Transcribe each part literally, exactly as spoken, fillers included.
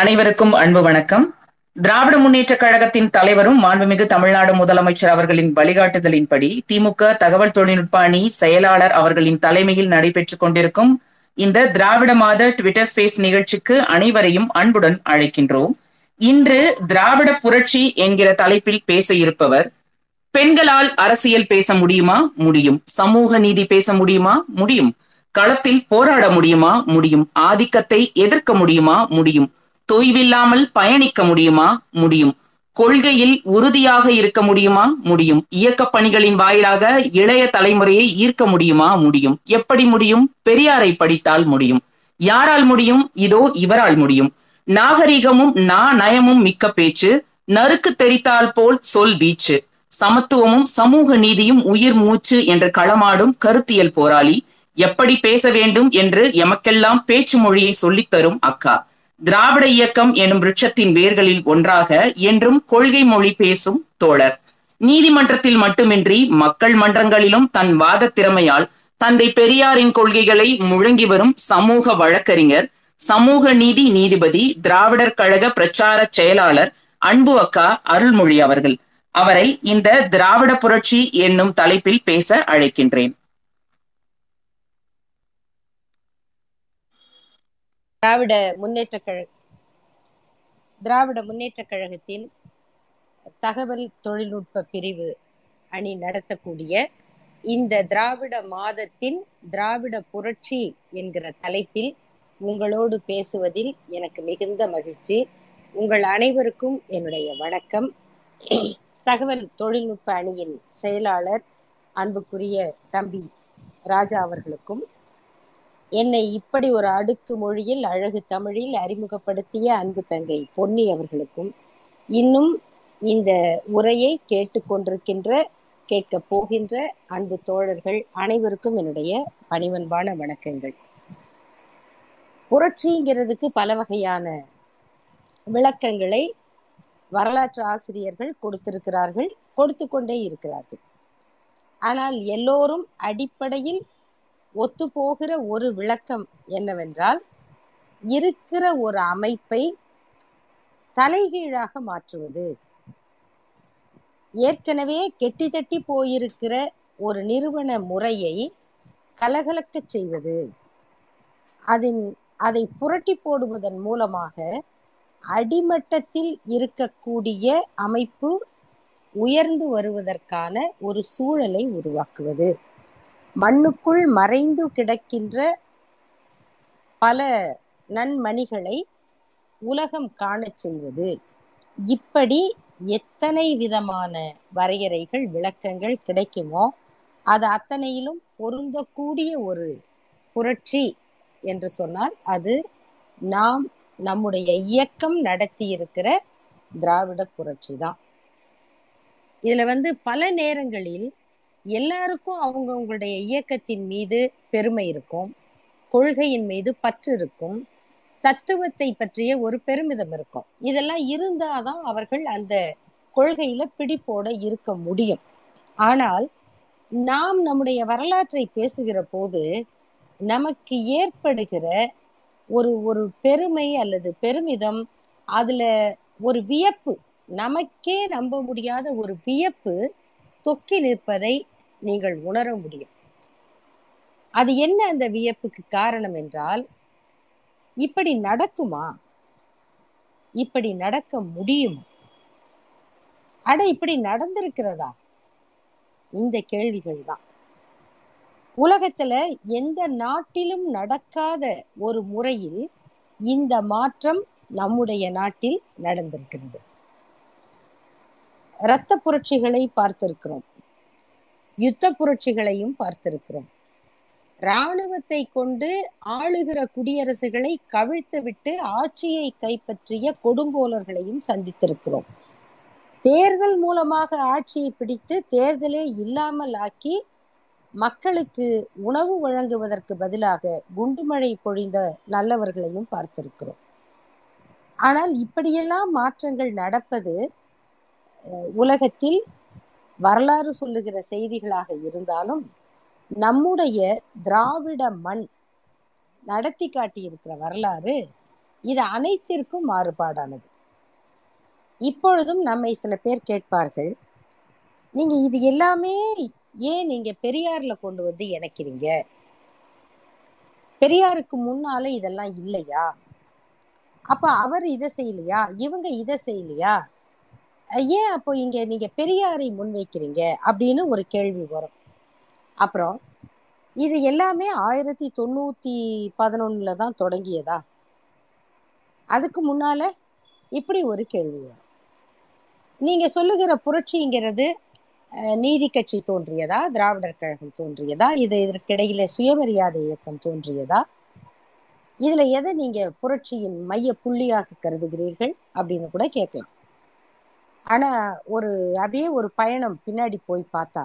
அனைவருக்கும் அன்பு வணக்கம். திராவிட முன்னேற்ற கழகத்தின் தலைவரும் மாண்புமிகு தமிழ்நாடு முதலமைச்சர் அவர்களின் வழிகாட்டுதலின்படி திமுக தகவல் தொழில்நுட்ப அணி செயலாளர் அவர்களின் தலைமையில் நடைபெற்றுக் கொண்டிருக்கும் இந்த திராவிட மாத ட்விட்டர் ஸ்பேஸ் நிகழ்ச்சிக்கு அனைவரையும் அன்புடன் அழைக்கின்றோம். இன்று திராவிட புரட்சி என்கிற தலைப்பில் பேச இருப்பவர், பெண்களால் அரசியல் பேச முடியுமா? முடியும். சமூக நீதி பேச முடியுமா? முடியும். களத்தில் போராட முடியுமா? முடியும். ஆதிக்கத்தை எதிர்க்க முடியுமா? முடியும். தொய்வில்லாமல் பயணிக்க முடியுமா? முடியும். கொள்கையில் உறுதியாக இருக்க முடியுமா? முடியும். இயக்க பணிகளின் வாயிலாக இளைய தலைமுறையை ஈர்க்க முடியுமா? முடியும். எப்படி முடியும்? பெரியாரை படித்தால் முடியும். யாரால் முடியும்? இதோ இவரால் முடியும். நாகரிகமும் நா நயமும் மிக்க பேச்சு, நறுக்கு தெரித்தால் போல் சொல் வீச்சு, சமத்துவமும் சமூக நீதியும் உயிர் மூச்சு என்று களமாடும் கருத்தியல் போராளி, எப்படி பேச வேண்டும் என்று எமக்கெல்லாம் பேச்சு மொழியை சொல்லித்தரும் அக்கா, திராவிட இயக்கம் எனும் விருட்சத்தின் வேர்களில் ஒன்றாக என்றும் கொள்கை மொழி பேசும் தோழர், நீதிமன்றத்தில் மட்டுமின்றி மக்கள் மன்றங்களிலும் தன் வாத திறமையால் தந்தை பெரியாரின் கொள்கைகளை முழங்கி வரும் சமூக வழக்கறிஞர், சமூக நீதி நீதிபதி, திராவிடர் கழக பிரச்சார செயலாளர் அன்பு அக்கா அருள்மொழி அவர்கள். அவரை இந்த திராவிட புரட்சி என்னும் தலைப்பில் பேச அழைக்கின்றேன். திராவிட முன்னேற்ற கழக திராவிட முன்னேற்ற கழகத்தின் தகவல் தொழில்நுட்ப பிரிவு அணி நடத்தக்கூடிய இந்த திராவிட மாதத்தின் திராவிட புரட்சி என்கிற தலைப்பில் உங்களோடு பேசுவதில் எனக்கு மிகுந்த மகிழ்ச்சி. உங்கள் அனைவருக்கும் என்னுடைய வணக்கம். தகவல் தொழில்நுட்ப அணியின் செயலாளர் அன்புக்குரிய தம்பி ராஜா அவர்களுக்கும் என்னை இப்படி ஒரு அடுக்கு மொழியில் அழகு தமிழில் அறிமுகப்படுத்திய அன்பு தங்கை பொன்னி அவர்களுக்கும், இன்னும் இந்த உரையை கேட்டுக்கொண்டிருக்கின்ற கேட்க போகின்ற அன்பு தோழர்கள் அனைவருக்கும் என்னுடைய பணிவன்பான வணக்கங்கள். புரட்சிங்கிறதுக்கு பல வகையான விளக்கங்களை வரலாற்று ஆசிரியர்கள் கொடுத்திருக்கிறார்கள், கொடுத்து கொண்டே இருக்கிறார்கள். ஆனால் எல்லோரும் அடிப்படையில் ஒத்துப்போகிற ஒரு விளக்கம் என்னவென்றால், இருக்கிற ஒரு அமைப்பை தலைகீழாக மாற்றுவது, ஏற்கனவே கெட்டி தட்டி போயிருக்கிற ஒரு நிறுவன முறையை கலகலக்க செய்வது, அதன் அதை புரட்டி போடுவதன் மூலமாக அடிமட்டத்தில் இருக்கக்கூடிய அமைப்பு உயர்ந்து வருவதற்கான ஒரு சூழலை உருவாக்குவது, மண்ணுக்குள் மறைந்து கிடக்கின்ற பல நன்மணிகளை உலகம் காணச் செய்வது, இப்படி எத்தனை விதமான வரையறைகள் விளக்கங்கள் கிடைக்குமோ அது அத்தனையிலும் பொருந்தக்கூடிய ஒரு புரட்சி என்று சொன்னால் அது நாம் நம்முடைய இயக்கம் நடத்தியிருக்கிற திராவிட புரட்சி தான். இதில் வந்து பல நேரங்களில் எல்லாருக்கும் அவங்கவுங்களுடைய இயக்கத்தின் மீது பெருமை இருக்கும், கொள்கையின் மீது பற்று இருக்கும், தத்துவத்தை பற்றிய ஒரு பெருமிதம் இருக்கும். இதெல்லாம் இருந்தாதான் அவர்கள் அந்த கொள்கையில பிடிப்போட இருக்க முடியும். ஆனால் நாம் நம்முடைய வரலாற்றை பேசுகிற போது நமக்கு ஏற்படுகிற ஒரு ஒரு பெருமை அல்லது பெருமிதம், அதுல ஒரு வியப்பு, நமக்கே நம்ப முடியாத ஒரு வியப்பு தொக்கி நிற்பதை நீங்கள் உணர முடியும். அது என்ன அந்த வியப்புக்கு காரணம் என்றால், இப்படி நடக்குமா? இப்படி நடக்க முடியும்? அட, இப்படி நடந்திருக்கிறதா? இந்த கேள்விகள் தான் உலகத்துல எந்த நாட்டிலும் நடக்காத ஒரு முறையில் இந்த மாற்றம் நம்முடைய நாட்டில் நடந்திருக்கிறது. இரத்த புரட்சிகளை பார்த்திருக்கிறோம், யுத்த புரட்சிகளையும் பார்த்திருக்கிறோம். இராணுவத்தை கொண்டு ஆளுகிற குடியரசுகளை கவிழ்த்து விட்டு ஆட்சியை கைப்பற்றிய கொடுங்கோலர்களையும் சந்தித்திருக்கிறோம். தேர்தல் மூலமாக ஆட்சியை பிடித்து தேர்தலே இல்லாமல் ஆக்கி மக்களுக்கு உணவு வழங்குவதற்கு பதிலாக குண்டுமழை பொழிந்த நல்லவர்களையும் பார்த்திருக்கிறோம். ஆனால் இப்படியெல்லாம் மாற்றங்கள் நடப்பது உலகத்தில் வரலாறு சொல்லுகிற செய்திகளாக இருந்தாலும் நம்முடைய திராவிட மண் நடத்தி காட்டியிருக்கிற வரலாறு இது அனைத்திற்கும் மாறுபாடானது. இப்பொழுதும் நம்மை சில பேர் கேட்பார்கள், நீங்க இது எல்லாமே ஏன் நீங்க பெரியார்ல கொண்டு வந்து இணைக்கிறீங்க, பெரியாருக்கு முன்னால இதெல்லாம் இல்லையா, அப்ப அவர் இதை செய்யலையா, இவங்க இதை செய்யலையா, ஏன் அப்போ இங்க நீங்க பெரியாரை முன்வைக்கிறீங்க அப்படின்னு ஒரு கேள்வி வரும். அப்புறம் இது எல்லாமே ஆயிரத்தி தொண்ணூத்தி பதினொன்னுல தான் தொடங்கியதா, அதுக்கு முன்னால, இப்படி ஒரு கேள்வி வரும். நீங்க சொல்லுகிற புரட்சிங்கிறது நீதி கட்சி தோன்றியதா, திராவிடர் கழகம் தோன்றியதா, இது இதற்கிடையில சுயமரியாதை இயக்கம் தோன்றியதா, இதுல எதை நீங்க புரட்சியின் மைய புள்ளியாக கருதுகிறீர்கள் அப்படின்னு கூட கேட்கலாம். ஆனா ஒரு அப்படியே ஒரு பயணம் பின்னாடி போய் பார்த்தா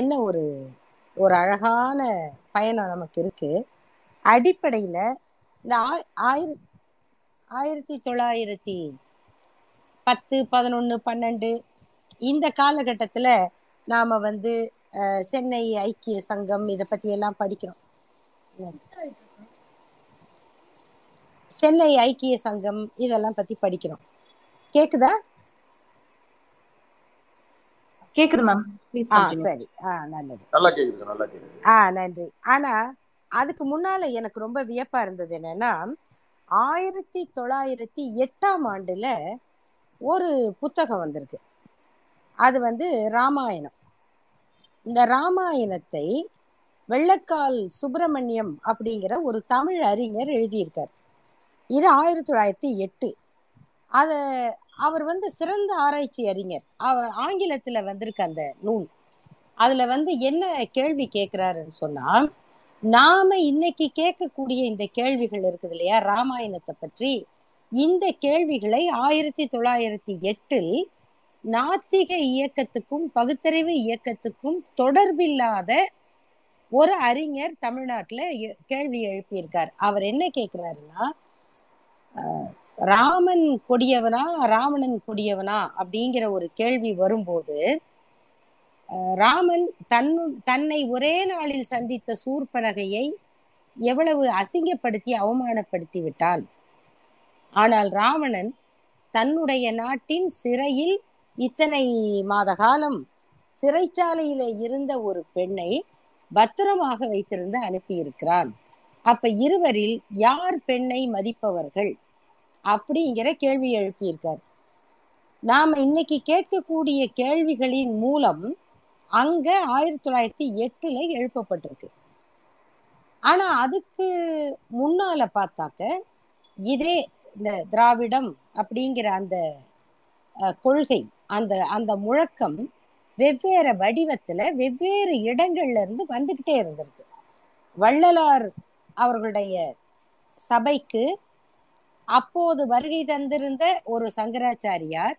என்ன ஒரு ஒரு அழகான பயணம் நமக்கு இருக்கு. அடிப்படையில இந்த ஆயிர ஆயிரத்தி தொள்ளாயிரத்தி பத்து பதினொன்னு பன்னெண்டு இந்த காலகட்டத்துல நாம வந்து சென்னை ஐக்கிய சங்கம் இதை பத்தி எல்லாம் படிக்கிறோம். சென்னை ஐக்கிய சங்கம் இதெல்லாம் பத்தி படிக்கிறோம். கேக்குதா? கேக்குது மேம். ஆ சரி, ஆ நல்லது, நல்லா கேக்குது, நல்லா கேக்குது. ஆ நன்றி. ஆனா அதுக்கு முன்னால எனக்கு ரொம்ப வியப்பா இருந்தது என்னன்னா, ஆயிரத்தி தொள்ளாயிரத்தி எட்டாம் ஆண்டுல ஒரு புத்தகம் வந்திருக்கு. அது வந்து ராமாயணம். இந்த ராமாயணத்தை வெள்ளக்கால் சுப்பிரமணியம் அப்படிங்கிற ஒரு தமிழ் அறிஞர் எழுதியிருக்கார். இது ஆயிரத்தி தொள்ளாயிரத்தி எட்டு. அதை அவர் வந்து சிறந்த ஆராய்ச்சி அறிஞர். அவர் ஆங்கிலத்துல வந்திருக்க அந்த நூல். அதுல வந்து என்ன கேள்வி கேட்கிறாருன்னு சொன்னா, நாம இன்னைக்கு கேட்கக்கூடிய இந்த கேள்விகள் இருக்குது இல்லையா ராமாயணத்தை பற்றி, இந்த கேள்விகளை ஆயிரத்தி தொள்ளாயிரத்தி எட்டில் நாத்திக இயக்கத்துக்கும் பகுத்தறிவு இயக்கத்துக்கும் தொடர்பில்லாத ஒரு அறிஞர் தமிழ்நாட்டுல கேள்வி எழுப்பியிருக்கார். அவர் என்ன கேட்கிறாருன்னா, ராமன் கொடியவனா ராவணன் கொடியவனா அப்படிங்கிற ஒரு கேள்வி வரும்போது, ராமன் தன்னு தன்னை ஒரே நாளில் சந்தித்த சூர்பனகையை எவ்வளவு அசிங்கப்படுத்தி அவமானப்படுத்தி விட்டான். ஆனால் ராவணன் தன்னுடைய நாட்டின் சிறையில் இத்தனை மாத காலம் சிறைச்சாலையில இருந்த ஒரு பெண்ணை பத்திரமாக வைத்திருந்து அனுப்பியிருக்கிறான். அப்ப இருவரில் யார் பெண்ணை மதிப்பவர்கள் அப்படிங்கிற கேள்வி எழுப்பியிருக்கார். நாம இன்னைக்கு கேட்கக்கூடிய கேள்விகளின் மூலம் அங்க ஆயிரத்தி தொள்ளாயிரத்தி எட்டுல எழுப்பப்பட்டிருக்கு. ஆனா அதுக்கு முன்னால பார்த்தாக்க இதே இந்த திராவிடம் அப்படிங்கிற அந்த கொள்கை, அந்த அந்த முழக்கம் வெவ்வேறு வடிவத்துல வெவ்வேறு இடங்கள்ல இருந்து வந்துகிட்டே இருந்திருக்கு. வள்ளலார் அவர்களுடைய சபைக்கு அப்போது வருகை தந்திருந்த ஒரு சங்கராச்சாரியார்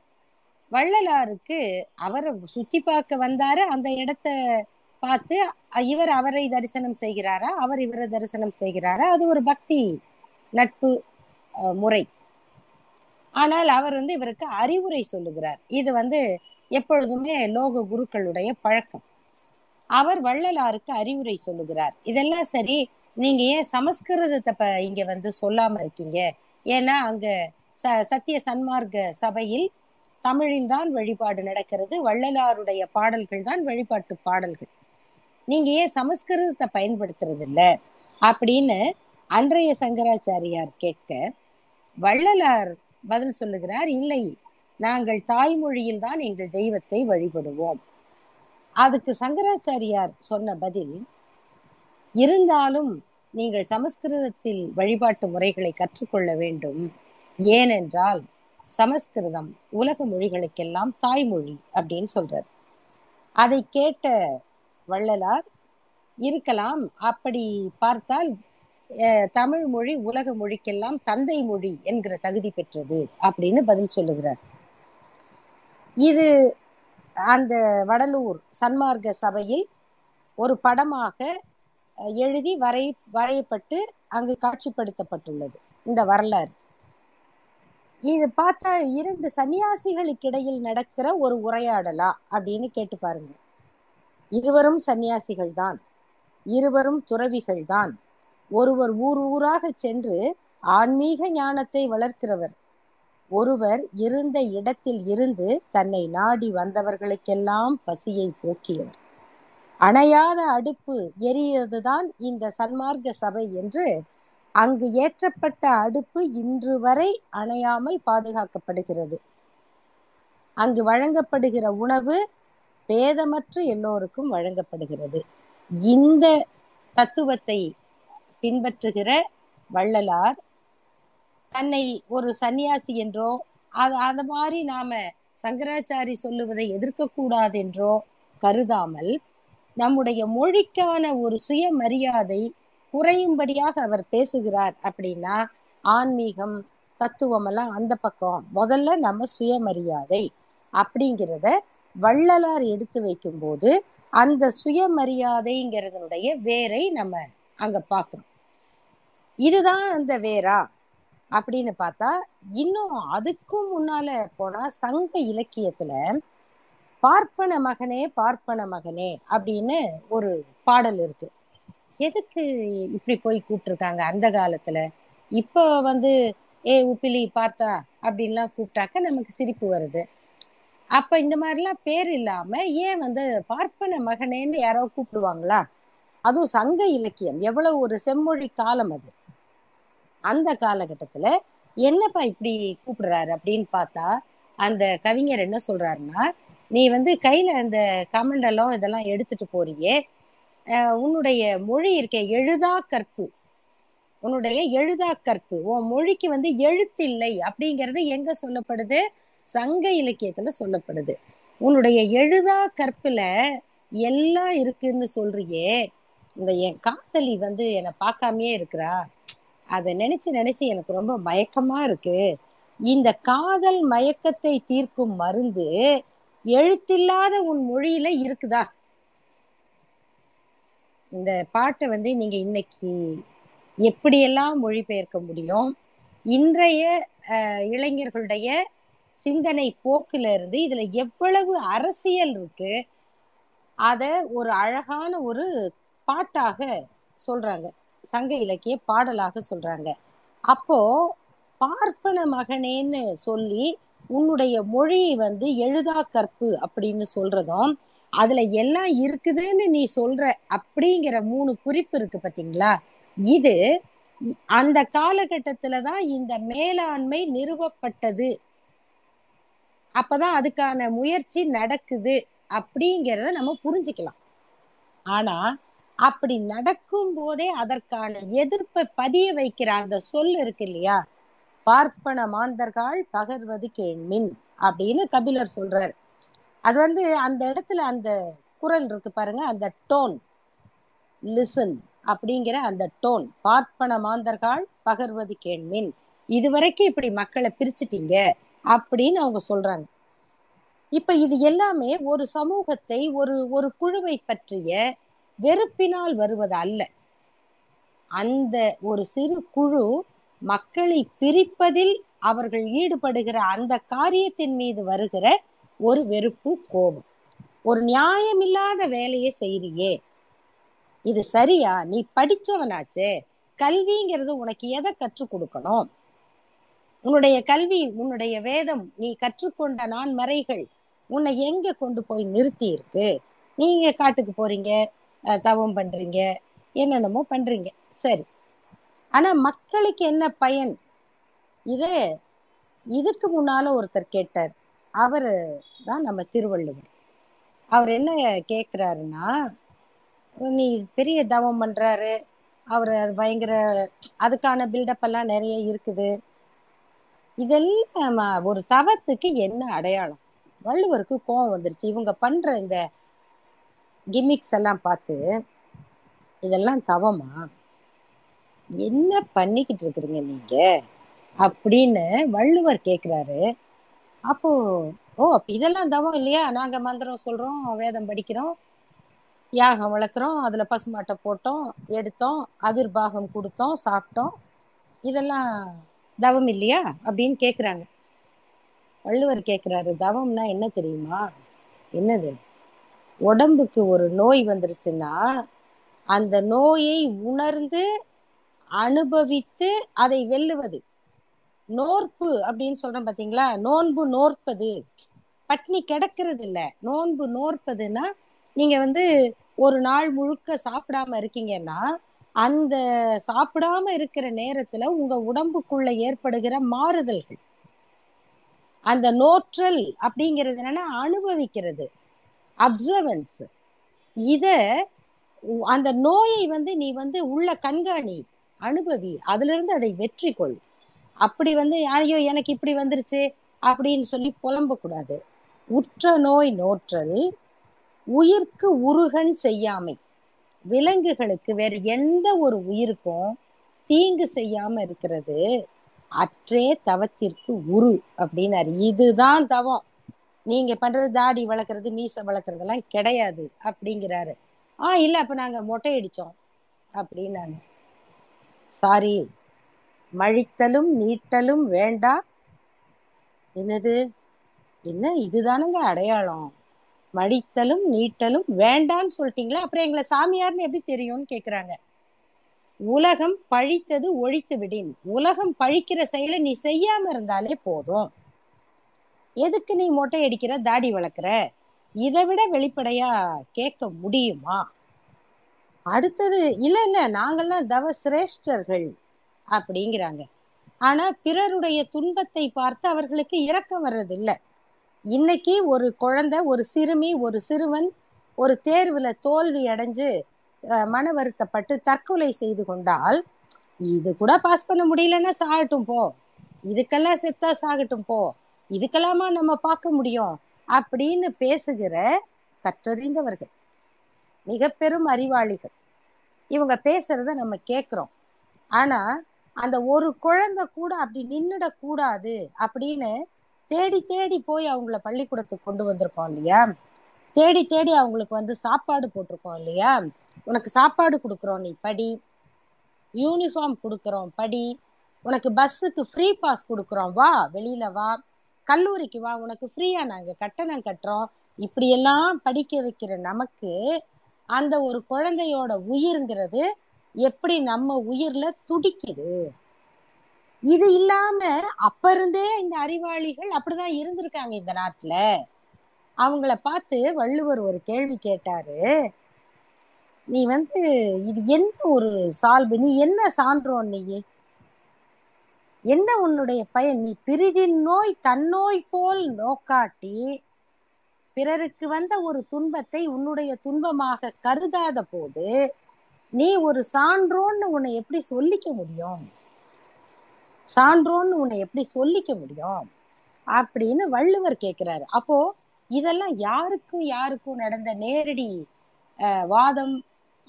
வள்ளலாருக்கு, அவரை சுத்தி பார்க்க வந்தாரு, அந்த இடத்த பார்த்து இவர் அவரை தரிசனம் செய்கிறாரா, அவர் இவரை தரிசனம் செய்கிறாரா, அது ஒரு பக்தி நட்பு முறை. ஆனால் அவர் வந்து இவருக்கு அறிவுரை சொல்லுகிறார். இது வந்து எப்பொழுதுமே லோக குருக்களுடைய பழக்கம். அவர் வள்ளலாருக்கு அறிவுரை சொல்லுகிறார். இதெல்லாம் சரி, நீங்க ஏன் சமஸ்கிருதத்தை இங்க வந்து சொல்லாம இருக்கீங்க, ஏன்னா அங்க ச சத்திய சன்மார்க்க சபையில் தமிழில் தான் வழிபாடு நடக்கிறது, வள்ளலாருடைய பாடல்கள் தான் வழிபாட்டு பாடல்கள், நீங்க ஏன் சமஸ்கிருதத்தை பயன்படுத்துறது இல்லை அப்படின்னு அன்றைய சங்கராச்சாரியார் கேட்க, வள்ளலார் பதில் சொல்லுகிறார், இல்லை, நாங்கள் தாய்மொழியில் தான் எங்கள் தெய்வத்தை வழிபடுவோம். அதுக்கு சங்கராச்சாரியார் சொன்ன பதில், இருந்தாலும் நீங்கள் சமஸ்கிருதத்தில் வழிபாட்டு முறைகளை கற்றுக்கொள்ள வேண்டும், ஏனென்றால் சமஸ்கிருதம் உலக மொழிகளுக்கெல்லாம் தாய்மொழி அப்படின்னு சொல்றார். அதை கேட்ட வள்ளலார், இருக்கலாம், அப்படி பார்த்தால் தமிழ் மொழி உலக மொழிக்கெல்லாம் தந்தை மொழி என்கிற தகுதி பெற்றது அப்படின்னு பதில் சொல்லுகிறார். இது அந்த வடலூர் சன்மார்க்க சபையில் ஒரு படமாக எழுதி வரை வரையப்பட்டு அங்கு காட்சிப்படுத்தப்பட்டுள்ளது இந்த வரலாறு. இது பார்த்தா இரண்டு சன்னியாசிகளுக்கிடையில் நடக்கிற ஒரு உரையாடலா அப்படின்னு கேட்டு பாருங்க. இருவரும் சன்னியாசிகள் தான், இருவரும் துறவிகள் தான். ஒருவர் ஊர் ஊராக சென்று ஆன்மீக ஞானத்தை வளர்க்கிறவர். ஒருவர் இருந்த இடத்தில் இருந்து தன்னை நாடி வந்தவர்களுக்கெல்லாம் பசியை போக்கியவர். அணையாத அடுப்பு எரியதுதான் இந்த சன்மார்க்க சபை என்று அங்கு ஏற்றப்பட்ட அடுப்பு இன்று வரை அணையாமல் பாதுகாக்கப்படுகிறது. அங்கு வழங்கப்படுகிற உணவு பேதமற்று எல்லோருக்கும் வழங்கப்படுகிறது. இந்த தத்துவத்தை பின்பற்றுகிற வள்ளலார் தன்னை ஒரு சன்னியாசி என்றோ அது அது மாதிரி நாம சங்கராச்சாரி சொல்லுவதை எதிர்க்கக்கூடாது என்றோ கருதாமல் நம்முடைய மொழிக்கான ஒரு சுயமரியாதை குறையும்படியாக அவர் பேசுகிறார். அப்படின்னா ஆன்மீகம் தத்துவமெல்லாம் அந்த பக்கம், முதல்ல நம்ம சுயமரியாதை அப்படிங்கிறத வள்ளலார் எடுத்து வைக்கும் போது அந்த சுயமரியாதைங்கிறதனுடைய வேரை நம்ம அங்க பார்க்கணும். இதுதான் அந்த வேரா அப்படின்னு பார்த்தா, இன்னும் அதுக்கும் முன்னால போனா சங்க இலக்கியத்துல பார்ப்பன மகனே பார்ப்பன மகனே அப்படின்னு ஒரு பாடல் இருக்கு. எதுக்கு இப்படி போய் கூப்பிட்டுருக்காங்க? அந்த காலத்துல இப்போ வந்து ஏ உப்பிலி பார்த்தா அப்படின்லாம் கூப்பிட்டாக்க நமக்கு சிரிப்பு வருது. அப்ப இந்த மாதிரிலாம் பேர் இல்லாம ஏன் வந்து பார்ப்பன மகனேன்னு யாரோ கூப்பிடுவாங்களா? அதுவும் சங்க இலக்கியம், எவ்வளவு ஒரு செம்மொழி காலம் அது. அந்த காலகட்டத்துல என்னப்பா இப்படி கூப்பிடுறாரு அப்படின்னு பார்த்தா, அந்த கவிஞர் என்ன சொல்றாருன்னா, நீ வந்து கையில அந்த கமண்டலம் இதெல்லாம் எடுத்துட்டு போறியே, உன்னுடைய மொழி இருக்க எழுதா கற்பு, உன்னுடைய எழுதா கற்பு, உன் மொழிக்கு வந்து எழுத்தில்லை அப்படிங்கிறது எங்க சொல்லப்படுது? சங்க இலக்கியத்துல சொல்லப்படுது. உன்னுடைய எழுதா கற்புல எல்லாம் இருக்குன்னு சொல்றியே, இந்த என் காதலி வந்து என்னை பார்க்காமையே இருக்கிறா, அதை நினைச்சு நினைச்சு எனக்கு ரொம்ப மயக்கமா இருக்கு, இந்த காதல் மயக்கத்தை தீர்க்கும் மருந்து எழுத்தில்லாத உன் மொழியில இருக்குதா? இந்த பாட்டை வந்து நீங்க இன்னைக்கு எப்படியெல்லாம் மொழிபெயர்க்க முடியும்? இன்றைய இளைஞர்களுடைய சிந்தனை போக்குல இருந்து இதுல எவ்வளவு அரசியல் இருக்கு, அத ஒரு அழகான ஒரு பாட்டாக சொல்றாங்க, சங்க இலக்கிய பாடலாக சொல்றாங்க. அப்போ பார்ப்பன மகனேன்னு சொல்லி உன்னுடைய மொழி வந்து எழுதா கற்பு அப்படின்னு சொல்றதும், அதுல எல்லாம் இருக்குதுன்னு நீ சொல்ற அப்படிங்கிற மூணு குறிப்பு இருக்கு பாத்தீங்களா. இது அந்த காலகட்டத்துலதான் இந்த மேலாண்மை நிறுவப்பட்டது, அப்பதான் அதுக்கான முயற்சி நடக்குது அப்படிங்கிறத நம்ம புரிஞ்சுக்கலாம். ஆனா அப்படி நடக்கும் போதே அதற்கான எதிர்ப்பை பதிய வைக்கிற அந்த சொல் இருக்கு இல்லையா, பார்ப்பன மாந்தர்கள் பகர்வது கேள்மின் அப்படின்னு கபிலர் சொல்றாரு. அது வந்து அந்த இடத்துல அந்த குரல் இருக்கு பாருங்க, அந்த டோன், லிசன் அப்படிங்கிற அந்த டோன், பார்ப்பன மாந்தர்கள் பகர்வது கேள்மின், இதுவரைக்கும் இப்படி மக்களை பிரிச்சுட்டீங்க அப்படின்னு அவங்க சொல்றாங்க. இப்ப இது எல்லாமே ஒரு சமூகத்தை ஒரு ஒரு குழுவை பற்றிய வெறுப்பினால் வருவது அல்ல. அந்த ஒரு சிறு குழு மக்களை பிரிப்பதில் அவர்கள் ஈடுபடுகிற அந்த காரியத்தின் மீது வருகிற ஒரு வெறுப்பு, கோபம். ஒரு நியாயமில்லாத வேலையை செய்றியே, இது சரியா? நீ படிச்சவனாச்சே, கல்விங்கிறது உனக்கு எதை கற்றுக் கொடுக்கணும்? உன்னுடைய கல்வி, உன்னுடைய வேதம், நீ கற்றுக்கொண்ட நான்மறைகள் உன்னை எங்க கொண்டு போய் நிறுத்தி இருக்கு? நீங்க காட்டுக்கு போறீங்க, தவம் பண்றீங்க, என்னென்னமோ பண்றீங்க, சரி. ஆனா மக்களுக்கு என்ன பயன்? இது இதுக்கு முன்னால ஒருத்தர் கேட்டார், அவரு தான் நம்ம திருவள்ளுவர். அவர் என்ன கேட்கிறாருன்னா, நீ பெரிய தவம் பண்றாரு, அவர் அது பயங்கர அதுக்கான பில்டப் எல்லாம் நிறைய இருக்குது, இதெல்லாம் ஒரு தவத்துக்கு என்ன அடையாளம்? வள்ளுவருக்கு கோபம் வந்துருச்சு, இவங்க பண்ற இந்த கிமிக்ஸ் எல்லாம் பார்த்து, இதெல்லாம் தவமா? என்ன பண்ணிக்கிட்டு இருக்கிறீங்க நீங்க அப்படின்னு வள்ளுவர் கேட்குறாரு. அப்போ ஓ அப்போ இதெல்லாம் தவம் இல்லையா? நாங்கள் மந்திரம் சொல்கிறோம், வேதம் படிக்கிறோம், யாகம் வளர்க்குறோம், அதில் பசுமாட்டை போட்டோம், எடுத்தோம், அவிர்பாகம் கொடுத்தோம், சாப்பிட்டோம், இதெல்லாம் தவம் இல்லையா அப்படின்னு கேட்குறாங்க. வள்ளுவர் கேட்குறாரு, தவம்னா என்ன தெரியுமா? என்னது? உடம்புக்கு ஒரு நோய் வந்துருச்சுன்னா அந்த நோயை உணர்ந்து அனுபவித்து அதை வெல்லுவது. நோற்பு அப்படின்னு சொல்றோம் பாத்தீங்களா, நோன்பு நோற்பது, பட்னி கிடக்கிறது இல்ல, நோன்பு நோற்பதுன்னா நீங்க வந்து ஒரு நாள் முழுக்க சாப்பிடாம இருக்கீங்கன்னா அந்த சாப்பிடாம இருக்கிற நேரத்துல உங்க உடம்புக்குள்ள ஏற்படுகிற மாறுதல்கள், அந்த நோற்றல் அப்படிங்கிறது என்னன்னா அனுபவிக்கிறது, அப்சர்வன்ஸ். இத அந்த நோயை வந்து நீ வந்து உள்ள கண்காணி, அனுபவி, அதுல இருந்து அதை வெற்றி கொள். அப்படி வந்து ஐயோ எனக்கு இப்படி வந்துருச்சு அப்படின்னு சொல்லி புலம்ப கூடாது. உற்ற நோய் நோற்றல், உயிர்க்கு உருகன் செய்யாமை, விலங்குகளுக்கு வேற எந்த ஒரு உயிருக்கும் தீங்கு செய்யாம இருக்கிறது. அற்றே தவத்திற்கு உரு அப்படின்னாரு. இதுதான் தவம், நீங்க பண்றது தாடி வளர்க்கறது மீசை வளர்க்கறதெல்லாம் கிடையாது அப்படிங்கிறாரு. ஆஹ் இல்ல அப்ப நாங்க மொட்டை அடிச்சோம் அப்படின்னு, சாரி, மழித்தலும் நீட்டலும் வேண்டா. என்னது என்ன இதுதானுங்க அடையாளம், மழித்தலும் நீட்டலும் வேண்டான்னு சொல்லிட்டீங்களா, அப்புறம் எங்களை சாமியார்னு எப்படி தெரியும்னு கேக்குறாங்க. உலகம் பழித்தது ஒழித்து விடின், உலகம் பழிக்கிற செயலை நீ செய்யாம இருந்தாலே போதும். எதுக்கு நீ மொட்டை அடிக்கிற தாடி வளர்க்குற, இதை விட வெளிப்படையா கேட்க முடியுமா? அடுத்தது இல்ல இல்ல நாங்கள்லாம் தவ சிரேஷ்டர்கள் அப்படிங்கிறாங்க. ஆனா பிறருடைய துன்பத்தை பார்த்து அவர்களுக்கு இரக்கம் வர்றது இல்லை. இன்னைக்கு ஒரு குழந்தை, ஒரு சிறுமி, ஒரு சிறுவன் ஒரு தேர்வுல தோல்வி அடைஞ்சு மன வருத்தப்பட்டு தற்கொலை செய்து கொண்டால், இது கூட பாஸ் பண்ண முடியலன்னா சாகட்டும் போ, இதுக்கெல்லாம் செத்தா சாகட்டும் போ, இதுக்கெல்லாமா நம்ம பார்க்க முடியும் அப்படின்னு பேசுகிற கற்றறிந்தவர்கள், மிக பெரும் அறிவாளிகள், இவங்க பேசுறத நம்ம கேட்கிறோம். ஆனா அந்த ஒரு குழந்தை கூட அப்படி நின்னுடக்கூடாது அப்படின்னு தேடி தேடி போய் அவங்கள பள்ளிக்கூடத்துக்கு கொண்டு வந்திருக்கோம் இல்லையா, தேடி தேடி அவங்களுக்கு வந்து சாப்பாடு போட்டிருக்கோம் இல்லையா, உனக்கு சாப்பாடு கொடுக்குறோம் நீ படி, யூனிஃபார்ம் கொடுக்குறோம் படி, உனக்கு பஸ்ஸுக்கு ஃப்ரீ பாஸ் கொடுக்குறோம் வா வெளியில வா, கல்லூரிக்கு வா உனக்கு ஃப்ரீயா நாங்க கட்டணம் கட்டுறோம், இப்படியெல்லாம் படிக்க வைக்கிற நமக்கு அந்த ஒரு குழந்தையோட உயிருங்கிறது எப்படி நம்ம உயிர்ல துடிக்குது. இது இல்லாம அப்ப இருந்தே இந்த அறிவாளிகள் அப்படிதான் இருந்திருக்காங்க இந்த நாட்டுல. அவங்கள பார்த்து வள்ளுவர் ஒரு கேள்வி கேட்டாரு, நீ வந்து இது என்ன ஒரு சால்பு, நீ என்ன சான்றோன், நீ என்ன உன்னுடைய பயன், நீ பிரிதின் நோய் தன்னோய் போல் நோக்காட்டி பிறருக்கு வந்த ஒரு துன்பத்தை உன்னுடைய துன்பமாக கருதாத போது நீ ஒரு சான்றோன்னு உன்னை எப்படி சொல்லிக்க முடியும், சான்றோன்னு உன்னை எப்படி சொல்லிக்க முடியும் அப்படின்னு வள்ளுவர் கேட்கிறாரு. அப்போ இதெல்லாம் யாருக்கும் யாருக்கும் நடந்த நேரடி வாதம்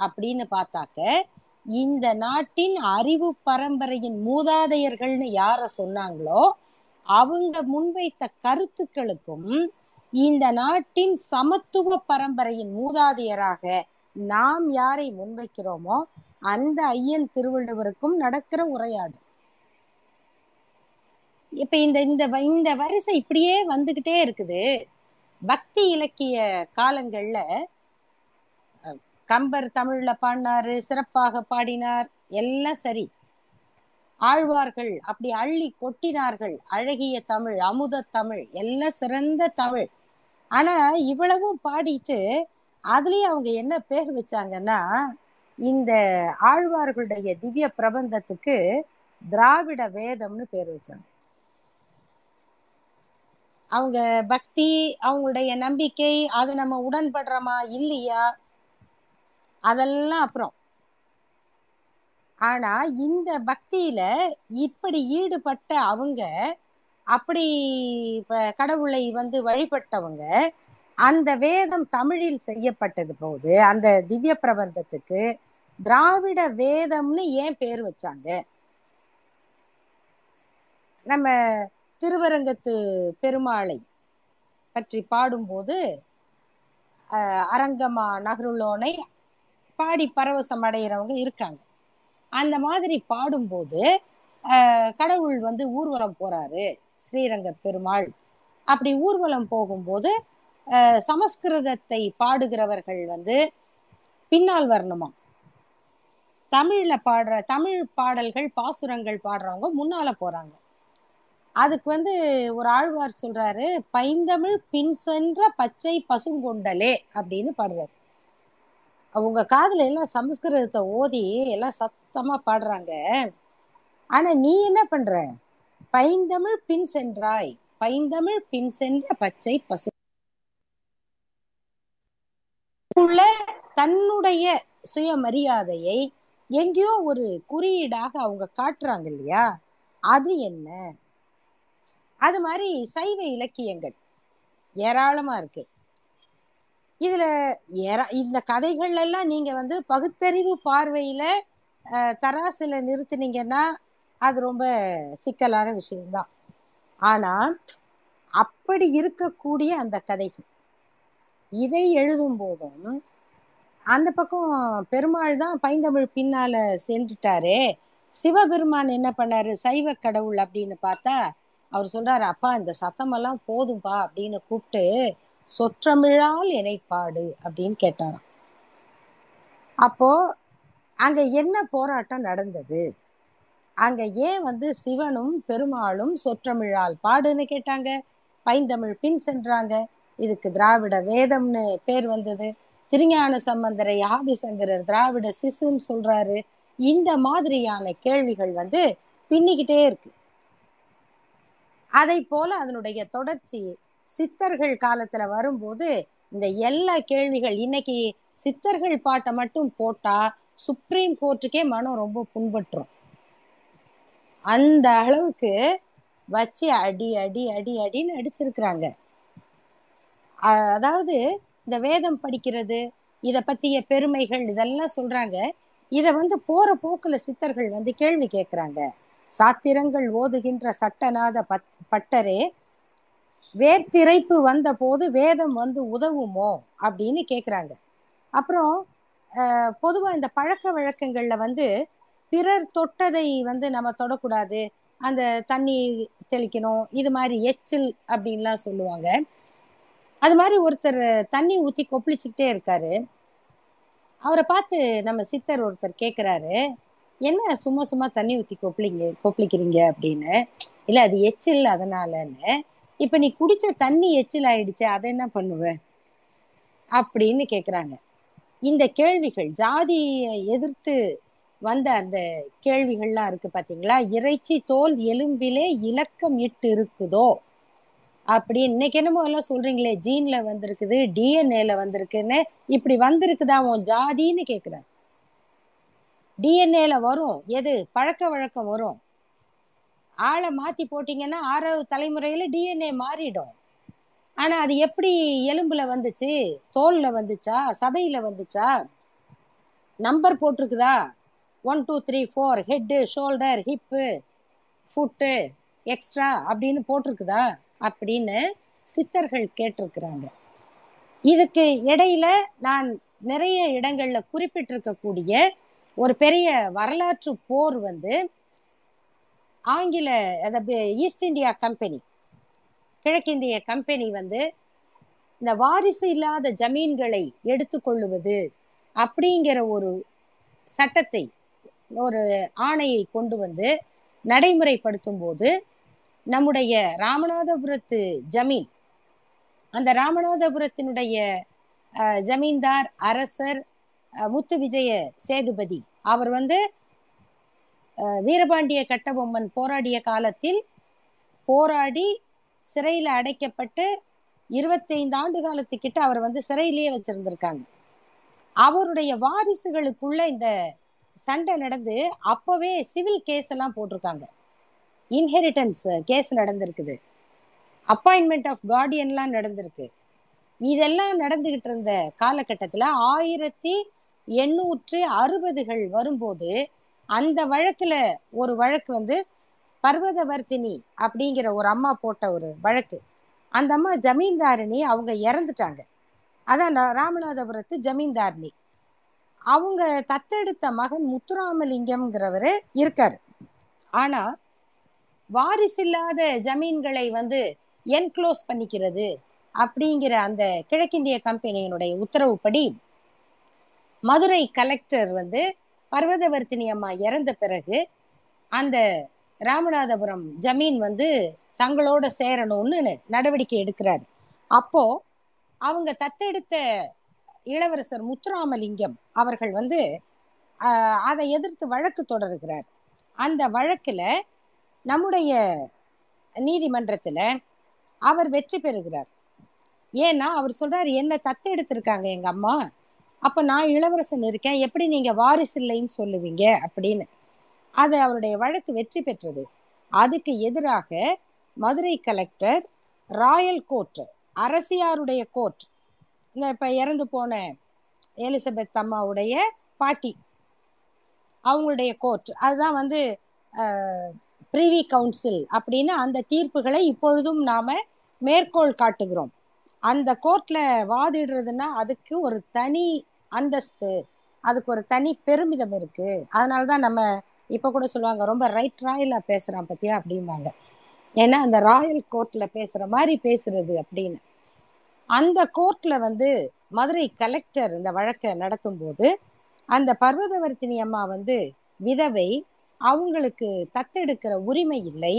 அப்படின்னு பார்த்தாக்க, இந்த நாட்டின் அறிவு பரம்பரையின் மூதாதையர்கள்னு யார சொன்னாங்களோ அவங்க முன்வைத்த கருத்துக்களுக்கும், இந்த நாட்டின் சமத்துவ பரம்பரையின் மூதாதையராக நாம் யாரை முன்வைக்கிறோமோ அந்த ஐயன் திருவள்ளுவருக்கும் நடக்கிற உரையாடல். இப்ப இந்த இந்த வரிசை இப்படியே வந்துகிட்டே இருக்குது. பக்தி இலக்கிய காலங்கள்ல கம்பர் தமிழ்ல பாடினாரு, சிறப்பாக பாடினார், எல்லாம் சரி. ஆழ்வார்கள் அப்படி அள்ளி கொட்டினார்கள், அழகிய தமிழ், அமுத தமிழ், எல்லாம் சிறந்த தமிழ். ஆனா இவ்வளவும் பாடிட்டு அதுலயும் அவங்க என்ன பேர் வச்சாங்கன்னா, இந்த ஆழ்வார்களுடைய திவ்ய பிரபந்தத்துக்கு திராவிட வேதம்னு பேர் வச்சாங்க. அவங்க பக்தி, அவங்களுடைய நம்பிக்கை, அதை நம்ம உடன்படுறோமா இல்லையா, அதெல்லாம் அப்புறம். ஆனா இந்த பக்தியில இப்படி ஈடுபட்ட அவங்க, அப்படி கடவுளை வந்து வழிபட்டவங்க, அந்த வேதம் தமிழில் செய்யப்பட்டது போது அந்த திவ்ய பிரபந்தத்துக்கு திராவிட வேதம்னு ஏன் பேர் வச்சாங்க? நம்ம திருவரங்கத்து பெருமாளை பற்றி பாடும்போது அரங்கமா நகருளோனை பாடி பரவசம் அடைகிறவங்க இருக்காங்க. அந்த மாதிரி பாடும்போது கடவுள் வந்து ஊர்வலம் போறாரு, ஸ்ரீரங்க பெருமாள் அப்படி ஊர்வலம் போகும்போது சமஸ்கிருதத்தை பாடுகிறவர்கள் வந்து பின்னால் வரணுமா, தமிழ்ல பாடுற தமிழ் பாடல்கள் பாசுரங்கள் பாடுறவங்க முன்னால போறாங்க. அதுக்கு வந்து ஒரு ஆழ்வார் சொல்றாரு, பைந்தமிழ் பின் சென்ற பச்சை பசுங்கொண்டலே அப்படின்னு பாடுறாரு. அவங்க காதுல எல்லாம் சமஸ்கிருதத்தை ஓதி எல்லாம் சத்தமா பாடுறாங்க. ஆனா நீ என்ன பண்ற, பைந்தமிழ் பின் சென்றாய், பைந்தமிழ் பின் சென்ற பச்சை பசு. தன்னுடைய சுயமரியாதையை எங்கேயோ ஒரு குறியீடாக அவங்க காட்டுறாங்க இல்லையா, அது என்ன? அது மாதிரி சைவ இலக்கியங்கள் ஏராளமா இருக்கு. இதுல ஏற இந்த கதைகள் எல்லாம் நீங்க வந்து பகுத்தறிவு பார்வையில தராசுல நிறுத்தினீங்கன்னா அது ரொம்ப சிக்கலான விஷயம்தான். ஆனா அப்படி இருக்கக்கூடிய அந்த கதைகள் இதை எழுதும் போதும் அந்த பக்கம் பெருமாள் தான் பைந்தமிழ் பின்னால சென்றுட்டாரு. சிவபெருமான் என்ன பண்ணாரு, சைவ கடவுள் அப்படின்னு பார்த்தா அவர் சொல்றாரு, அப்பா இந்த சத்தமெல்லாம் போதும்பா அப்படின்னு கூப்பிட்டு சொற்றமிழால் என்னை பாடு அப்படின்னு கேட்டாராம். அப்போ அங்க என்ன போராட்டம் நடந்தது, அங்க ஏன் வந்து சிவனும் பெருமாளும் சொற்றமிழால் பாடுன்னு கேட்டாங்க, பைந்தமிழ் பின் சென்றாங்க? இதுக்கு திராவிட வேதம்னு பேர் வந்தது. திருஞான சம்பந்தரை ஆதிசங்கரர் திராவிட சிசுன்னு சொல்றாரு. இந்த மாதிரியான கேள்விகள் வந்து பின்னிக்கிட்டே இருக்கு. அதை போல அதனுடைய தொடர்ச்சி சித்தர்கள் காலத்துல வரும்போது இந்த எல்லா கேள்விகள். இன்னைக்கு சித்தர்கள் பாட்டை மட்டும் போட்டா சுப்ரீம் கோர்ட்டுக்கே மனம் ரொம்ப புண்பற்றும். அந்த அளவுக்கு வச்சு அடி அடி அடி அடின்னு அடிச்சிருக்கிறாங்க. அதாவது இந்த வேதம் படிக்கிறது இதை பத்திய பெருமைகள் இதெல்லாம் சொல்றாங்க. இதை வந்து போற போக்குல சித்தர்கள் வந்து கேள்வி கேட்கிறாங்க. சாத்திரங்கள் ஓதுகின்ற சட்டநாத பத் பட்டரே வேர்த்திரைப்பு வந்த போது வேதம் வந்து உதவுமோ அப்படின்னு கேட்குறாங்க. அப்புறம் பொதுவாக இந்த பழக்க வழக்கங்களில் வந்து பிறர் தொட்டதை வந்து நம்ம தொடக்கூடாது, அந்த தண்ணி தெளிக்கணும், இது மாதிரி எச்சில் அப்படின்லாம் சொல்லுவாங்க. அது மாதிரி ஒருத்தர் தண்ணி ஊற்றி கொப்பளிச்சுக்கிட்டே இருக்காரு. அவரை பார்த்து நம்ம சித்தர் ஒருத்தர் கேட்குறாரு, என்ன சும்மா சும்மா தண்ணி ஊற்றி கொப்பளிங்க கொப்பளிக்கிறீங்க அப்படின்னு. இல்லை அது எச்சில் அதனாலன்னு. இப்ப நீ குடிச்ச தண்ணி எச்சில் ஆயிடுச்சு, அதை என்ன பண்ணுவ அப்படின்னு கேக்குறாங்க. இந்த கேள்விகள் ஜாதியை எதிர்த்து வந்த அந்த கேள்விகள்லாம் இருக்கு பாத்தீங்களா. இறைச்சி தோல் எலும்பிலே இலக்கம் இட்டு இருக்குதோ அப்படி இன்னைக்கு என்னமோ எல்லாம் சொல்றீங்களே, ஜீன்ல வந்திருக்குது, டிஎன்ஏல வந்திருக்குன்னு. இப்படி வந்திருக்குதா உன் ஜாதின்னு கேக்குறாங்க. டிஎன்ஏல வரும் எது, பழக்க வழக்கம் வரும். ஆளை மாற்றி போட்டிங்கன்னா ஆறாவது தலைமுறையில் டிஎன்ஏ மாறிடும். ஆனால் அது எப்படி எலும்பில் வந்துச்சு, தோலில் வந்துச்சா, சதையில் வந்துச்சா, நம்பர் போட்டிருக்குதா, one two three four, head shoulder hip foot extra அப்படின்னு போட்டிருக்குதா அப்படின்னு சித்தர்கள் கேட்டிருக்கிறாங்க. இதுக்கு இடையில நான் நிறைய இடங்களில் குறிப்பிட்டிருக்கக்கூடிய ஒரு பெரிய வரலாற்று போர் வந்து ஆங்கில அதாவது ஈஸ்ட் இந்தியா கம்பெனி, கிழக்கிந்திய கம்பெனி வந்து இந்த வாரிசு இல்லாத ஜமீன்களை எடுத்துக்கொள்ளுவது அப்படிங்கிற ஒரு சட்டத்தை, ஒரு ஆணையை கொண்டு வந்து நடைமுறைப்படுத்தும் போது நம்முடைய ராமநாதபுரத்து ஜமீன், அந்த ராமநாதபுரத்தினுடைய ஜமீன்தார் அரசர் முத்து விஜய சேதுபதி, அவர் வந்து வீரபாண்டிய கட்டபொம்மன் போராடிய காலத்தில் போராடி சிறையில் அடைக்கப்பட்டு இருபத்தைந்து ஆண்டு காலத்துக்கிட்ட அவர் வந்து சிறையிலேயே வச்சிருந்திருக்காங்க. அவருடைய வாரிசுகளுக்குள்ள இந்த சண்டை நடந்து அப்பவே சிவில் கேஸ் எல்லாம் போட்டிருக்காங்க. இன்ஹெரிட்டன்ஸ் கேஸ் நடந்திருக்குது, அப்பாயின்மெண்ட் ஆஃப் கார்டியன்லாம் நடந்திருக்கு. இதெல்லாம் நடந்துகிட்டு இருந்த காலகட்டத்தில் ஆயிரத்தி எண்ணூற்று அறுபதுகள் வரும்போது அந்த வழக்குல ஒரு வழக்கு வந்து பர்வத வர்த்தினி அப்படிங்கிற ஒரு அம்மா போட்ட ஒரு வழக்கு. அந்த அம்மா ஜமீன்தாரணி, அவங்க இறந்துட்டாங்க. அதான் ராமநாதபுரத்து ஜமீன்தாரணி. அவங்க தத்தெடுத்த மகன் முத்துராமலிங்கம்ங்கிறவர் இருக்காரு. ஆனா வாரிசில்லாத ஜமீன்களை வந்து என்க்ளோஸ் பண்ணிக்கிறது அப்படிங்கிற அந்த கிழக்கிந்திய கம்பெனியினுடைய உத்தரவுப்படி மதுரை கலெக்டர் வந்து பர்வத வர்த்தினி அம்மா இறந்த பிறகு அந்த ராமநாதபுரம் ஜமீன் வந்து தங்களோட சேரணும்னு நடவடிக்கை எடுக்கிறார். அப்போ அவங்க தத்தெடுத்த இளவரசர் முத்துராமலிங்கம் அவர்கள் வந்து அதை எதிர்த்து வழக்கு தொடர்கிறார். அந்த வழக்கில் நம்முடைய நீதிமன்றத்தில் அவர் வெற்றி பெறுகிறார். ஏன்னா அவர் சொல்றாரு, என்ன தத்து எடுத்திருக்காங்க எங்க அம்மா, அப்ப நான் இளவரசன் இருக்கேன், எப்படி நீங்க வாரிசு இல்லைன்னு சொல்லுவீங்க அப்படின்னு. அது அவருடைய வழக்கு வெற்றி பெற்றது. அதுக்கு எதிராக மதுரை கலெக்டர், ராயல் கோர்ட், அரசியாருடைய கோர்ட், இந்த இப்ப இறந்து போன எலிசபெத் அம்மாவுடைய பாட்டி அவங்களுடைய கோர்ட், அதுதான் வந்து பிரிவி கவுன்சில் அப்படின்னு அந்த தீர்ப்புகளை இப்பொழுதும் நாம மேற்கோள் காட்டுகிறோம். அந்த கோர்ட்ல வாதிடுறதுன்னா அதுக்கு ஒரு தனி அந்தஸ்து, அதுக்கு ஒரு தனி பெருமிதம் இருக்கு. அதனாலதான் நம்ம இப்ப கூட சொல்லுவாங்க, ரொம்ப ரைட் ராயலா பேசுறான் பத்தியா அப்படிம்பாங்க. ஏன்னா அந்த ராயல் கோர்ட்ல பேசுற மாதிரி பேசுறது அப்படின்னு. அந்த கோர்ட்ல வந்து மதுரை கலெக்டர் இந்த வழக்கை நடத்தும் போது அந்த பர்வதவர்த்தினி அம்மா வந்து விதவை, அவங்களுக்கு தத்தெடுக்கிற உரிமை இல்லை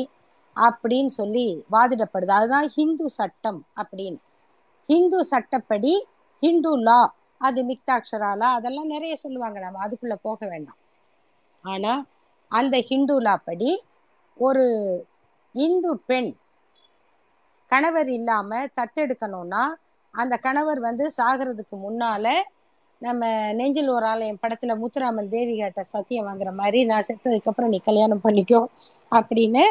அப்படின்னு சொல்லி வாதிடப்படுது. அதுதான் ஹிந்து சட்டம் அப்படின்னு. ஹிந்து சட்டப்படி, ஹிந்து லா, அது மிக்தாட்சராலா அதெல்லாம் நிறைய சொல்லுவாங்க, நம்ம அதுக்குள்ள போக வேண்டாம். ஆனா அந்த ஹிந்து லா படி ஒரு இந்து பெண் கணவர் இல்லாம தத்தெடுக்கணும்னா அந்த கணவர் வந்து சாகிறதுக்கு முன்னால, நம்ம நெஞ்சில் ஒரு ஆலயம் படத்துல முத்துராமன் தேவிகாட்ட சத்தியம் வாங்குற மாதிரி, நான் செத்ததுக்கு அப்புறம் நீ கல்யாணம் பண்ணிக்கோ அப்படின்னு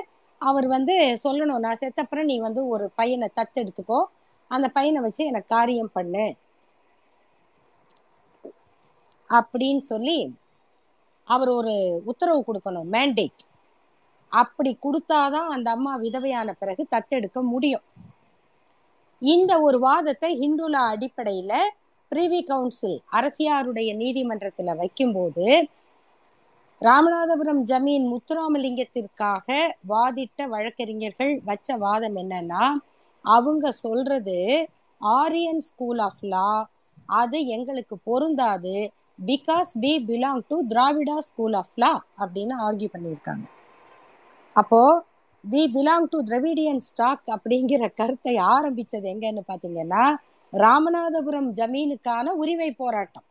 அவர் வந்து சொல்லணும். நான் செத்தப்புறம் நீ வந்து ஒரு பையனை தத்தெடுத்துக்கோ, அந்த பையனை வச்சு எனக்கு காரியம் பண்ணு அப்படின்னு சொல்லி அவர் ஒரு உத்தரவு கொடுக்கணும், மேண்டேட். அப்படி கொடுத்தாதான் அந்த அம்மா விதவையான பிறகு தத்தெடுக்க முடியும். இந்த ஒரு வாதத்தை ஹிந்துலா அடிப்படையில பிரிவி கவுன்சில் அரசியாருடைய நீதிமன்றத்துல வைக்கும்போது ராமநாதபுரம் ஜமீன் முத்துராமலிங்கத்திற்காக வாதிட்ட வழக்கறிஞர்கள் வச்ச வாதம் என்னன்னா, அவங்க சொல்றது ஆரியன் ஸ்கூல் ஆஃப் லா, அது எங்களுக்கு பொருந்தாது, because we belong to Dravida school of law அப்படின்னு ஆர்கியூ பண்ணியிருக்காங்க. அப்போ we belong to Dravidian stock அப்படிங்கிற கருத்தை ஆரம்பிச்சது எங்கன்னு பார்த்தீங்கன்னா ராமநாதபுரம் ஜமீனுக்கான உரிமை போராட்டம்.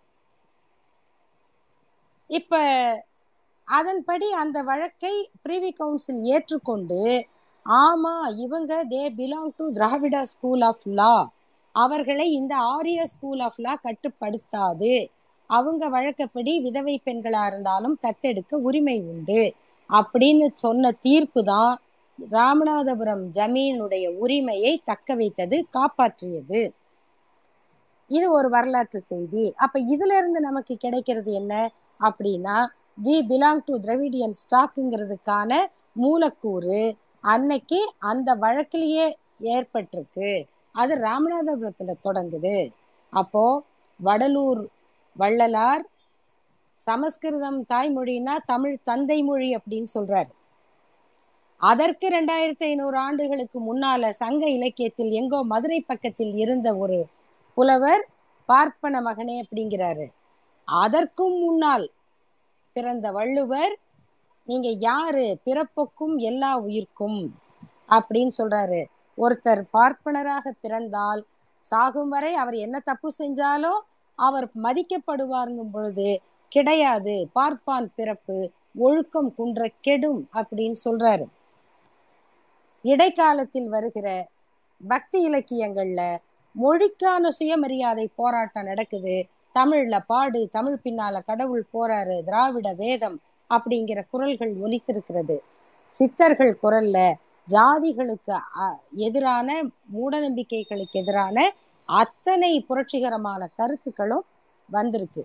இப்ப அதன்படி அந்த வழக்கை பிரிவி கவுன்சில் ஏற்றுக்கொண்டு, ஆமா இவங்க they belong to Dravida school of law, அவர்களை இந்த ஆரிய ஸ்கூல் ஆஃப் லா கட்டுப்படுத்தாது, அவங்க வழக்கப்படி விதவை பெண்களா இருந்தாலும் தத்தெடுக்க உரிமை உண்டு அப்படின்னு சொன்ன தீர்ப்பு தான் ராமநாதபுரம் ஜமீனுடைய உரிமையை தக்க வைத்தது, காப்பாற்றியது. இது ஒரு வரலாற்று செய்தி. அப்ப இதுல இருந்து நமக்கு கிடைக்கிறது என்ன அப்படின்னா, வி பிலாங் டு திராவிடியன் ஸ்டாக்குங்கிறதுக்கான மூலக்கூறு அன்னைக்கு அந்த வழக்கிலேயே ஏற்பட்டிருக்கு. அது ராமநாதபுரத்துல தொடங்குது. அப்போ வடலூர் வள்ளலார் சமஸ்கிருதம் தாய்மொழின்னா தமிழ் தந்தை மொழி அப்படின்னு சொல்றாரு. அதற்கு ரெண்டாயிரத்தி ஐநூறு ஆண்டுகளுக்கு முன்னால சங்க இலக்கியத்தில் எங்கோ மதுரை பக்கத்தில் இருந்த ஒரு புலவர் பார்ப்பன மகனே அப்படிங்கிறாரு. அதற்கும் முன்னால் பிறந்த வள்ளுவர் நீங்க யாரு, பிறப்புக்கும் எல்லா உயிர்க்கும் அப்படின்னு சொல்றாரு. ஒருத்தர் பார்ப்பனராக பிறந்தால் சாகும் வரை அவர் என்ன தப்பு செஞ்சாலும் அவர் மதிக்கப்படுவாருங்கும் பொழுது கிடையாது, பார்ப்பான் பிறப்பு ஒழுக்கம் குன்ற கெடும் அப்படின்னு சொல்றாரு. இடைக்காலத்தில் வருகிற பக்தி இலக்கியங்கள்ல மொழிக்கான சுயமரியாதை போராட்டம் நடக்குது. தமிழ்ல பாடு, தமிழ் பின்னால கடவுள் போறாரு, திராவிட வேதம் அப்படிங்கிற குரல்கள் ஒலித்திருக்கிறது. சித்தர்கள் குரல்ல ஜாதிகளுக்கு எதிரான, மூடநம்பிக்கைகளுக்கு எதிரான அத்தனை புரட்சிகரமான கருத்துக்களும் வந்திருக்கு.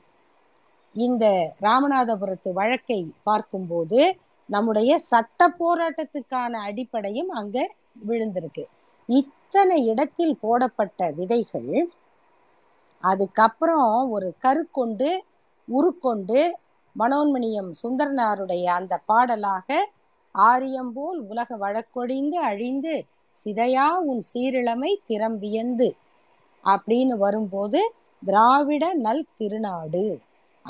இந்த ராமநாதபுரத்து வழக்கை பார்க்கும்போது நம்முடைய சட்ட போராட்டத்துக்கான அடிப்படையும் அங்க விழுந்திருக்கு. இத்தனை இடத்தில் போடப்பட்ட விதைகள் அதுக்கப்புறம் ஒரு கருக்கொண்டு உருக்கொண்டு மனோன்மணியம் சுந்தரனாருடைய அந்த பாடலாக ஆரியம்போல் உலக வழக்கொழிந்து அழிந்து சிதையா உன் சீரிழமை திறம் வியந்து அப்படின்னு வரும்போது திராவிட நல் திருநாடு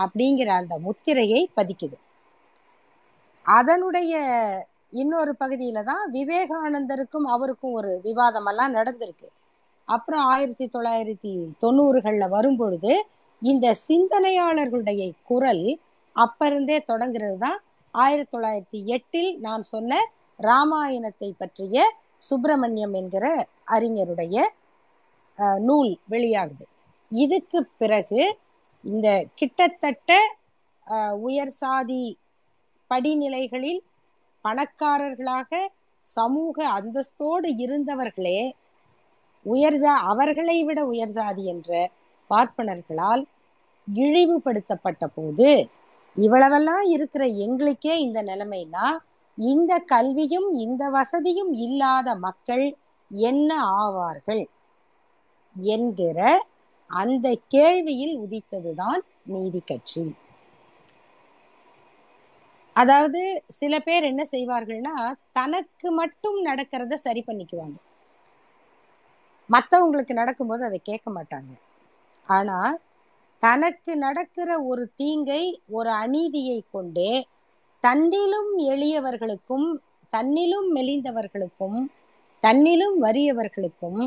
அப்படிங்கிற அந்த முத்திரையை பதிக்குது. அதனுடைய இன்னொரு பகுதியில தான் விவேகானந்தருக்கும் அவருக்கும் ஒரு விவாதம் எல்லாம் நடந்திருக்கு. அப்புறம் ஆயிரத்தி தொள்ளாயிரத்தி தொண்ணூறுகள்ல வரும்பொழுது இந்த சிந்தனையாளர்களுடைய குரல் அப்பருந்தே தொடங்கிறது தான் ஆயிரத்தி தொள்ளாயிரத்தி எட்டில் நான் சொன்ன ராமாயணத்தை பற்றிய சுப்பிரமணியம் என்கிற அறிஞருடைய நூல் வெளியாகுது. இதுக்கு பிறகு இந்த கிட்டத்தட்ட உயர் சாதி படிநிலைகளில் பணக்காரர்களாக சமூக அந்தஸ்தோடு இருந்தவர்களே உயர்ஜா அவர்களை விட உயர்ஜாதி என்ற பார்ப்பனர்களால் இழிவுபடுத்தப்பட்ட போது இவ்வளவெல்லாம் இருக்கிற எங்களுக்கே இந்த நிலைமைனா இந்த கல்வியும் இந்த வசதியும் இல்லாத மக்கள் என்ன ஆவார்கள் என்கிற அந்த கேள்வியில் உதித்ததுதான் நீதி கட்சி. அதாவது சில பேர் என்ன செய்வார்கள்னா தனக்கு மட்டும் நடக்கிறத சரி பண்ணிக்குவாங்க, மற்றவங்களுக்கு நடக்கும்போது அதை கேட்க மாட்டாங்க. ஆனா தனக்கு நடக்கிற ஒரு தீங்கை ஒரு அநீதியை கொண்டே தன்னிலும் எளியவர்களுக்கும் தன்னிலும் மெலிந்தவர்களுக்கும் தன்னிலும் வறியவர்களுக்கும்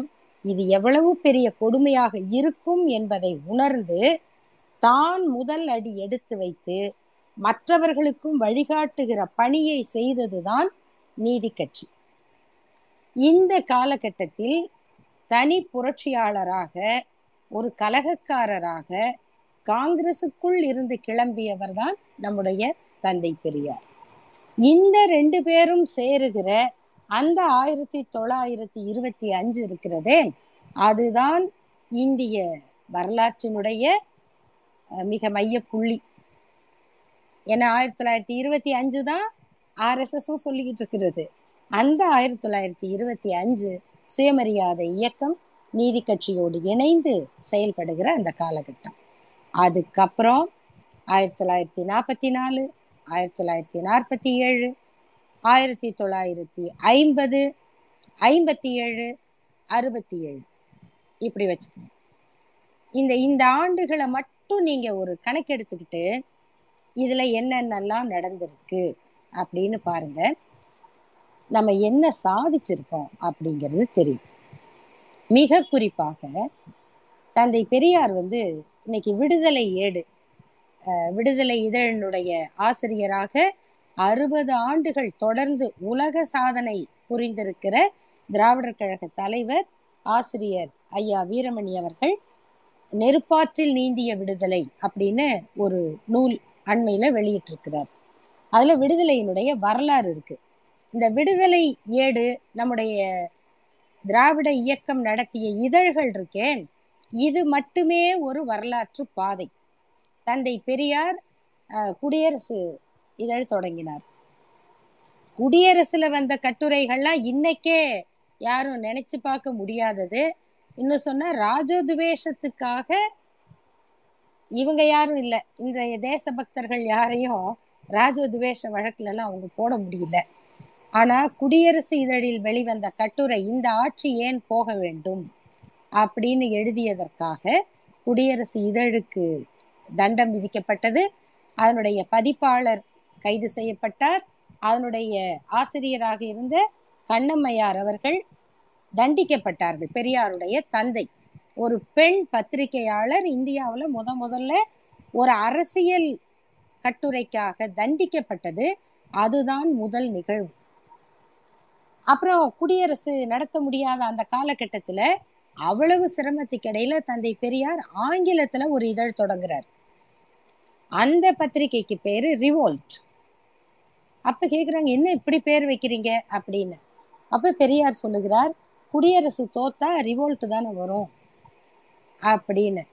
இது எவ்வளவு பெரிய கொடுமையாக இருக்கும் என்பதை உணர்ந்து தான் முதல் அடி எடுத்து வைத்து மற்றவர்களுக்கும் வழிகாட்டுகிற பணியை செய்ததுதான் நீதி கட்சி. இந்த காலகட்டத்தில் தனி புரட்சியாளராக ஒரு கலகக்காரராக காங்கிரசுக்குள் இருந்து கிளம்பியவர் தான் நம்முடைய தந்தை பெரியார். இந்த ரெண்டு பேரும் சேருகிற அந்த ஆயிரத்தி தொள்ளாயிரத்தி இருபத்தி அஞ்சு இருக்கிறதே, அதுதான் இந்திய வரலாற்றினுடைய மிக மைய புள்ளி. ஏன்னா ஆயிரத்தி தொள்ளாயிரத்தி இருபத்தி அஞ்சு தான் ஆர் எஸ் எஸ் சொல்லிக்கிட்டு இருக்கிறது. அந்த ஆயிரத்தி தொள்ளாயிரத்தி இருபத்தி அஞ்சு சுயமரியாதை இயக்கம் நீதி கட்சியோடு இணைந்து செயல்படுகிற அந்த காலகட்டம். அதுக்கப்புறம் ஆயிரத்தி தொள்ளாயிரத்தி நாற்பத்தி நாலு ஆயிரத்தி தொள்ளாயிரத்தி நாற்பத்தி ஏழு ஆயிரத்தி தொள்ளாயிரத்தி ஐம்பது ஐம்பத்தி ஏழு அறுபத்தி ஏழு இப்படி வச்சுக்கோங்க. இந்த இந்த ஆண்டுகளை மட்டும் நீங்க ஒரு கணக்கெடுத்துக்கிட்டு இதுல என்னென்னலாம் நடந்திருக்கு அப்படின்னு பாருங்க. நம்ம என்ன சாதிச்சிருக்கோம் அப்படிங்கிறது தெரியும். மிக குறிப்பாக தந்தை பெரியார் வந்து இன்னைக்கு விடுதலை ஏடு விடுதலை இதழினுடைய ஆசிரியராக அறுபது ஆண்டுகள் தொடர்ந்து உலக சாதனை புரிந்திருக்கிற திராவிடர் கழக தலைவர் ஆசிரியர் ஐயா வீரமணி அவர்கள் நெருப்பாற்றில் நீந்திய விடுதலை அப்படின்னு ஒரு நூல் அண்மையில வெளியிட்டிருக்கிறார். அதுல விடுதலையினுடைய வரலாறு இருக்கு. இந்த விடுதலை ஏடு நம்முடைய திராவிட இயக்கம் நடத்திய இதழ்கள் இருக்கேன், இது மட்டுமே ஒரு வரலாற்று பாதை. தந்தை பெரியார் குடியரசு இதழ் தொடங்கினார். குடியரசுல வந்த கட்டுரைகள்லாம் இன்னைக்கே யாரும் நினைச்சு பார்க்க முடியாதது. இன்னும் சொன்னா ராஜதுவேஷத்துக்காக இவங்க யாரும் இல்லை, இந்த தேச பக்தர்கள் யாரையும் ராஜதுவேஷ வழக்குல எல்லாம் அவங்க போட முடியல. ஆனா குடியரசு இதழில் வெளிவந்த கட்டுரை இந்த ஆட்சி ஏன் போக வேண்டும் அப்படின்னு எழுதியதற்காக குடியரசு இதழுக்கு தண்டம் விதிக்கப்பட்டது. அதனுடைய பதிப்பாளர் கைது செய்யப்பட்டார். அதனுடைய ஆசிரியராக இருந்த கண்ணம்மையார் அவர்கள் தண்டிக்கப்பட்டார்கள். பெரியாருடைய தந்தை ஒரு பெண் பத்திரிகையாளர் இந்தியாவில் முத முதல்ல ஒரு அரசியல் கட்டுரைக்காக தண்டிக்கப்பட்டது. அதுதான் முதல் நிகழ்வு. அப்புறம் குடியரசு நடத்த முடியாத அந்த காலகட்டத்துல அவ்வளவு சிரமத்துக்கு இடையில தந்தை பெரியார் ஆங்கிலத்துல ஒரு இதழ் தொடங்குறார். அந்த பத்திரிகைக்கு பேரு ரிவோல்ட். அப்ப கேக்குறாங்க என்ன இப்படி பேர் வைக்கிறீங்க அப்படின்னு. அப்ப பெரியார் சொல்லுகிறார் குடியரசு தோத்தா ரிவோல்ட் தானே வரும் அப்படின்னு.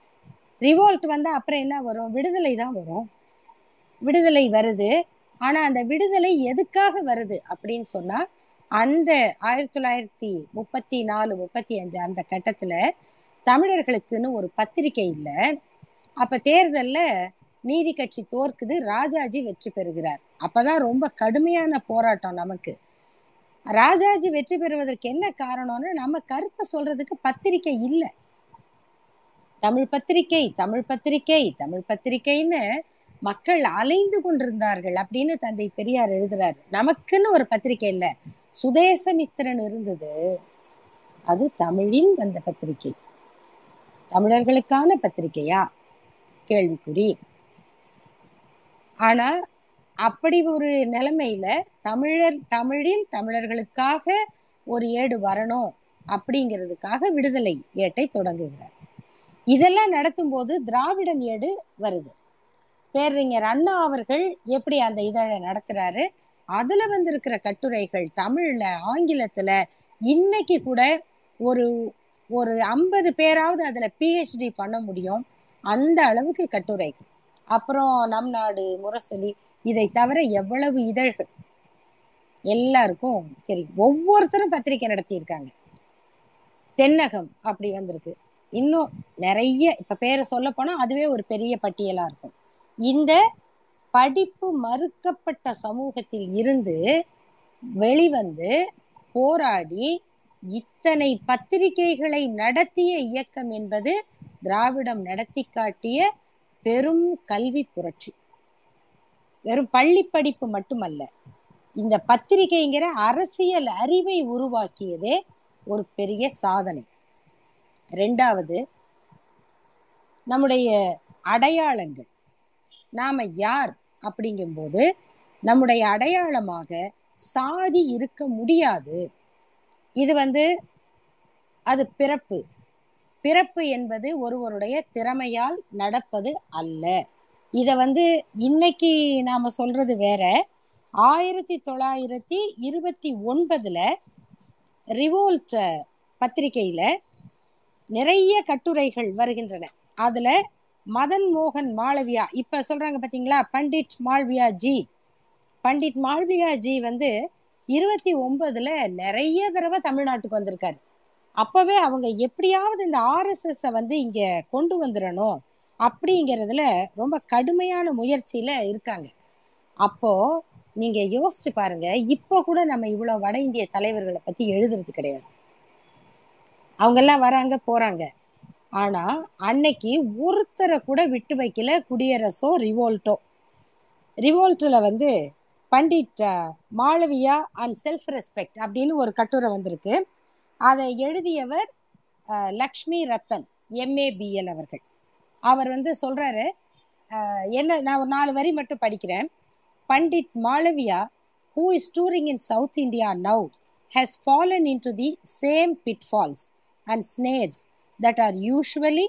ரிவோல்ட் வந்தா அப்புறம் என்ன வரும்? விடுதலை தான் வரும். விடுதலை வருது. ஆனா அந்த விடுதலை எதுக்காக வருது அப்படின்னு சொன்னா அந்த ஆயிரத்தி தொள்ளாயிரத்தி முப்பத்தி நாலு முப்பத்தி அஞ்சு அந்த கட்டத்துல தமிழர்களுக்குன்னு ஒரு பத்திரிகை இல்லை. அப்ப தேர்தல்ல நீதி கட்சி தோற்குது, ராஜாஜி வெற்றி பெறுகிறார். அப்பதான் ரொம்ப கடுமையான போராட்டம் நமக்கு. ராஜாஜி வெற்றி பெறுவதற்கு என்ன காரணம்னு நம்ம கருத்தை சொல்றதுக்கு பத்திரிகை இல்லை. தமிழ் பத்திரிகை தமிழ் பத்திரிகை தமிழ் பத்திரிகைன்னு மக்கள் அலைந்து கொண்டிருந்தார்கள் அப்படின்னு தந்தை பெரியார் எழுதுறாரு. நமக்குன்னு ஒரு பத்திரிகை இல்ல, சுதேசமித்திரன் இருந்தது, அது தமிழின் வந்த பத்திரிகை, தமிழர்களுக்கான பத்திரிகையா கேள்விக்குறி. ஆனா அப்படி ஒரு நிலைமையில தமிழர் தமிழின் தமிழர்களுக்காக ஒரு ஏடு வரணும் அப்படிங்கிறதுக்காக விடுதலை ஏட்டை தொடங்குகிறார். இதெல்லாம் நடத்தும் போது திராவிடன் ஏடு வருது. பேரறிஞர் அண்ணா அவர்கள் எப்படி அந்த இதழை நடத்துறாரு, அதுல வந்திருக்கிற கட்டுரைகள் தமிழ்ல ஆங்கிலத்துல இன்னைக்கு கூட ஒரு ஒரு ஐம்பது பேராவது அதுல பிஹெச்டி பண்ண முடியும் அந்த அளவுக்கு கட்டுரை. அப்புறம் நம் நாடு, முரசொலி, இதை தவிர எவ்வளவு இதழ்கள் எல்லாருக்கும் தெரியும். ஒவ்வொருத்தரும் பத்திரிகை நடத்தியிருக்காங்க. தென்னகம் அப்படி வந்திருக்கு, இன்னும் நிறைய. இப்ப பேரை சொல்ல போனா அதுவே ஒரு பெரிய பட்டியலா இருக்கும். இந்த படிப்பு மறுக்கப்பட்ட சமூகத்தில் இருந்து வெளிவந்து போராடி இத்தனை பத்திரிகைகளை நடத்திய இயக்கம் என்பது திராவிடம் நடத்தி காட்டிய பெரும் கல்வி புரட்சி. வெறும் பள்ளி படிப்பு மட்டுமல்ல, இந்த பத்திரிகைங்கிற அரசியல் அறிவை உருவாக்கியதே ஒரு பெரிய சாதனை. ரெண்டாவது, நம்முடைய அடையாளங்கள், நாம யார் அப்படிங்கும்போது நம்முடைய அடையாளமாக சாதி இருக்க முடியாது. இது வந்து அது பிறப்பு, பிறப்பு என்பது ஒருவருடைய திறமையால் நடப்பது அல்ல. இதை வந்து இன்னைக்கு நாம சொல்றது வேற. ஆயிரத்தி தொள்ளாயிரத்தி இருபத்தி ஒன்பதுல ரிவோல்ட் பத்திரிகையில நிறைய கட்டுரைகள் வருகின்றன. அதுல மதன் மோகன் மாளவியா, இப்ப சொல்றாங்க பாத்தீங்களா பண்டிட் மாளவியா ஜி, பண்டிட் மாளவியா ஜி வந்து இருபத்தி ஒன்பதுல நிறைய தடவை தமிழ்நாட்டுக்கு வந்திருக்காரு. அப்பவே அவங்க எப்படியாவது இந்த ஆர் எஸ் எஸ் வந்து இங்க கொண்டு வந்துடணும் அப்படிங்கிறதுல ரொம்ப கடுமையான முயற்சியில இருக்காங்க. அப்போ நீங்க யோசிச்சு பாருங்க, இப்ப கூட நம்ம இவ்வளவு வட இந்திய தலைவர்களை பத்தி எழுதுறது கிடையாது. அவங்க எல்லாம் வராங்க போறாங்க, ஆனா அன்னைக்கு ஒருத்தரை கூட விட்டு வைக்கல குடியரசோ ரிவோல்ட்டோ. ரிவோல்ட்ல வந்து Pandit Malaviya and self respect அப்படின்னு ஒரு கட்டுரை வந்திருக்கு. அதை எழுதியவர் லக்ஷ்மி ரத்தன், எம்ஏபிஎல் அவர்கள். அவர் வந்து சொல்றாரு, என்ன, நான் ஒரு நாலு வரி மட்டும் படிக்கிறேன். Pandit Malaviya, who is touring in South India now, has fallen in to the same pitfalls and snares that are usually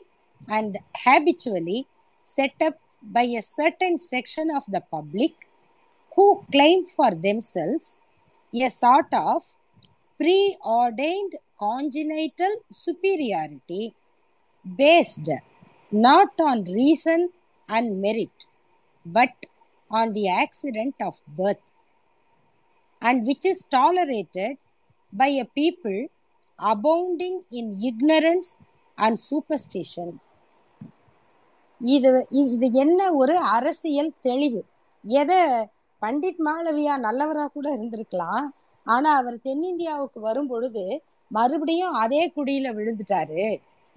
and habitually set up by a certain section of the public who claim for themselves a sort of preordained congenital superiority based not on reason and merit but on the accident of birth, and which is tolerated by a people abounding in ignorance and superstition. இது இது என்ன ஒரு அரசியல் தெளிவு. எதை பண்டிட் மாளவியா நல்லவரா கூட இருந்திருக்கலாம், ஆனா அவர் தென்னிந்தியாவுக்கு வரும் பொழுது மறுபடியும் அதே குடியில விழுந்துட்டாரு.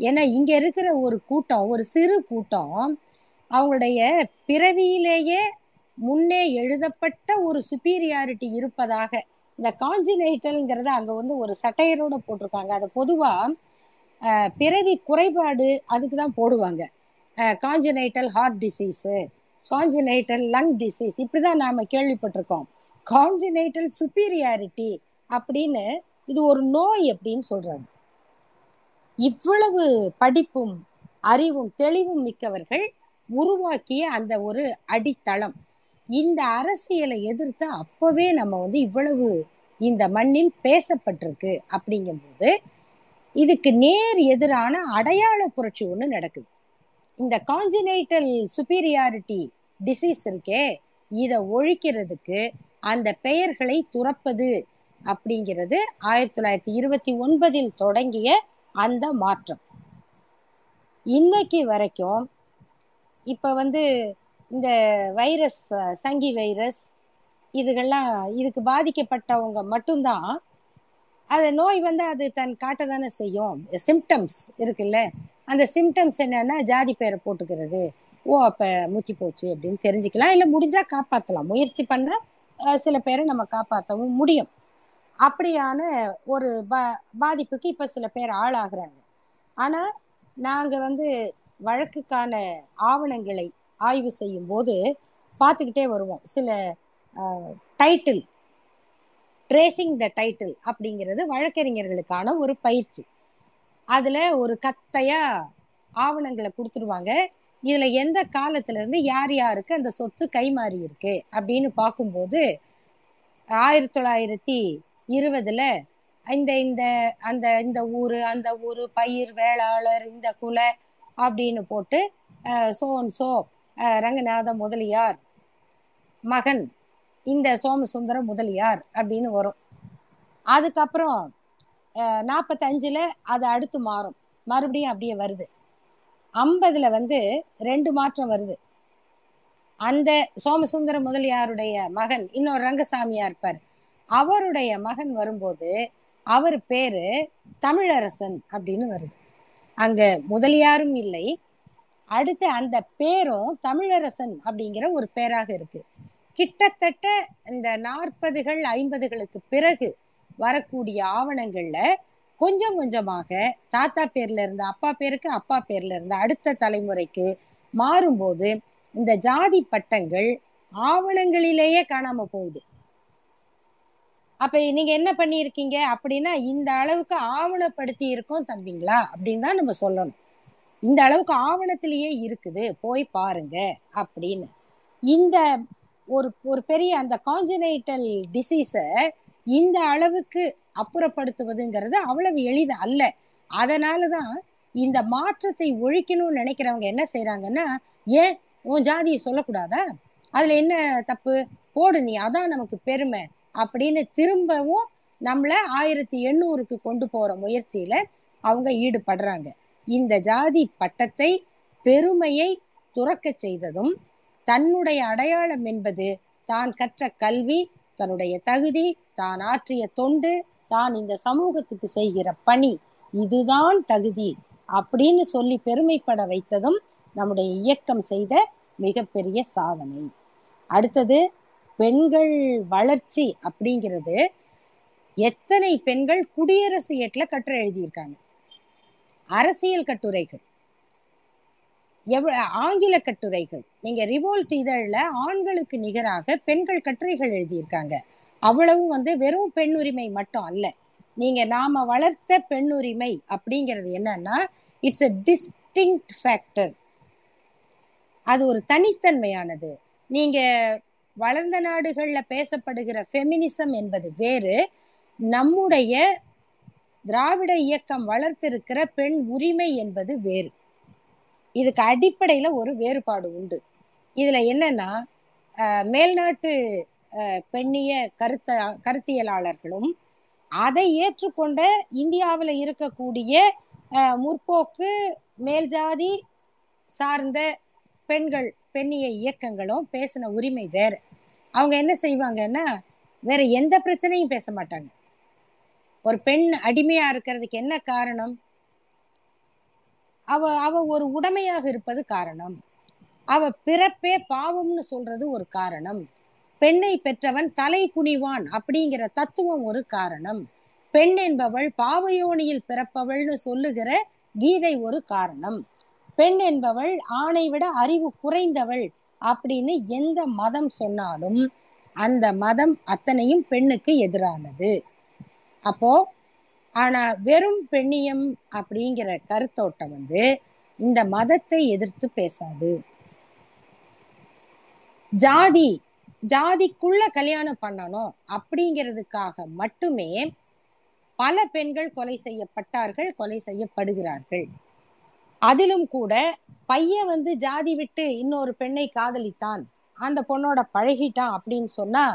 ஏன்னா இங்க இருக்கிற ஒரு கூட்டம், ஒரு சிறு கூட்டம், அவங்களுடைய பிறவியிலேயே முன்னே எழுதப்பட்ட ஒரு சுப்பீரியாரிட்டி இருப்பதாக. இந்த காஞ்சினைட்டல்ங்கிறத அங்க வந்து ஒரு சட்டையரோட போட்டிருக்காங்க. அதை பொதுவா அஹ் பிறவி குறைபாடு அதுக்குதான் போடுவாங்க. Uh congenital heart disease, congenital lung disease, இப்படிதான் நாம கேள்விப்பட்டிருக்கோம். கான்ஜினைட்டல் சுப்பீரியாரிட்டி அப்படின்னு இது ஒரு நோய் அப்படின்னு சொல்றாங்க. இவ்வளவு படிப்பும் அறிவும் தெளிவும் மிக்கவர்கள் உருவாக்கிய அந்த ஒரு அடித்தளம், இந்த அரசியலை எதிர்த்து அப்பவே நம்ம வந்து இவ்வளவு இந்த மண்ணில் பேசப்பட்டிருக்கு. அப்படிங்கும்போது இதுக்கு நேர் எதிரான அடையாள புரட்சி ஒண்ணு நடக்குது. இந்த கான்ஜினைட்டல் சுப்பீரியாரிட்டி டிசீஸ் இருக்கே, இதை ஒழிக்கிறதுக்கு அந்த பெயர்களை துறப்பது அப்படிங்கிறது ஆயிரத்தி தொள்ளாயிரத்தி இருபத்தி ஒன்பதில் தொடங்கிய அந்த மாற்றம். இன்னைக்கு வரைக்கும் இப்போ வந்து இந்த வைரஸ், சங்கி வைரஸ், இதுகெல்லாம் இதுக்கு பாதிக்கப்பட்டவங்க மட்டும்தான் அது நோய் வந்து அது தன் காட்ட தானே செய்யும். சிம்டம்ஸ் இருக்குல்ல, அந்த சிம்டம்ஸ் என்னன்னா ஜாதி பேரை போட்டுக்கிறது, ஓ அப்ப முத்தி போச்சு அப்படின்னு தெரிஞ்சுக்கலாம். இல்லை முடிஞ்சா காப்பாற்றலாம், முயற்சி பண்ண சில பேரை நம்ம காப்பாற்றவும் முடியும். அப்படியான ஒரு பா பாதிப்புக்கு இப்போ சில பேர் ஆளாகிறாங்க. ஆனால் நாங்கள் வந்து வழக்குக்கான ஆவணங்களை ஆய்வு செய்யும் போது பார்த்துக்கிட்டே வருவோம். சில டைட்டில் ட்ரேசிங் த டைட்டில் அப்படிங்கிறது வழக்கறிஞர்களுக்கான ஒரு பயிற்சி. அதில் ஒரு கத்தையாக ஆவணங்களை கொடுத்துருவாங்க. இதில் எந்த காலத்திலேருந்து யார் யாருக்கு அந்த சொத்து கைமாறி இருக்கு அப்படின்னு பார்க்கும்போது ஆயிரத்தி தொள்ளாயிரத்தி இருபதில் இந்த இந்த அந்த இந்த ஊர் அந்த ஊர் பயிர் வேளாளர் இந்த குலை அப்படின்னு போட்டு சோன்சோ ரங்கநாத முதலியார் மகன் இந்த சோமசுந்தர முதலியார் அப்படின்னு வரும். அதுக்கப்புறம் நாற்பத்தஞ்சில் அது அடுத்து மாறும், மறுபடியும் அப்படியே வருது. ஐம்பதுல வந்து ரெண்டு மாற்றம் வருது. அந்த சோமசுந்தர முதலியாருடைய மகன் இன்னொரு ரங்கசாமியா இருப்பார், அவருடைய மகன் வரும்போது அவர் பேரு தமிழரசன் அப்படின்னு வருது. அங்க முதலியாரும் இல்லை, அடுத்து அந்த பேரும் தமிழரசன் அப்படிங்கிற ஒரு பேராக இருக்கு. கிட்டத்தட்ட இந்த நாற்பதுகள் ஐம்பதுகளுக்கு பிறகு வரக்கூடிய ஆவணங்கள்ல கொஞ்சம் கொஞ்சமாக தாத்தா பேர்ல இருந்த அப்பா பேருக்கு, அப்பா பேர்ல இருந்த அடுத்த தலைமுறைக்கு மாறும்போது இந்த ஜாதி பட்டங்கள் ஆவணங்களிலேயே காணாம போகுது. அப்ப நீங்க என்ன பண்ணியிருக்கீங்க அப்படின்னா, இந்த அளவுக்கு ஆவணப்படுத்தி இருக்கோம் தம்பிங்களா அப்படின்னு தான் நம்ம சொல்லணும். இந்த அளவுக்கு ஆவணத்திலேயே இருக்குது, போய் பாருங்க அப்படின்னு. இந்த ஒரு ஒரு பெரிய அந்த கான்ஜெனைட்டல் டிசீஸ இந்த அளவுக்கு அப்புறப்படுத்துவதுங்கிறது அவ்வளவு எளிது அல்ல. அதனாலதான் இந்த மாற்றத்தை ஒழிக்கணும்னு நினைக்கிறவங்க என்ன செய்யறாங்கன்னா, ஏன் உன் ஜாதியை சொல்லக்கூடாதா, அதுல என்ன தப்பு, போடு நீ, அதான் நமக்கு பெருமை அப்படின்னு திரும்பவும் நம்மள ஆயிரத்தி எண்ணூறுக்கு கொண்டு போற முயற்சியில அவங்க ஈடுபடுறாங்க. இந்த ஜாதி பட்டத்தை பெருமையை துறக்க செய்ததும் தன்னுடைய அடையாளம் என்பது தான் கற்ற கல்வி, தன்னுடைய தகுதி, தான் ஆற்றிய தொண்டு, தான் இந்த சமூகத்துக்கு செய்கிற பணி, இதுதான் தகுதி அப்படின்னு சொல்லி பெருமைப்பட வைத்ததும் நம்முடைய இயக்கம் செய்த மிகப்பெரிய சாதனை. அடுத்தது பெண்கள் வளர்ச்சி அப்படிங்கிறது. எத்தனை பெண்கள் குடியரசு ஏட்டில் கட்டுரை எழுதியிருக்காங்க, அரசியல் கட்டுரைகள், எவ் ஆங்கில கட்டுரைகள். நீங்க ரிவோல்ட் இதழில் ஆண்களுக்கு நிகராக பெண்கள் கட்டுரைகள் எழுதியிருக்காங்க. அவ்வளவு வந்து வெறும் பெண்ணுரிமை மட்டும் அல்ல, நீங்க நாம வளர்த்த பெண்ணுரிமை அப்படிங்கிறது என்னன்னா, இட்ஸ் எ டிஸ்டிங்க்ட் ஃபேக்டர், அது ஒரு தனித்தன்மையானது. நீங்க வளர்ந்த நாடுகள்ல பேசப்படுகிற ஃபெமினிசம் என்பது வேறு, நம்முடைய திராவிட இயக்கம் வளர்த்திருக்கிற பெண் உரிமை என்பது வேறு. இதுக்கு அடிப்படையில ஒரு வேறுபாடு உண்டு. இதுல என்னன்னா, மேல்நாட்டு பெண்ணிய கருத்த கருத்தியலாளர்களும் அதை ஏற்றுக்கொண்ட இந்தியாவில் இருக்கக்கூடிய முற்போக்கு மேல்ஜாதி சார்ந்த பெண்கள் பெண்ணிய இயக்கங்களும் பேசின உரிமை வேற. அவங்க என்ன செய்வாங்கன்னா, வேற எந்த பிரச்சனையும் பேச மாட்டாங்க. ஒரு பெண் அடிமையா இருக்கிறதுக்கு என்ன காரணம், அவ அவ ஒரு உடமையாக இருப்பது காரணம், அவ பிறப்பே பாவம்னு சொல்றது ஒரு காரணம், பெண்ணை பெற்றவன் தலை குனிவான் அப்படிங்கிற தத்துவம் ஒரு காரணம், பெண் என்பவள் பாவயோனியில் பிறப்பவள்னு சொல்லுகிற கீதை ஒரு காரணம், பெண் என்பவள் ஆணை விட அறிவு குறைந்தவள் அப்படின்னு எந்த மதம் சொன்னாலும் அந்த மதம் அத்தனையும் பெண்ணுக்கு எதிரானது. அப்போ ஆனா வெறும் பெண்ணியம் அப்படிங்கிற கருத்தோட்டம் வந்து இந்த மதத்தை எதிர்த்து பேசாது. ஜாதி ஜாதிக்குள்ள கல்யாணம் பண்ணணும் அப்படிங்கிறதுக்காக மட்டுமே பல பெண்கள் கொலை செய்யப்பட்டார்கள், கொலை செய்யப்படுகிறார்கள். அதிலும் கூட பையன் வந்து ஜாதி விட்டு இன்னொரு பெண்ணை காதலித்தான், அந்த பொண்ணோட பழகிட்டான் அப்படின்னு சொன்னா,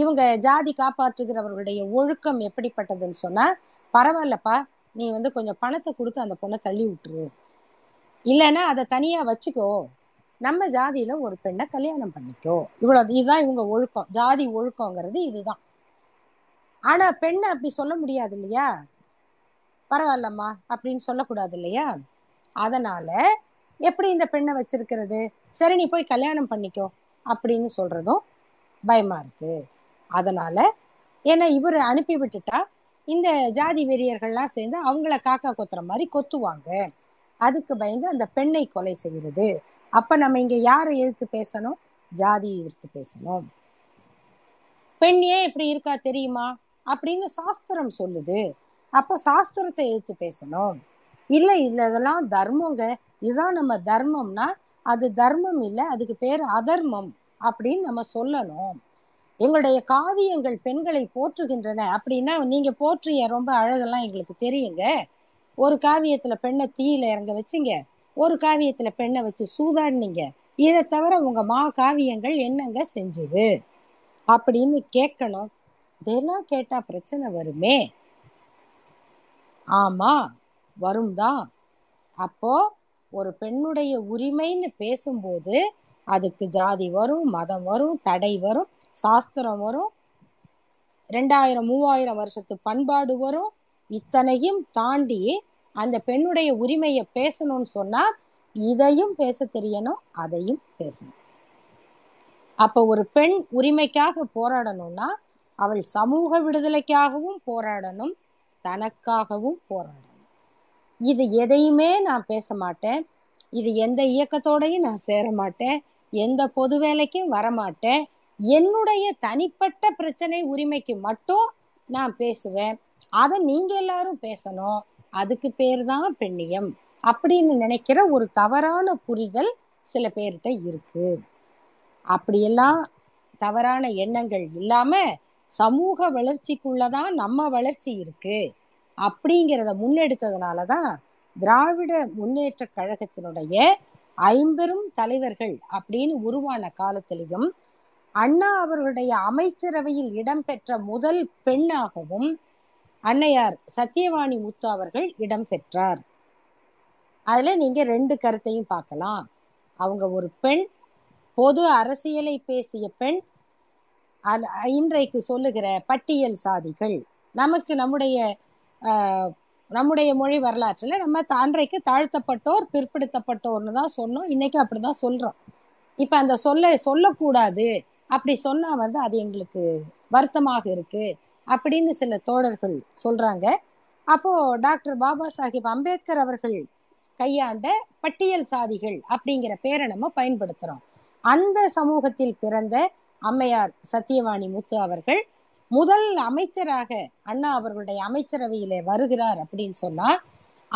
இவங்க ஜாதி காப்பாற்றுகிறவர்களுடைய ஒழுக்கம் எப்படிப்பட்டதுன்னு சொன்னா, பரவாயில்லப்பா நீ வந்து கொஞ்சம் பணத்தை கொடுத்து அந்த பொண்ணை தள்ளி விட்டுரு, இல்லைன்னா அதை தனியா வச்சுக்கோ, நம்ம ஜாதியில ஒரு பெண்ணை கல்யாணம் பண்ணிக்கோ, இவ்வளவு. இதுதான் இவங்க ஒழுக்கம், ஜாதி ஒழுக்கங்கிறது இதுதான். ஆனா பெண்ணை அப்படி சொல்ல முடியாது இல்லையா, பரவாயில்லம்மா அப்படின்னு சொல்லக்கூடாது இல்லையா. அதனால எப்படி இந்த பெண்ணை வச்சிருக்கிறது, சரி நீ போய் கல்யாணம் பண்ணிக்கோ அப்படின்னு சொல்றதும் பயமா இருக்கு. அதனால ஏன்னா இவர் அனுப்பி விட்டுட்டா இந்த ஜாதி வெறியர்கள்லாம் சேர்ந்து அவங்கள காக்கா கொத்துற மாதிரி கொத்துவாங்க, அதுக்கு பயந்து அந்த பெண்ணை கொலை செய்கிறது. அப்ப நம்ம இங்க யாரை எதிர்த்து பேசணும், ஜாதியை எதிர்த்து பேசணும். பெண் ஏன் இப்படி இருக்கா தெரியுமா அப்படின்னு சாஸ்திரம் சொல்லுது, அப்போ சாஸ்திரத்தை எதிர்த்து பேசணும். இல்ல இல்ல இதெல்லாம் தர்மங்க, இதுதான் நம்ம தர்மம்னா அது தர்மம் இல்லை, அதுக்கு பேர் அதர்மம் அப்படின்னு நம்ம சொல்லணும். எங்களுடைய காவியங்கள் பெண்களை போற்றுகின்றன அப்படின்னா நீங்க போற்றிய ரொம்ப அழகெல்லாம் எங்களுக்கு தெரியுங்க. ஒரு காவியத்துல பெண்ணை தீயில இறங்க வச்சிங்க, ஒரு காவியத்துல பெண்ணை வச்சு சூதாடினீங்க, இதை தவிர உங்க மா காவியங்கள் என்னங்க செஞ்சுது அப்படின்னு கேட்கணும். இதெல்லாம் கேட்டா பிரச்சனை வருமே. ஆமா வரும் தான். அப்போ ஒரு பெண்ணுடைய உரிமைன்னு பேசும்போது அதுக்கு ஜாதி வரும், மதம் வரும், தடை வரும், சாஸ்திரம் வரும், ரெண்டாயிரம் மூவாயிரம் வருஷத்து பண்பாடு வரும். இத்தனையும் தாண்டி அந்த பெண்ணுடைய உரிமையை பேசணும்னு சொன்னா இதையும் பேச தெரியணும், அதையும் பேசணும். அப்ப ஒரு பெண் உரிமைக்காக போராடணும்னா அவள் சமூக விடுதலைக்காகவும் போராடணும், தனக்காகவும் போராடணும். இது எதையுமே நான் பேச மாட்டேன், இது எந்த இயக்கத்தோடையும் நான் சேர மாட்டேன், எந்த பொது வேலைக்கும் வரமாட்டேன், என்னுடைய தனிப்பட்ட பிரச்சனை உரிமைக்கு மட்டும் நான் பேசுவேன், அதை நீங்க எல்லாரும் பேசணும், அதுக்கு பேர் தான் பெண்ணியம் அப்படின்னு நினைக்கிற ஒரு தவறான புரிதல் சில பேர்கிட்ட இருக்கு. அப்படியெல்லாம் தவறான எண்ணங்கள் இல்லாம சமூக வளர்ச்சிக்குள்ளதான் நம்ம வளர்ச்சி இருக்கு அப்படிங்கிறத முன்னெடுத்ததுனாலதான் திராவிட முன்னேற்ற கழகத்தினுடைய ஐம்பெரும் தலைவர்கள் அப்படின்னு உருவான காலத்திலையும் அண்ணா அவர்களுடைய அமைச்சரவையில் இடம்பெற்ற முதல் பெண்ணாகவும் அன்னையார் சத்தியவாணி முத்து அவர்கள் இடம்பெற்றார். அதுல நீங்க ரெண்டு கருத்தையும் பார்க்கலாம். அவங்க ஒரு பெண், பொது அரசியலை பேசிய பெண், இன்றைக்கு சொல்லுகிற பட்டியல் சாதிகள் நமக்கு நம்முடைய ஆஹ் நம்முடைய மொழி வரலாற்றுல நம்ம அன்றைக்கு தாழ்த்தப்பட்டோர் பிற்படுத்தப்பட்டோர்னு தான் சொன்னோம், இன்னைக்கு அப்படிதான் சொல்றோம். இப்ப அந்த சொல்ல சொல்லக்கூடாது, அப்படி சொன்னா வந்து அது எங்களுக்கு வருத்தமாக இருக்கு அப்படின்னு சில தோழர்கள் சொல்றாங்க. அப்போ டாக்டர் பாபா சாஹிப் அம்பேத்கர் அவர்கள் கையாண்ட பட்டியல் சாதிகள் அப்படிங்கிற பேரை நம்ம பயன்படுத்துறோம். அந்த சமூகத்தில் பிறந்த அம்மையார் சத்தியவாணி முத்து அவர்கள் முதல் அமைச்சராக அண்ணா அவர்களுடைய அமைச்சரவையில வருகிறார் அப்படின்னு சொன்னா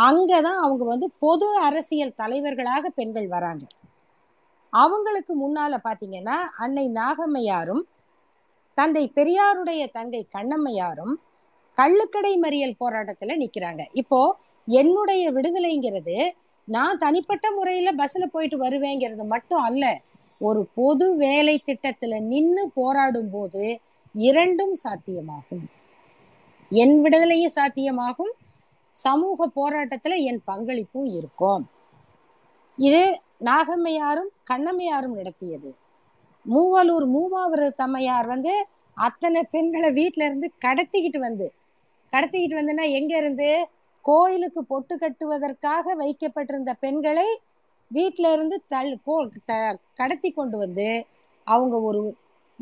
அங்கதான் அவங்க வந்து பொது அரசியல் தலைவர்களாக பெண்கள் வராங்க. அவங்களுக்கு முன்னால பாத்தீங்கன்னா அன்னை நாகம்மையாரும் தந்தை பெரியாருடைய தங்கை கண்ணம்மையாரும் கள்ளுக்கடை மறியல் போராட்டத்துல நிக்கிறாங்க. இப்போ என்னுடைய விடுதலைங்கிறது நான் தனிப்பட்ட முறையில பஸ்ல போயிட்டு வருவேங்கிறது மட்டும் அல்ல, ஒரு பொது வேலை திட்டத்துல நின்று போராடும் போது இரண்டும் சாத்தியமாகும். என் விடுதலையும் சாத்தியமாகும், சமூக போராட்டத்துல என் பங்களிப்பும் இருக்கும். இது நாகம்மையாரும் கண்ணம்மையாரும் நடத்தியது. மூவலூர் மூவாவிரதம் அம்மையார் வந்து அத்தனை பெண்களை வீட்டுல இருந்து கடத்திக்கிட்டு வந்து கடத்திக்கிட்டு வந்துன்னா எங்க இருந்து, கோயிலுக்கு பொட்டு கட்டுவதற்காக வைக்கப்பட்டிருந்த பெண்களை வீட்டுல இருந்து தள் கோ த கடத்தி கொண்டு வந்து அவங்க ஒரு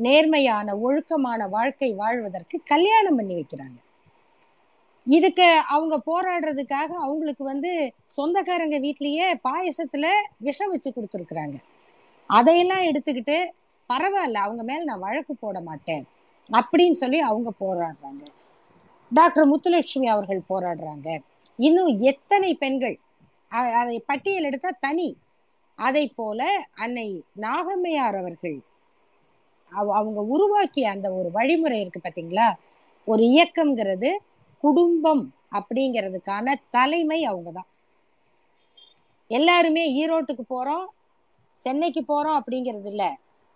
நேர்மையான ஒழுக்கமான வாழ்க்கை வாழ்வதற்கு கல்யாணம் பண்ணி வைக்கிறாங்க. இதுக்கு அவங்க போராடுறதுக்காக அவங்களுக்கு வந்து சொந்தக்காரங்க வீட்லயே பாயசத்துல விஷம் வச்சு கொடுத்துருக்குறாங்க. அதையெல்லாம் எடுத்துக்கிட்டு பரவாயில்ல அவங்க மேல நான் வழக்கு போட மாட்டேன் அப்படின்னு சொல்லி அவங்க போராடுறாங்க. டாக்டர் முத்துலட்சுமி அவர்கள் போராடுறாங்க. இன்னும் எத்தனை பெண்கள், அதை பட்டியல் எடுத்தா தனி. அதை போல அன்னை நாகம்மையார் அவர்கள் அவங்க உருவாக்கிய அந்த ஒரு வழிமுறை இருக்கு பாத்தீங்களா. ஒரு இயக்கம்ங்கிறது குடும்பம் அப்படிங்கிறதுக்கான தலைமை அவங்க தான். எல்லாருமே ஈரோட்டுக்கு போறோம், சென்னைக்கு போறோம் அப்படிங்கிறது இல்லை,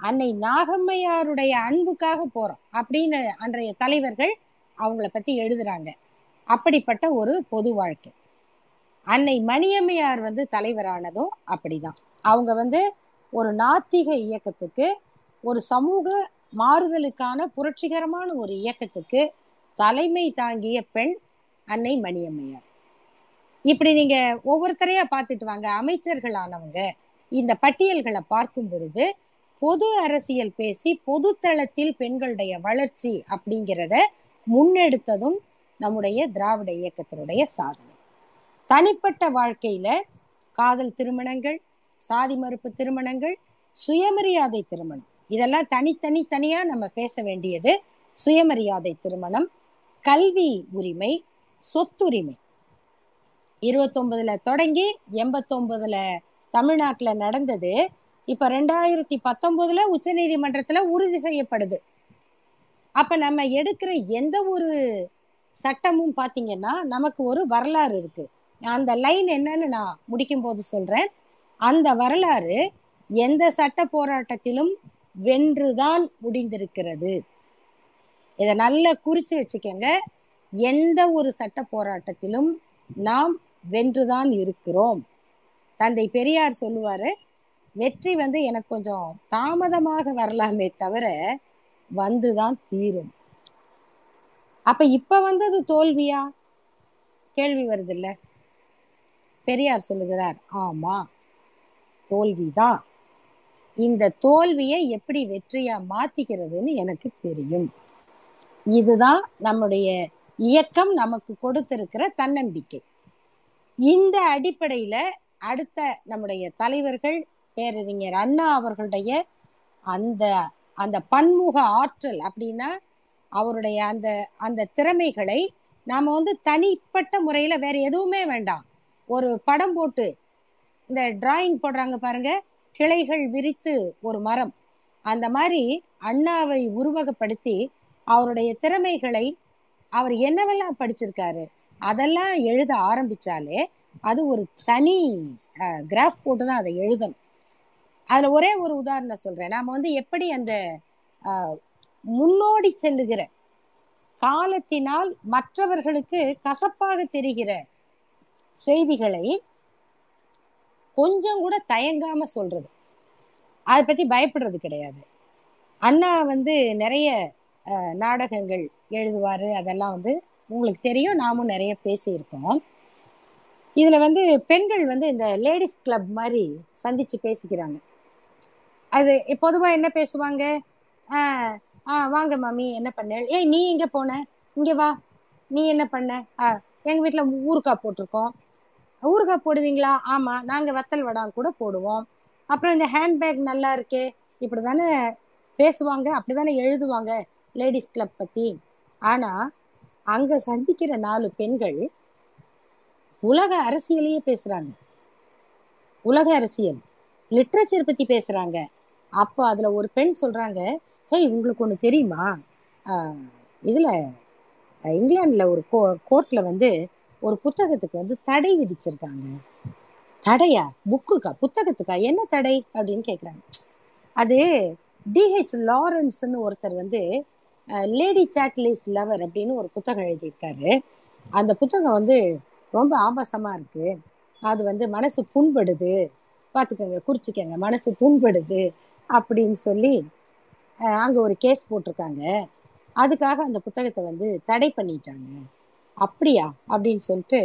அன்னை நாகம்மையாருடைய அன்புக்காக போறோம் அப்படின்னு அன்றைய தலைவர்கள் அவங்கள பத்தி எழுதுறாங்க. அப்படிப்பட்ட ஒரு பொது வாழ்க்கை. அன்னை மணியம்மையார் வந்து தலைவரானதும் அப்படிதான். அவங்க வந்து ஒரு நாத்திக இயக்கத்துக்கு, ஒரு சமூக மாறுதலுக்கான புரட்சிகரமான ஒரு இயக்கத்துக்கு தலைமை தாங்கிய பெண் அன்னை மணியம்மையார். இப்படி நீங்க ஒவ்வொருத்தரையா பார்த்துட்டு வாங்க. அமைச்சர்களானவங்க இந்த பட்டியல்களை பார்க்கும் பொழுது பொது அரசியல் பேசி பொது தளத்தில் பெண்களுடைய வளர்ச்சி அப்படிங்கிறத முன்னெடுத்ததும் நம்முடைய திராவிட இயக்கத்தினுடைய சாதனை. தனிப்பட்ட வாழ்க்கையில காதல் திருமணங்கள், சாதி மறுப்பு திருமணங்கள், சுயமரியாதை திருமணம், இதெல்லாம் தனித்தனி தனியா நம்ம பேச வேண்டியது. சுயமரியாதை திருமணம், கல்வி உரிமை, சொத்துரிமை, இருபத்தொன்பதுல தொடங்கி எண்பத்தொன்பதுல தமிழ்நாட்டுல நடந்தது. இப்ப ரெண்டாயிரத்தி பத்தொன்பதுல உச்ச நீதிமன்றத்துல உறுதி செய்யப்படுது. அப்ப நம்ம எடுக்கிற எந்த ஒரு சட்டமும் பாத்தீங்கன்னா நமக்கு ஒரு வரலாறு இருக்கு. அந்த லைன் என்னன்னு நான் முடிக்கும் போது சொல்றேன். அந்த வரலாறு எந்த சட்ட போராட்டத்திலும் வென்றுதான் முடிந்திருக்கிறது. இதை நல்லா குறிச்சு வச்சுக்கோங்க. எந்த ஒரு சட்ட போராட்டத்திலும் நாம் வென்றுதான் இருக்கிறோம். தந்தை பெரியார் சொல்லுவாரு, வெற்றி வந்து எனக்கு கொஞ்சம் தாமதமாக வரலாமே தவிர வந்துதான் தீரும். அப்ப இப்ப வந்து அது தோல்வியா கேள்வி வருது இல்ல? பெரியார் சொல்லுகிறார், ஆமா தோல்விதான். இந்த தோல்வியை எப்படி வெற்றியா மாத்திக்கிறதுன்னு எனக்கு தெரியும். இதுதான் நம்முடைய இயக்கம் நமக்கு கொடுத்திருக்கிற தன்னம்பிக்கை. இந்த அடிப்படையில அடுத்த நம்முடைய தலைவர்கள் பேரறிஞர் அண்ணா அவர்களுடைய அந்த அந்த பன்முக ஆற்றல் அப்படின்னா அவருடைய அந்த அந்த திறமைகளை நாம் வந்து தனிப்பட்ட முறையில் வேற எதுவுமே வேண்டாம். ஒரு படம் போட்டு இந்த டிராயிங் போடுறாங்க பாருங்க, கிளைகள் விரித்து ஒரு மரம், அந்த மாதிரி அண்ணாவை உருவகப்படுத்தி அவருடைய திறமைகளை, அவர் என்னவெல்லாம் படிச்சிருக்காரு அதெல்லாம் எழுத ஆரம்பிச்சாலே அது ஒரு தனி கிராஃப் போட்டு தான் அதை எழுதணும். அதுல ஒரே ஒரு உதாரணம் சொல்றேன். நாம வந்து எப்படி அந்த முன்னோடி செல்லுகிற காலத்தினால் மற்றவர்களுக்கு கசப்பாக தெரிகிற செய்திகளை கொஞ்சம் கூட தயங்காம சொல்றது, அதை பத்தி பயப்படுறது கிடையாது. அண்ணா வந்து நிறைய நாடகங்கள் எழுதுவாரு, அதெல்லாம் வந்து உங்களுக்கு தெரியும், நாமும் நிறைய பேசியிருக்கோம். இதுல வந்து பெண்கள் வந்து இந்த லேடிஸ் கிளப் மாதிரி சந்திச்சு பேசிக்கிறாங்க. அது பொதுவா என்ன பேசுவாங்க, ஆஹ் ஆஹ் வாங்க மாமி என்ன பண்ண, ஏய் நீ எங்க போன, இங்க வா, நீ என்ன பண்ண, ஆஹ் எங்க வீட்டுல ஊறுகாய் போட்டிருக்கோம், ஊறுகாய் போடுவீங்களா, ஆமா நாங்க வத்தல் வடாங்க கூட போடுவோம், அப்புறம் இந்த ஹேண்ட்பேக் நல்லா இருக்கே, இப்படிதானே பேசுவாங்க, அப்படிதானே எழுதுவாங்க லேடிஸ் கிளப் பத்தி. ஆனா அங்க சந்திக்கிற நாலு பெண்கள் உலக அரசியலையே பேசுறாங்க, உலக அரசியல் லிட்ரேச்சர் பத்தி பேசுறாங்க. அப்போ அதுல ஒரு பெண் சொல்றாங்க, ஹேய் உங்களுக்கு ஒண்ணு தெரியுமா, ஆஹ் இதுல இங்கிலாந்துல ஒரு கோ கோர்ட்ல வந்து ஒரு புத்தகத்துக்கு வந்து தடை விதிச்சிருக்காங்க. தடையா, புக்குக்கா, புத்தகத்துக்கா, என்ன தடை அப்படின்னு கேக்குறாங்க. அது டிஹெச் லாரன்ஸ்ன்னு ஒருத்தர் வந்து லேடி சாட்லிஸ் லவர் அப்படின்னு ஒரு புத்தகம் எழுதியிருக்காரு. அந்த புத்தகம் வந்து ரொம்ப ஆபாசமா இருக்கு, அது வந்து மனசு புண்படுது, பார்த்துக்கங்க குறிச்சிக்கங்க, மனசு புண்படுது அப்படின்னு சொல்லி அங்கே ஒரு கேஸ் போட்டிருக்காங்க. அதுக்காக அந்த புத்தகத்தை வந்து தடை பண்ணிட்டாங்க. அப்படியா அப்படின்னு சொல்லிட்டு,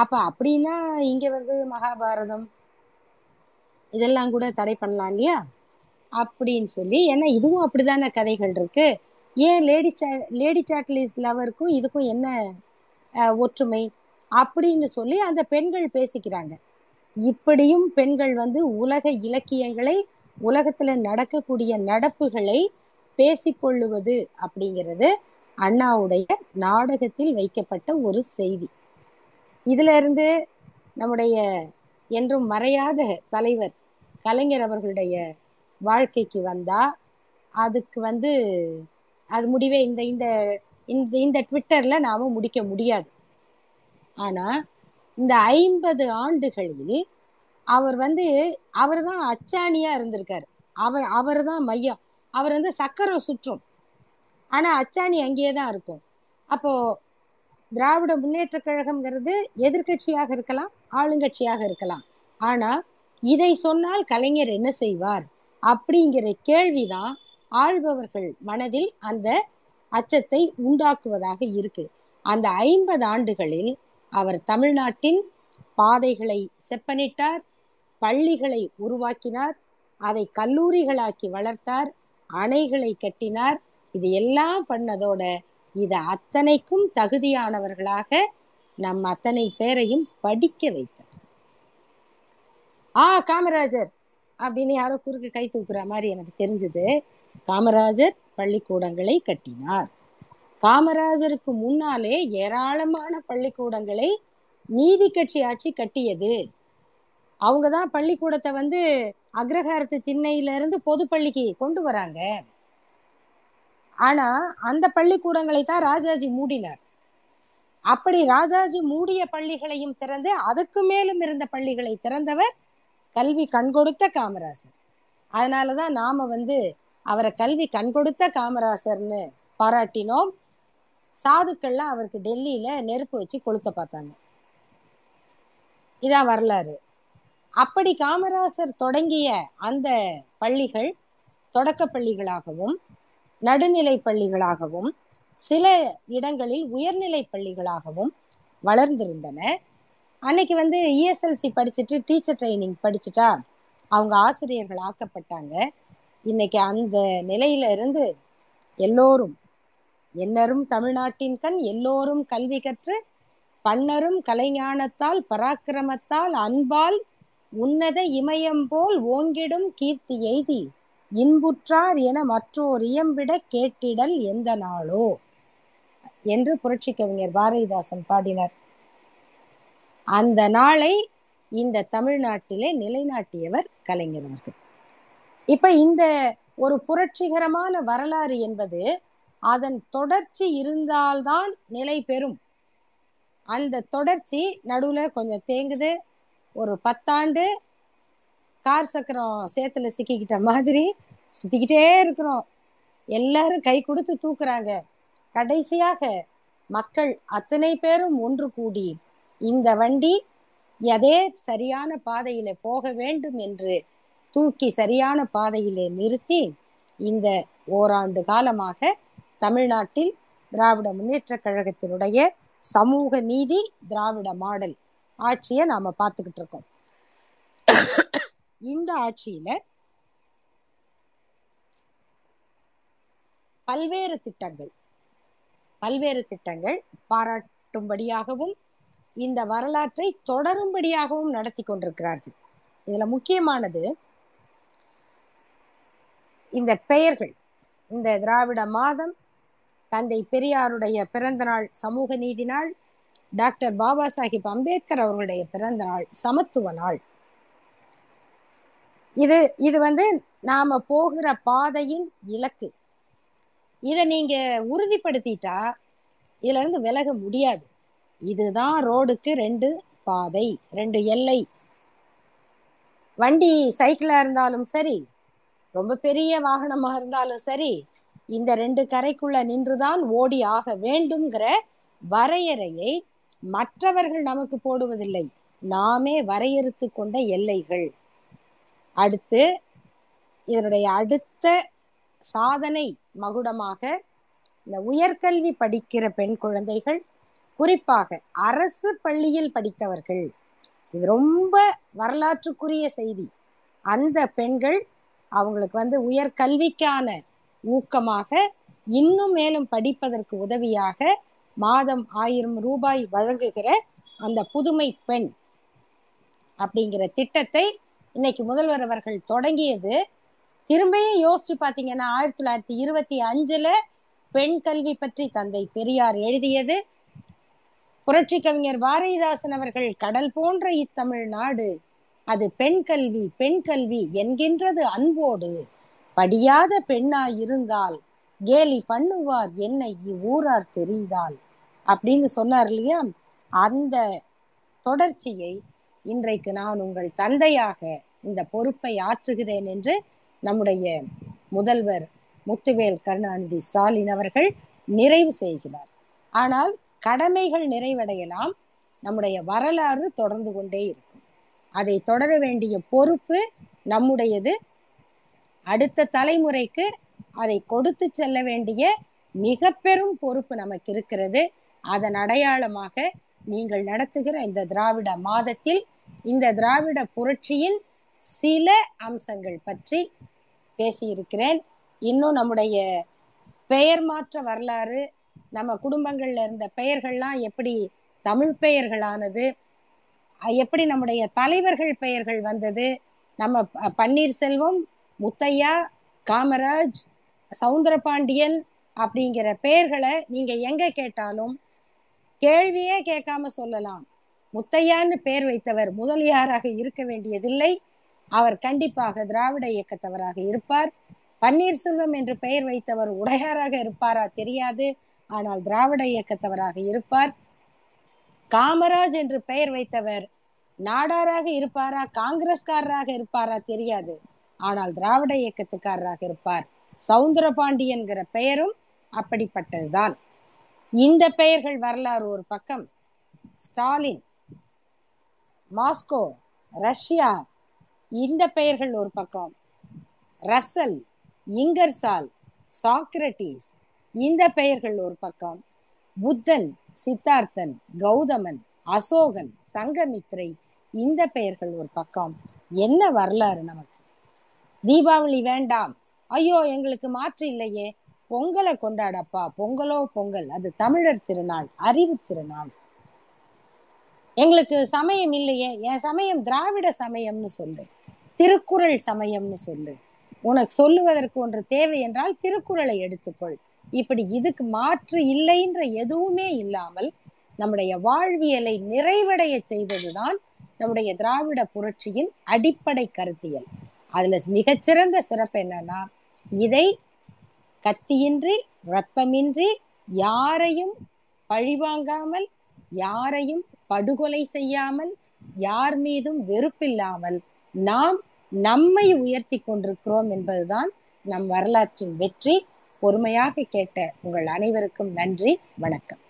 அப்போ அப்படின்னா இங்கே வந்து மகாபாரதம் இதெல்லாம் கூட தடை பண்ணலாம் இல்லையா அப்படின்னு சொல்லி, ஏன்னா இதுவும் அப்படிதான கதைகள் இருக்கு, ஏன் லேடி சாட் லேடி சாட்லிஸ் லவருக்கும் இதுக்கும் என்ன ஒற்றுமை அப்படின்னு சொல்லி அந்த பெண்கள் பேசிக்கிறாங்க. இப்படியும் பெண்கள் வந்து உலக இலக்கியங்களை, உலகத்துல நடக்கக்கூடிய நடப்புகளை பேசிக்கொள்ளுவது அப்படிங்கிறது அண்ணாவுடைய நாடகத்தில் வைக்கப்பட்ட ஒரு செய்தி. இதுல இருந்து நம்முடைய என்றும் மறையாத தலைவர் கலைஞர் அவர்களுடைய வாழ்க்கைக்கு வந்தா அதுக்கு வந்து அது முடிவே இந்த இந்த இந்த ட்விட்டர்ல நாம முடிக்க முடியாது. ஆனா இந்த ஐம்பது ஆண்டுகளில் அவர் வந்து அவர் தான் அச்சாணியா இருந்திருக்காரு. அவர் அவர் தான் மையம். அவர் வந்து சக்கரம் சுற்றும், ஆனா அச்சாணி அங்கேயே தான் இருக்கும். அப்போ திராவிட முன்னேற்ற கழகம்ங்கிறது எதிர்கட்சியாக இருக்கலாம், ஆளுங்கட்சியாக இருக்கலாம், ஆனா இதை சொன்னால் கலைஞர் என்ன செய்வார் அப்படிங்கிற கேள்விதான் ஆள்பவர்கள் மனதில் அந்த அச்சத்தை உண்டாக்குவதாக இருக்கு. அந்த ஐம்பது ஆண்டுகளில் அவர் தமிழ்நாட்டின் பாதைகளை செப்பனிட்டார், பள்ளிகளை உருவாக்கினார், அதை கல்லூரிகளாக்கி வளர்த்தார், அணைகளை கட்டினார். இது எல்லாம் பண்ணதோட இது அத்தனைக்கும் தகுதியானவர்களாக நம் அத்தனை பேரையும் படிக்க வைத்தார். ஆ காமராஜர் அப்படின்னு யாரோ குறுக்கு கை தூக்குற மாதிரி எனக்கு தெரிஞ்சது. காமராஜர் பள்ளிக்கூடங்களை கட்டினார். காமராஜருக்கு முன்னாலே ஏராளமான பள்ளிக்கூடங்களை நீதி கட்சி ஆட்சி கட்டியது. அவங்க தான் பள்ளிக்கூடத்தை வந்து அக்ரஹாரத்து திண்ணையிலிருந்து பொது பள்ளிக்கு கொண்டு வராங்க. ஆனா அந்த பள்ளிக்கூடங்களை தான் ராஜாஜி மூடினார். அப்படி ராஜாஜி மூடிய பள்ளிகளையும் திறந்து அதுக்கு மேலும் இருந்த பள்ளிகளை திறந்தவர், கல்வி கண் கொடுத்த காமராசர். அதனாலதான் நாம வந்து அவரை கல்வி கண் கொடுத்த காமராசர்னு பாராட்டினோம். சாதுக்கள்லாம் அவருக்கு டெல்லியில நெருப்பு வச்சு கொளுத்த பார்த்தாங்க. இதான் வரலாறு. அப்படி காமராசர் தொடங்கிய அந்த பள்ளிகள் தொடக்க பள்ளிகளாகவும், நடுநிலை பள்ளிகளாகவும், சில இடங்களில் உயர்நிலை பள்ளிகளாகவும் வளர்ந்திருந்தன. அன்னைக்கு வந்து இஎஸ்எல்சி படிச்சுட்டு டீச்சர் ட்ரைனிங் படிச்சுட்டா அவங்க ஆசிரியர்கள் ஆக்கப்பட்டாங்க. இன்னைக்கு அந்த நிலையில இருந்து எல்லோரும் என்னரும் தமிழ்நாட்டின் கண் எல்லோரும் கல்வி கற்று பன்னரும் கலைஞானத்தால் பராக்கிரமத்தால் அன்பால் உன்னத இமயம் போல் ஓங்கிடும் கீர்த்தி எய்தி இன்புற்றார் என மற்றோர் இயம்பிட கேட்டிடல் எந்த நாளோ என்று புரட்சி கவிஞர் பாரதிதாசன் பாடினார். அந்த நாளை இந்த தமிழ்நாட்டிலே நிலைநாட்டியவர் கலைஞர் அவர்கள். இப்ப இந்த ஒரு புரட்சிகரமான வரலாறு என்பது அதன் தொடர்ச்சி இருந்தால்தான் நிலை பெறும். அந்த தொடர்ச்சி நடுவுல கொஞ்சம் தேங்குது. ஒரு பத்தாண்டு கார் சக்கரம் சேத்துல சிக்கிக்கிட்ட மாதிரி சுத்திக்கிட்டே இருக்கிறோம். எல்லாரும் கை கொடுத்து தூக்குறாங்க. கடைசியாக மக்கள் அத்தனை பேரும் ஒன்று கூடி இந்த வண்டி அதே சரியான பாதையில போக வேண்டும் என்று தூக்கி சரியான பாதையிலே நிறுத்தி இந்த ஓராண்டு காலமாக தமிழ்நாட்டில் திராவிட முன்னேற்ற கழகத்தினுடைய சமூக நீதி திராவிட மாடல் ஆட்சியை நாம பார்த்துக்கிட்டு இருக்கோம். இந்த ஆட்சியில பல்வேறு திட்டங்கள் பல்வேறு திட்டங்கள் பாராட்டும்படியாகவும் இந்த வரலாற்றை தொடரும்படியாகவும் நடத்தி கொண்டிருக்கிறார்கள். இதுல முக்கியமானது இந்த பெயர்கள். இந்த திராவிட மாதம், தந்தை பெரியாருடைய பிறந்த நாள், சமூக நீதி நாள், டாக்டர் பாபா சாஹிப் அம்பேத்கர் அவர்களுடைய பிறந்த நாள், சமத்துவ நாள், இது இது வந்து நாம போகிற பாதையின் இலக்கு. இதை நீங்க உறுதிப்படுத்திட்டா இதுல இருந்து விலக முடியாது. இதுதான் ரோடுக்கு ரெண்டு பாதை, ரெண்டு எல்லை. வண்டி சைக்கிளா இருந்தாலும் சரி, ரொம்ப பெரிய வாகனமா இருந்தாலும் சரி, இந்த ரெண்டு கரைக்குள்ள நின்றுதான் ஓடி ஆக வேண்டும்ங்கிற வரையறையை மற்றவர்கள் நமக்கு போடுவதில்லை, நாமே வரையறுத்து கொண்ட எல்லைகள். அடுத்து இதனுடைய அடுத்த சாதனை மகுடமாக இந்த உயர்கல்வி படிக்கிற பெண் குழந்தைகள், குறிப்பாக அரசு பள்ளியில் படித்தவர்கள், இது ரொம்ப வரலாற்றுக்குரிய செய்தி. அந்த பெண்கள் அவங்களுக்கு வந்து உயர்கல்விக்கான ஊக்கமாக இன்னும் மேலும் படிப்பதற்கு உதவியாக மாதம் ஆயிரம் ரூபாய் வழங்குகிற அந்த புதுமை பெண் அப்படிங்கிற திட்டத்தை இன்னைக்கு முதல்வர் அவர்கள் தொடங்கியது. திரும்பியும் யோசிச்சு பார்த்தீங்கன்னா ஆயிரத்தி தொள்ளாயிரத்தி இருபத்தி அஞ்சுல பெண் கல்வி பற்றி தந்தை பெரியார் எழுதியது. புரட்சி கவிஞர் பாரதிதாசன் அவர்கள் கடல் போன்ற இத்தமிழ்நாடு அது பெண் கல்வி பெண் கல்வி என்கின்றது அன்போடு, படியாத பெண்ணாய் இருந்தால் கேலி பண்ணுவார் என்னை இவ்வூரார் தெரிந்தால் அப்படின்னு சொன்னார் இல்லையா. அந்த தொடர்ச்சியை இன்றைக்கு நான் உங்கள் தந்தையாக இந்த பொறுப்பை ஆற்றுகிறேன் என்று நம்முடைய முதல்வர் முத்துவேல் கருணாநிதி ஸ்டாலின் அவர்கள் நிறைவு செய்கிறார். ஆனால் கடமைகள் நிறைவடையலாம், நம்முடைய வரலாறு தொடர்ந்து கொண்டே இருக்கும். அதை தொடர வேண்டிய பொறுப்பு நம்முடையது. அடுத்த தலைமுறைக்கு அதை கொடுத்து செல்ல வேண்டிய மிக பெரும் பொறுப்பு நமக்கு இருக்கிறது. அதன் அடையாளமாக நீங்கள் நடத்துகிற இந்த திராவிட மாதத்தில் இந்த திராவிட புரட்சியின் சில அம்சங்கள் பற்றி பேசியிருக்கிறேன். இன்னும் நம்முடைய பெயர் மாற்ற வரலாறு, நம்ம குடும்பங்கள்ல இருந்த பெயர்கள்லாம் எப்படி தமிழ் பெயர்களானது, எப்படி நம்முடைய தலைவர்கள் பெயர்கள் வந்தது, நம்ம பன்னீர்செல்வம், முத்தையா, காமராஜ், சவுந்தரபாண்டியன் அப்படிங்கிற பெயர்களை நீங்க எங்க கேட்டாலும் கேள்வியே கேட்காம சொல்லலாம். முத்தையான்னு பெயர் வைத்தவர் முதலியாராக இருக்க வேண்டியதில்லை, அவர் கண்டிப்பாக திராவிட இயக்கத்தவராக இருப்பார். பன்னீர்செல்வம் என்று பெயர் வைத்தவர் உடையாராக இருப்பாரா தெரியாது, ஆனால் திராவிட இயக்கத்தவராக இருப்பார். காமராஜ் என்று பெயர் வைத்தவர் நாடாராக இருப்பாரா காங்கிரஸ்காரராக இருப்பாரா தெரியாது, ஆனால் திராவிட இயக்கத்துக்காரராக இருப்பார். சவுந்தரபாண்டி என்கிற பெயரும் அப்படிப்பட்டதுதான். இந்த பெயர்கள் வரலாறு ஒரு பக்கம், ஸ்டாலின், மாஸ்கோ, ரஷ்யா, இந்த பெயர்கள் ஒரு பக்கம், ரசல், இங்கர்சால், சாக்ரட்டிஸ், இந்த பெயர்கள் ஒரு பக்கம், புத்தன், சித்தார்த்தன், கௌதமன், அசோகன், சங்கமித்ரை, இந்த பெயர்கள் ஒரு பக்கம். என்ன வரலாறு நமக்கு? தீபாவளி வேண்டாம், ஐயோ எங்களுக்கு மாற்று இல்லையே, பொங்கலை கொண்டாடப்பா, பொங்கலோ பொங்கல், அது தமிழர் திருநாள், அறிவு திருநாள். எங்களுக்கு சமயம் இல்லையே, என் சமயம் திராவிட சமயம்னு சொல்லு, திருக்குறள் சமயம்னு சொல்லு, உனக்கு சொல்லுவதற்கு ஒன்று தேவை என்றால் திருக்குறளை எடுத்துக்கொள். இப்படி இதுக்கு மாற்று இல்லைன்ற எதுவுமே இல்லாமல் நம்முடைய வாழ்வியலை நிறைவடைய செய்ததுதான் நம்முடைய திராவிட புரட்சியின் அடிப்படை கருத்தியல். அதுல மிகச்சிறந்த சிறப்பு என்னன்னா, இதை கத்தியின்றி இரத்தமின்றி யாரையும் பழிவாங்காமல், யாரையும் படுகொலை செய்யாமல், யார் மீதும் வெறுப்பில்லாமல் நாம் நம்மை உயர்த்தி கொண்டிருக்கிறோம் என்பதுதான் நம் வரலாற்றின் வெற்றி. பொறுமையாக கேட்ட உங்கள் அனைவருக்கும் நன்றி, வணக்கம்.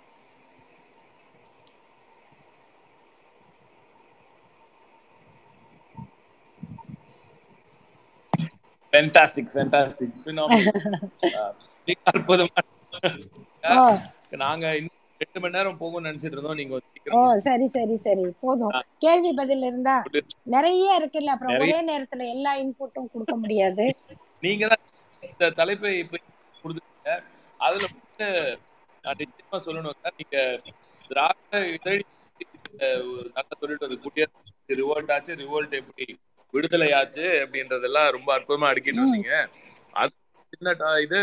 Fantastic fantastic phenomenal. நாங்க இன்னும் ரெண்டு மணி நேரம் போகும் நினைச்சிட்டு இருந்தோம். நீங்க ஓ சரி சரி சரி போதும். கேள்வி பதில் இருந்தா நிறைய இருக்குல்ல, அப்புறம் ஒரே நேரத்துல எல்லா இன்புட்டும் கொடுக்க முடியாது. நீங்க தான் இந்த தலைப்பை இப்ப கொடுத்துருங்க, அதுல வந்து நான் நிச்சயமா சொல்லணும்னா, நீங்க திராவிட இதழி நல்லா சொல்லிட்டு வந்து குடியரசு ரிவோல்ட் ஆச்சு, ரிவோல்ட் எப்படி விடுதலை ஆச்சு அப்படின்றதெல்லாம் ரொம்ப அற்புதமா அடுக்கிட்டு இருந்தீங்க. அது சின்ன இது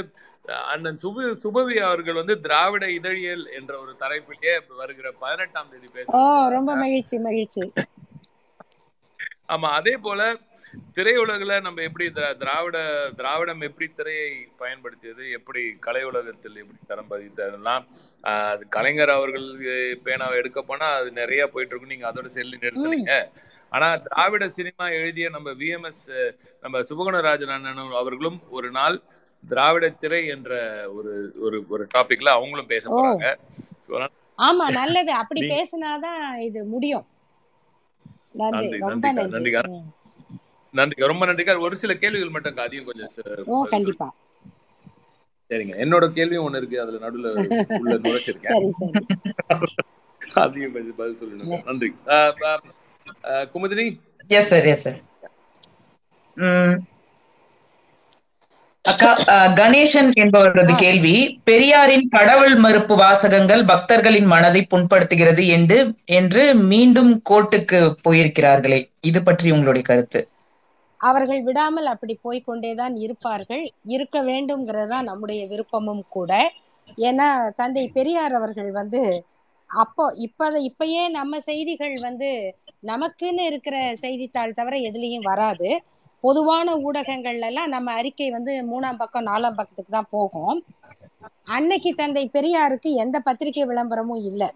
அண்ணன் சுபு சுபவி அவர்கள் வந்து திராவிட இதழியல் என்ற ஒரு தலைப்பிலேயே வருகிற பதினெட்டாம் தேதி பேசுவாங்க. ரொம்ப மகிழ்ச்சி மகிழ்ச்சி. ஆமா, அதே போல திரையுலகில நம்ம எப்படி திராவிட திராவிடம் எப்படி திரையை பயன்படுத்தியது, எப்படி கலை உலகத்தில் எப்படி தரம் பதித்ததெல்லாம் அது கலைஞர் அவர்கள் பேனாவை எடுக்க போனா அது நிறைய போயிட்டு இருக்கும். நீங்க அதோட செல்லி நிறுத்துறீங்க. ஆனா திராவிட சினிமா எழுதிய நம்ம வி எம் எஸ் நம்ம சுபகுணராஜன் அண்ணன் அவர்களும் ஒரு நாள் திராவிட திரை என்ற ஒரு ஒரு ஒரு டாபிக்ல அவங்களும் பேச போறாங்க. ஆமா நல்லது, அப்படி பேசினாதான் இது முடியும். நன்றி நன்றிக்கா நன்றிக்கா ரொம்ப நன்றிக்கா. ஒரு சில கேள்விகள் மட்டும் அதையும் கொஞ்சம் கண்டிப்பா சரிங்க. என்னோட கேள்வியும் ஒண்ணு இருக்கு, அதுல நடுவுல உள்ள நுழைச்சிருக்கேன், அதையும் பதில் சொல்லணும். நன்றி Kumudini. Yes sir, yes sir. அக்கா, கணேசன் என்பவரது கேள்வி, பெரியாரின் கடவுள் மறுப்பு வாசகங்கள் பக்தர்களின் மனதை புண்படுத்துகிறது என்று என்று மீண்டும் கோர்ட்டுக்கு போயிருக்கிறார்களே, இது பற்றி உங்களுடைய கருத்து? அவர்கள் விடாமல் அப்படி போய்கொண்டேதான் இருப்பார்கள், இருக்க வேண்டும்ங்கிறதா நம்முடைய விருப்பமும் கூட. ஏன்னா தந்தை பெரியார் அவர்கள் வந்து அப்போ இப்ப இப்பயே நம்ம செய்திகள் வந்து நமக்குன்னு இருக்கிற செய்தித்தாள் தவிர எதுலேயும் வராது. பொதுவான ஊடகங்கள்லாம் நம்ம அறிக்கை வந்து மூணாம் பக்கம் நாலாம் பக்கத்துக்கு தான் போகும். அன்னைக்கு தந்தை பெரியாருக்கு எந்த பத்திரிகை விளம்பரமும் இல்லை.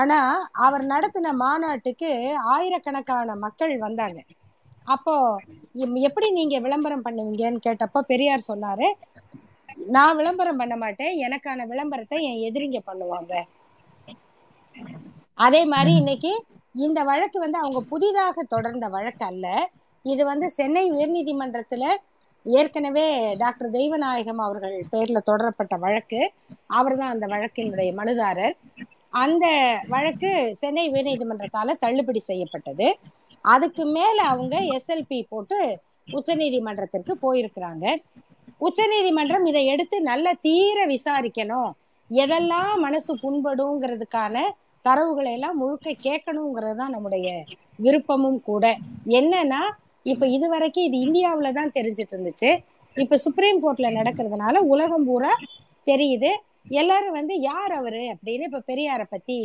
ஆனா அவர் நடத்தின மாநாட்டுக்கு ஆயிரக்கணக்கான மக்கள் வந்தாங்க. அப்போ எப்படி நீங்க விளம்பரம் பண்ணுவீங்கன்னு கேட்டப்போ பெரியார் சொன்னாரு, நான் விளம்பரம் பண்ண மாட்டேன், எனக்கான விளம்பரத்தை என் எதிரிங்க பண்ணுவாங்க. அதே மாதிரி இன்னைக்கு இந்த வழக்கு வந்து அவங்க புதிதாக தொடர்ந்த வழக்கு அல்ல. இது வந்து சென்னை உயர்நீதிமன்றத்தில் ஏற்கனவே டாக்டர் தெய்வநாயகம் அவர்கள் பேரில் தொடரப்பட்ட வழக்கு. அவர் தான் அந்த வழக்கினுடைய மனுதாரர். அந்த வழக்கு சென்னை உயர்நீதிமன்றத்தால் தள்ளுபடி செய்யப்பட்டது. அதுக்கு மேல அவங்க எஸ்எல்பி போட்டு உச்ச நீதிமன்றத்திற்கு போயிருக்கிறாங்க. உச்ச நீதிமன்றம் இதை எடுத்து நல்ல தீர விசாரிக்கணும், எதெல்லாம் மனசு புண்படுங்கிறதுக்கான தரவுகளை எல்லாம் முழுக்க கேட்கணுங்கிறது தான் நம்முடைய விருப்பமும் கூட. என்னன்னா இப்ப இது வரைக்கும் இது இந்தியாவில்தான் தெரிஞ்சிட்டு இருந்துச்சு, இப்ப சுப்ரீம் கோர்ட்ல நடக்கிறதுனால உலகம் பூரா தெரியுது. எல்லாரும் வந்து யார் அவரு அப்படின்னு இப்ப பெரியாரை பத்தி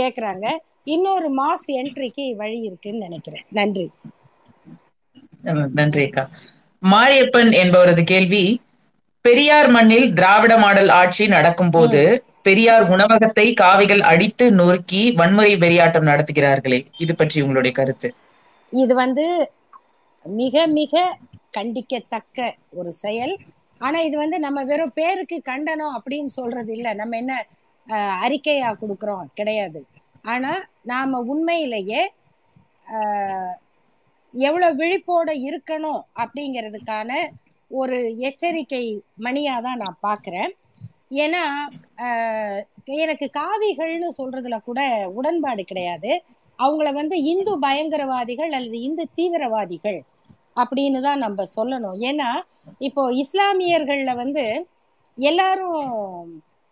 கேக்குறாங்க. இன்னொரு மாஸ் என்ட்ரிக்கு வழி இருக்குன்னு நினைக்கிறேன். நன்றி. நன்றி அக்கா. மாரியப்பன் என்பவரது கேள்வி, பெரியார் மண்ணில் திராவிட மாடல் ஆட்சி நடக்கும் போது பெரியார் உணவகத்தை காவிகள் அடித்து நொறுக்கி வன்முறை வெறியாட்டம் நடத்துகிறார்களே, இது பற்றி உங்களுடைய கருத்து? இது வந்து மிக மிக கண்டிக்கத்தக்க ஒரு செயல். ஆனா இது வந்து நம்ம வெறும் பேருக்கு கண்டனம் அப்படின்னு சொல்றது இல்லை. நம்ம என்ன அறிக்கையா கொடுக்குறோம்? கிடையாது. ஆனா நாம உண்மையிலேயே எவ்வளவு விழிப்போட இருக்கணும் அப்படிங்கிறதுக்கான ஒரு எச்சரிக்கை மணியா தான் நான் பாக்குறேன். ஏன்னா எனக்கு காவிகள்னு சொல்றதுல கூட உடன்பாடு கிடையாது. அவங்கள வந்து இந்து பயங்கரவாதிகள் அல்லது இந்து தீவிரவாதிகள் அப்படின்னு தான் நம்ம சொல்லணும். ஏன்னா இப்போ இஸ்லாமியர்கள்ல வந்து எல்லாரும்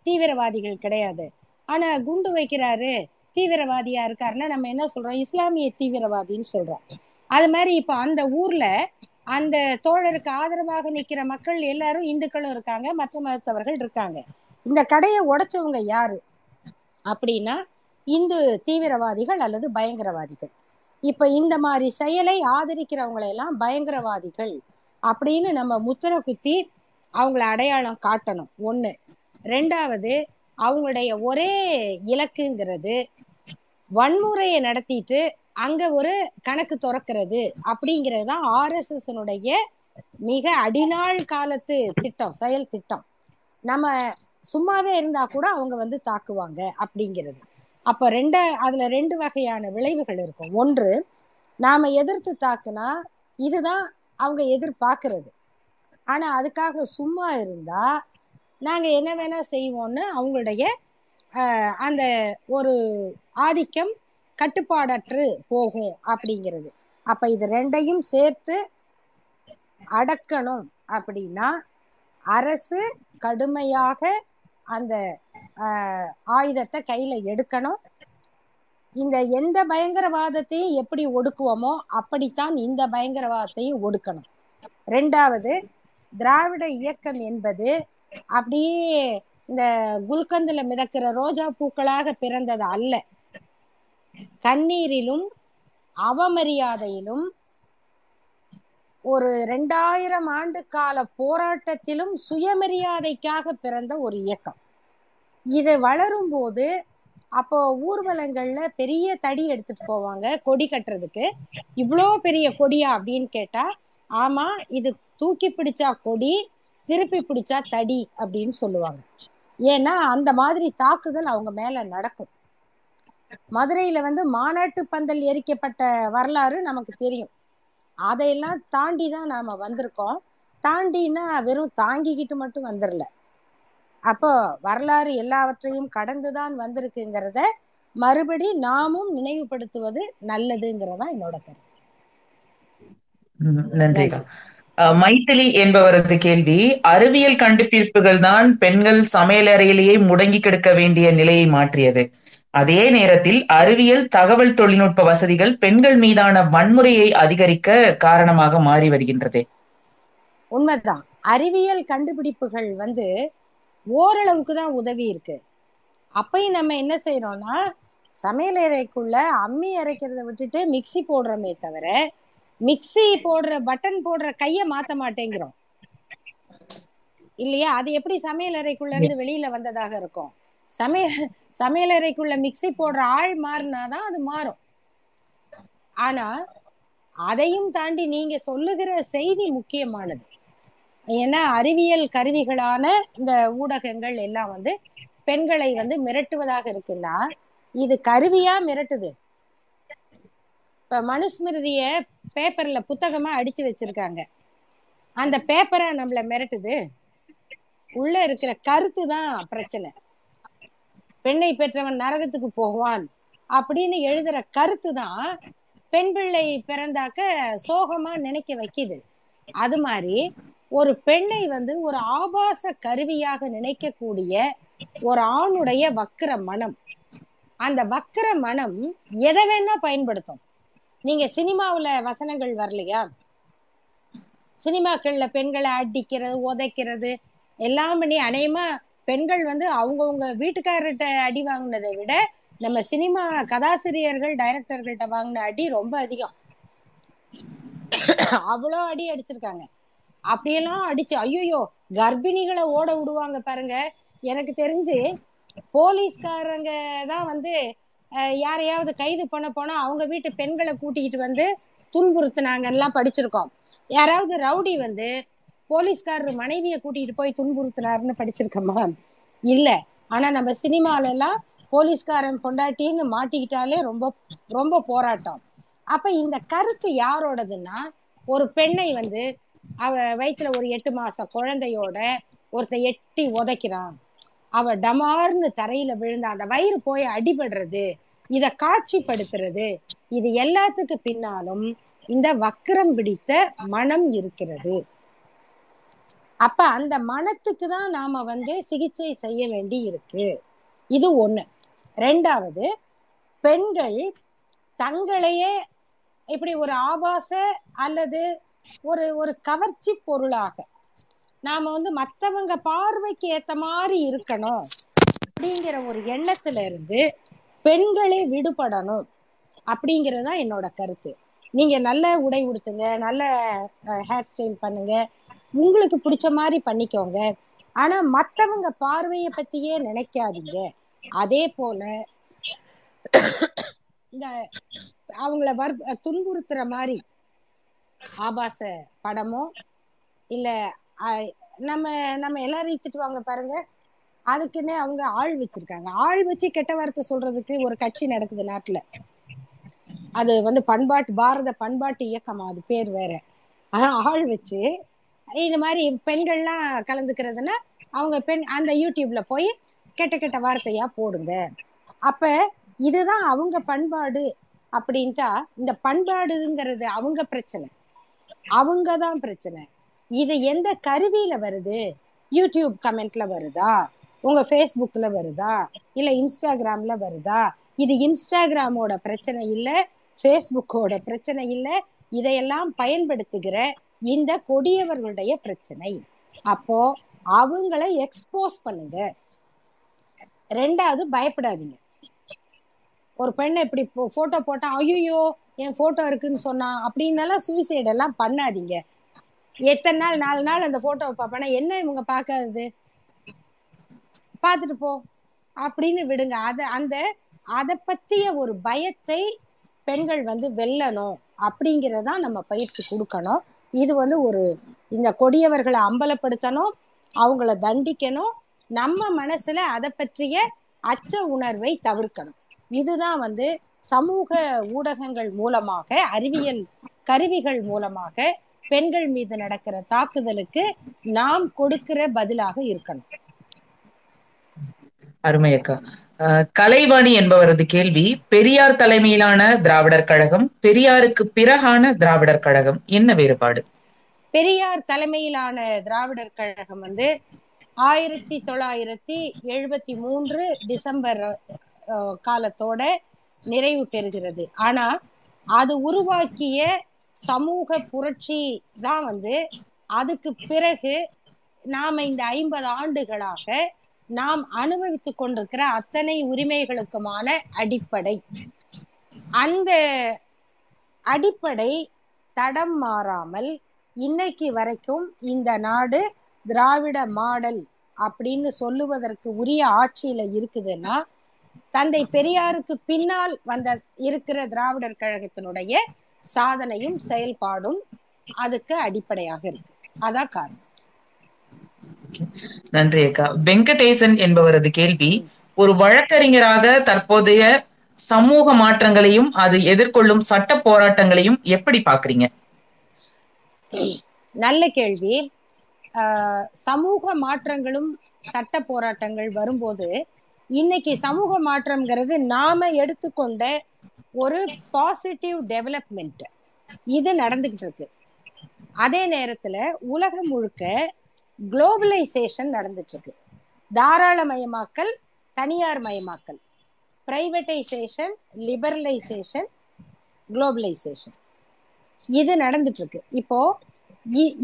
தீவிரவாதிகள் கிடையாது. ஆனா குண்டு வைக்கிறாரு தீவிரவாதியா இருக்காருன்னா நம்ம என்ன சொல்றோம்? இஸ்லாமிய தீவிரவாதின்னு சொல்றோம். அது மாதிரி இப்போ அந்த ஊர்ல அந்த தோழருக்கு ஆதரவாக நிக்கிற மக்கள் எல்லாரும் இந்துக்களும் இருக்காங்க, மற்ற மதத்தவர்கள் இருக்காங்க. இந்த கடையை உடைச்சவங்க யாரு அப்படின்னா இந்து தீவிரவாதிகள் அல்லது பயங்கரவாதிகள். இப்ப இந்த மாதிரி செயலை ஆதரிக்கிறவங்களையெல்லாம் பயங்கரவாதிகள் அப்படின்னு நம்ம முத்திரை குத்தி அவங்கள அடையாளம் காட்டணும். ஒண்ணு. ரெண்டாவது, அவங்களுடைய ஒரே இலக்குங்கிறது வன்முறையை நடத்திட்டு அங்க ஒரு கணக்கு துறக்கிறது அப்படிங்கிறது தான் ஆர் எஸ் எஸ் மிக அடிநாள் காலத்து திட்டம், செயல் திட்டம். நம்ம சும்மாவே இருந்தா கூட அவங்க வந்து தாக்குவாங்க அப்படிங்கிறது. அப்ப ரெண்ட அதுல ரெண்டு வகையான விளைவுகள் இருக்கும். ஒன்று, நாம எதிர்த்து தாக்குனா இதுதான் அவங்க எதிர்பார்க்கறது. ஆனா அதுக்காக சும்மா இருந்தா நாங்க என்ன வேணா செய்வோம்னு அவங்களுடைய அஹ் அந்த ஒரு ஆதிக்கம் கட்டுப்பாடற்று போகும் அப்படிங்கிறது. அப்ப இது ரெண்டையும் சேர்த்து அடக்கணும் அப்படின்னா அரசு கடுமையாக அந்த ஆயுதத்தை கையில எடுக்கணும். இந்த எந்த பயங்கரவாதத்தையும் எப்படி ஒடுக்குவோமோ அப்படித்தான் இந்த பயங்கரவாதத்தையும் ஒடுக்கணும். ரெண்டாவது, திராவிட இயக்கம் என்பது அப்படியே இந்த குல்கந்துல மிதக்கிற ரோஜா பூக்களாக பிறந்தது அல்ல. கண்ணீரிலும் அவமரியாதையிலும் ஒரு இரண்டாயிரம் ஆண்டு கால போராட்டத்திலும் சுயமரியாதைக்காக பிறந்த ஒரு இயக்கம். இது வளரும் போது அப்போ ஊர்வலங்கள்ல பெரிய தடி எடுத்துட்டு போவாங்க கொடி கட்டுறதுக்கு. இவ்வளோ பெரிய கொடியா அப்படின்னு கேட்டா, ஆமா இது தூக்கி பிடிச்சா கொடி, திருப்பி பிடிச்சா தடி அப்படின்னு சொல்லுவாங்க. ஏன்னா அந்த மாதிரி தாக்குதல் அவங்க மேல நடக்கும். மதுரையில வந்து மாநாட்டு பந்தல் எரிக்கப்பட்ட வரலாறு நமக்கு தெரியும். அதையெல்லாம் தாண்டி தான் நாம வந்திருக்கோம். தாண்டினா வெறும் தாங்கிக்கிட்டு மட்டும் வந்துடல, அப்போ வரலாறு எல்லாவற்றையும் கடந்துதான் வந்திருக்குங்கிறத மறுபடி நாமும் நினைவுபடுத்துவது நல்லதுங்கிறதா என்னோட கருத்து. நன்றி. மைத்திலி என்பவரது கேள்வி, அறிவியல் கண்டுபிடிப்புகள் தான் பெண்கள் சமையலறையிலேயே முடங்கி கிடக்க வேண்டிய நிலையை மாற்றியது. அதே நேரத்தில் அறிவியல் தகவல் தொழில்நுட்ப வசதிகள் பெண்கள் மீதான வன்முறையை அதிகரிக்க காரணமாக மாறி வருகின்றது. உண்மைதான். அறிவியல் கண்டுபிடிப்புகள் வந்து ஓரளவுக்கு தான் உதவி இருக்கு. அப்பயும் நம்ம என்ன செய்யறோம்னா சமையல் அறைக்குள்ள அம்மி அரைக்கிறத விட்டுட்டு மிக்சி போடுறோமே தவிர மிக்சி போடுற பட்டன் போடுற கையை மாத்த மாட்டேங்கிறோம் இல்லையா? அது எப்படி சமையல் அறைக்குள்ள இருந்து வெளியில வந்ததாக இருக்கும்? சமையல் சமையலறைக்குள்ள மிக்சி போடுற ஆள் மாறினாதான் அது மாறும். ஆனா அதையும் தாண்டி நீங்க சொல்லுகிற செய்தி முக்கியமானது. ஏன்னா அறிவியல் கருவிகளான இந்த ஊடகங்கள் எல்லாம் வந்து பெண்களை வந்து மிரட்டுவதாக இருக்குன்னா இது கருவியா மிரட்டுது. இப்ப மனுஸ்மிருதிய பேப்பர்ல புத்தகமா அடிச்சு வச்சிருக்காங்க, அந்த பேப்பரா நம்மள மிரட்டுது? உள்ள இருக்கிற கருத்து தான் பிரச்சனை. பெண்ணை பெற்றவன் நரகத்துக்கு போவான் அப்படின்னு எழுதுற கருத்து தான் பெண் பிள்ளை பிறந்தாக்க சோகமா நினைக்க வைக்குது. அது மாதிரி ஒரு பெண்ணை வந்து ஒரு ஆபாச கருவியாக நினைக்கக்கூடிய ஒரு ஆணுடைய வக்கிர மனம், அந்த வக்கிர மனம் எதை வேணா பயன்படுத்தும். நீங்க சினிமாவுல வசனங்கள் வரலையா? சினிமாக்கள்ல பெண்களை அடிக்கிறது உதைக்கிறது எல்லாம் பண்ணி அநேகமா பெண்கள் வந்து அவங்கவுங்க வீட்டுக்காரர்கிட்ட அடி வாங்கினதை விட நம்ம சினிமா கதாசிரியர்கள் டைரக்டர்கள்ட்ட வாங்கின அடி ரொம்ப அதிகம். அவ்வளோ அடி அடிச்சிருக்காங்க. அப்படியெல்லாம் அடிச்சு ஐயோயோ கர்ப்பிணிகளை ஓட விடுவாங்க பாருங்க. எனக்கு தெரிஞ்சு போலீஸ்காரங்க தான் வந்து யாரையாவது கைது பண்ண போனா அவங்க வீட்டு பெண்களை கூட்டிகிட்டு வந்து துன்புறுத்தினாங்கலாம் படிச்சிருக்கோம். யாராவது ரவுடி வந்து போலீஸ்காரர் மனைவியை கூட்டிகிட்டு போய் துன்புறுத்தினாருன்னு படிச்சிருக்கோமா? இல்லை. ஆனால் நம்ம சினிமாலெல்லாம் போலீஸ்காரன் கொண்டாட்டின்னு மாட்டிக்கிட்டாலே ரொம்ப ரொம்ப போராட்டம். அப்போ இந்த கருத்து யாரோடதுன்னா ஒரு பெண்ணை வந்து அவ வயிற்றுல ஒரு எட்டு மாச குழந்தையோட ஒருத்த எட்டி உதைக்கிறான், அவ டமார்னு தரையில விழுந்தா அந்த வயிறு போய் அடிபடுறது, இதை காட்சிப்படுத்துறது, இது எல்லாத்துக்கு பின்னாலும் இந்த வக்கிரம் பிடித்த மனம் இருக்கிறது. அப்ப அந்த மனத்துக்கு தான் நாம வந்து சிகிச்சை செய்ய வேண்டி இருக்கு. இது ஒண்ணு. ரெண்டாவது, பெண்கள் தங்களையே இப்படி ஒரு ஆபாச அல்லது ஒரு ஒரு கவர்ச்சி பொருளாக நாம வந்து மற்றவங்க பார்வைக்கு ஏத்த மாதிரி இருக்கணும் அப்படிங்கிற ஒரு எண்ணத்துல இருந்து பெண்களே விடுபடணும் அப்படிங்கிறது தான் என்னோட கருத்து. நீங்க நல்ல உடை உடுத்துங்க, நல்ல ஹேர் ஸ்டைல் பண்ணுங்க, உங்களுக்கு பிடிச்ச மாதிரி பண்ணிக்கோங்க, ஆனா மற்றவங்க பார்வையை பத்தியே நினைக்காதீங்க. அதே போல இந்த அவங்கள வர் துன்புறுத்துற மாதிரி ஆபாச படமோ இல்ல நம்ம நம்ம எல்லாரும் இத்துட்டு வாங்க பாருங்க, அதுக்குன்னு அவங்க ஆள் வச்சிருக்காங்க. ஆள் வச்சு கெட்ட வார்த்தை சொல்றதுக்கு ஒரு கட்சி நடக்குது நாட்டுல, அது வந்து பண்பாட்டு பாரத பண்பாட்டு இயக்கமா, அது பேர் வேற. ஆனா ஆள் வச்சு இந்த மாதிரி பெண்கள்லாம் கலந்துக்கிறதுன்னா அவங்க பெண் அந்த யூடியூப்ல போய் கெட்ட கெட்ட வார்த்தையா போடுங்க. அப்ப இதுதான் அவங்க பண்பாடு அப்படின்ட்டா இந்த பண்பாடுங்கிறது அவங்க பிரச்சனை, அவங்கதான் பிரச்சனை. இது எந்த கருவியில வருது? யூடியூப் கமெண்ட்ல வருதா, உங்க ஃபேஸ்புக்ல வருதா, இல்ல இன்ஸ்டாகிராம்ல வருதா? இது இன்ஸ்டாகிராமோட பிரச்சனை இல்ல, ஃபேஸ்புக்கோட பிரச்சனை இல்ல, இதையெல்லாம் பயன்படுத்துகிற இந்த கொடியவர்களுடைய பிரச்சனை. அப்போ அவங்களை எக்ஸ்போஸ் பண்ணுங்க. ரெண்டாவது, பயப்படாதீங்க. ஒரு பெண்ணை இப்படி போட்டோ போட்டான் ஐயோ என் போட்டோ இருக்குன்னு சொன்னான் அப்படின்னாலாம் சூசைட் எல்லாம் பண்ணாதீங்க. எத்தனை நாள் நாலு நாள் அந்த போட்டோவை பார்ப்பேன்னா என்ன இவங்க பார்க்காது, பார்த்துட்டு போ அப்படின்னு விடுங்க. அதை அந்த அதை பற்றிய ஒரு பயத்தை பெண்கள் வந்து வெல்லணும் அப்படிங்கிறதான் நம்ம பயிற்சி கொடுக்கணும். இது வந்து ஒரு இந்த கொடியவர்களை அம்பலப்படுத்தணும், அவங்கள தண்டிக்கணும், நம்ம மனசுல அதை பற்றிய அச்ச உணர்வை தவிர்க்கணும். இதுதான் வந்து சமூக ஊடகங்கள் மூலமாக அறிவியல் கருவிகள் மூலமாக பெண்கள் மீது நடக்கிற தாக்குதலுக்கு நாம் கொடுக்கிற பதிலாக இருக்கணும். அருமை அக்கா. கலைவாணி என்பவரது கேள்வி: பெரியார் தலைமையிலான திராவிடர் கழகம், பெரியாருக்கு பிறகான திராவிடர் கழகம், என்ன வேறுபாடு? பெரியார் தலைமையிலான திராவிடர் கழகம் வந்து ஆயிரத்தி தொள்ளாயிரத்தி எழுபத்தி மூன்று டிசம்பர் காலத்தோட நிறைவு பெறுகிறது. ஆனா அது உருவாக்கிய சமூக புரட்சி தான் வந்து அதுக்கு பிறகு நாம இந்த ஐம்பது ஆண்டுகளாக நாம் அனுபவித்து கொண்டிருக்கிற அத்தனை உரிமைகளுக்குமான அடிப்படை. அந்த அடிப்படை தடம் மாறாமல் இன்னைக்கு வரைக்கும் இந்த நாடு திராவிட மாடல் அப்படின்னு சொல்லுவதற்கு உரிய ஆட்சியில இருக்குதுன்னா தந்தை பெரியாருக்கு பின்னால் வந்த இருக்கிற திராவிடர் கழகத்தினுடைய சாதனையும் செயல்பாடும் அதுக்கு அடிப்படையாக இருக்கு. அதான் காரணம். நன்றி அக்கா. வெங்கடேசன் என்பவரது கேள்வி: ஒரு வழக்கறிஞராக தற்போதைய சமூக மாற்றங்களையும் அது எதிர்கொள்ளும் சட்ட போராட்டங்களையும் எப்படி பாக்குறீங்க? நல்ல கேள்வி. சமூக மாற்றங்களும் சட்ட போராட்டங்கள் வரும்போது இன்னைக்கு சமூக மாற்றம்ங்கிறது நாம எடுத்துக்கொண்ட ஒரு பாசிட்டிவ் டெவலப்மெண்ட், இது நடந்துகிட்டு இருக்கு. அதே நேரத்துல உலகம் முழுக்க குளோபலைசேஷன் நடந்துட்டு இருக்கு. தாராளமயமாக்கல், தனியார் மயமாக்கல், பிரைவேட்டைசேஷன், லிபரலைசேஷன், குளோபலைசேஷன், இது நடந்துட்டு இருக்கு. இப்போ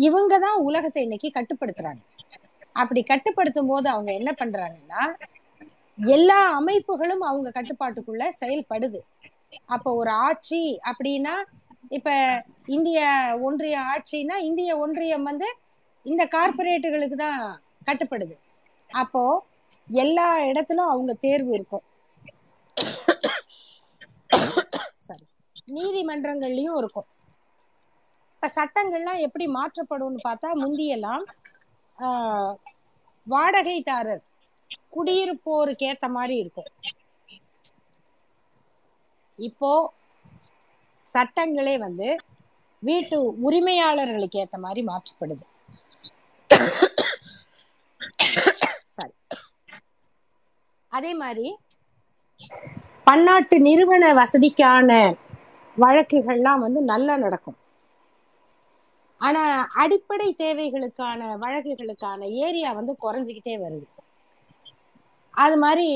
இவங்க தான் உலகத்தை இன்னைக்கு கட்டுப்படுத்துறாங்க. அப்படி கட்டுப்படுத்தும் போது அவங்க என்ன பண்றாங்கன்னா, எல்லா அமைப்புகளும் அவங்க கட்டுப்பாட்டுக்குள்ள செயல்படுது. அப்போ ஒரு ஆட்சி அப்படின்னா, இப்ப இந்திய ஒன்றிய ஆட்சின்னா இந்திய ஒன்றியம் வந்து இந்த கார்பரேட்டுகளுக்கு தான் கட்டுப்படுது. அப்போ எல்லா இடத்திலும் அவங்க தேர்வு இருக்கும். சாரி, நீதிமன்றங்கள்லயும் இருக்கும். இப்ப சட்டங்கள்லாம் எப்படி மாற்றப்படும்னு பார்த்தா, முந்தியெல்லாம் ஆஹ் வாடகைதாரர் குடியிருப்போருக்கு ஏத்த மாதிரி இருக்கும். இப்போ சட்டங்களே வந்து வீட்டு உரிமையாளர்களுக்கு ஏத்த மாதிரி மாற்றப்படுது. சாரி. அதே மாதிரி பன்னாட்டு நிறுவன வசதிக்கான வழக்குகள்லாம் வந்து நல்லா நடக்கும். ஆனா அடிப்படை தேவைகளுக்கான வழக்குகளுக்கான ஏரியா வந்து குறைஞ்சிக்கிட்டே வருது. அது மாதிரி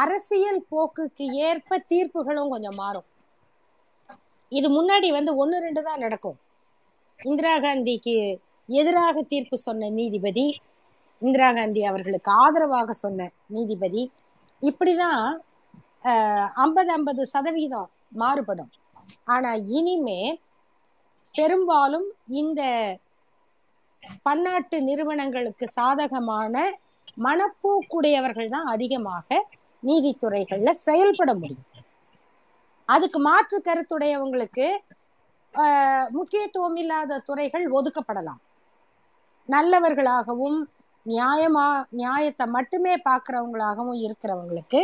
அரசியல் போக்குக்கு ஏற்ப தீர்ப்புகளும் கொஞ்சம் மாறும். இது முன்னாடி வந்து ஒன்று ரெண்டு தான் நடக்கும். இந்திரா காந்திக்கு எதிராக தீர்ப்பு சொன்ன நீதிபதி, இந்திரா காந்தி அவர்களுக்கு ஆதரவாக சொன்ன நீதிபதி, இப்படிதான் ஐம்பது ஐம்பது சதவீதம் மாறுபடும். ஆனா இனிமே பெரும்பாலும் இந்த பன்னாட்டு நிறுவனங்களுக்கு சாதகமான மனப்போக்குடையவர்கள் தான் அதிகமாக நீதித்துறைகள்ல செயல்பட முடியும். அதுக்கு மாற்று கருத்துடையவங்களுக்கு அஹ் முக்கியத்துவம் இல்லாத துறைகள் ஒதுக்கப்படலாம். நல்லவர்களாகவும் நியாயமா நியாயத்தை மட்டுமே பார்க்கிறவங்களாகவும் இருக்கிறவங்களுக்கு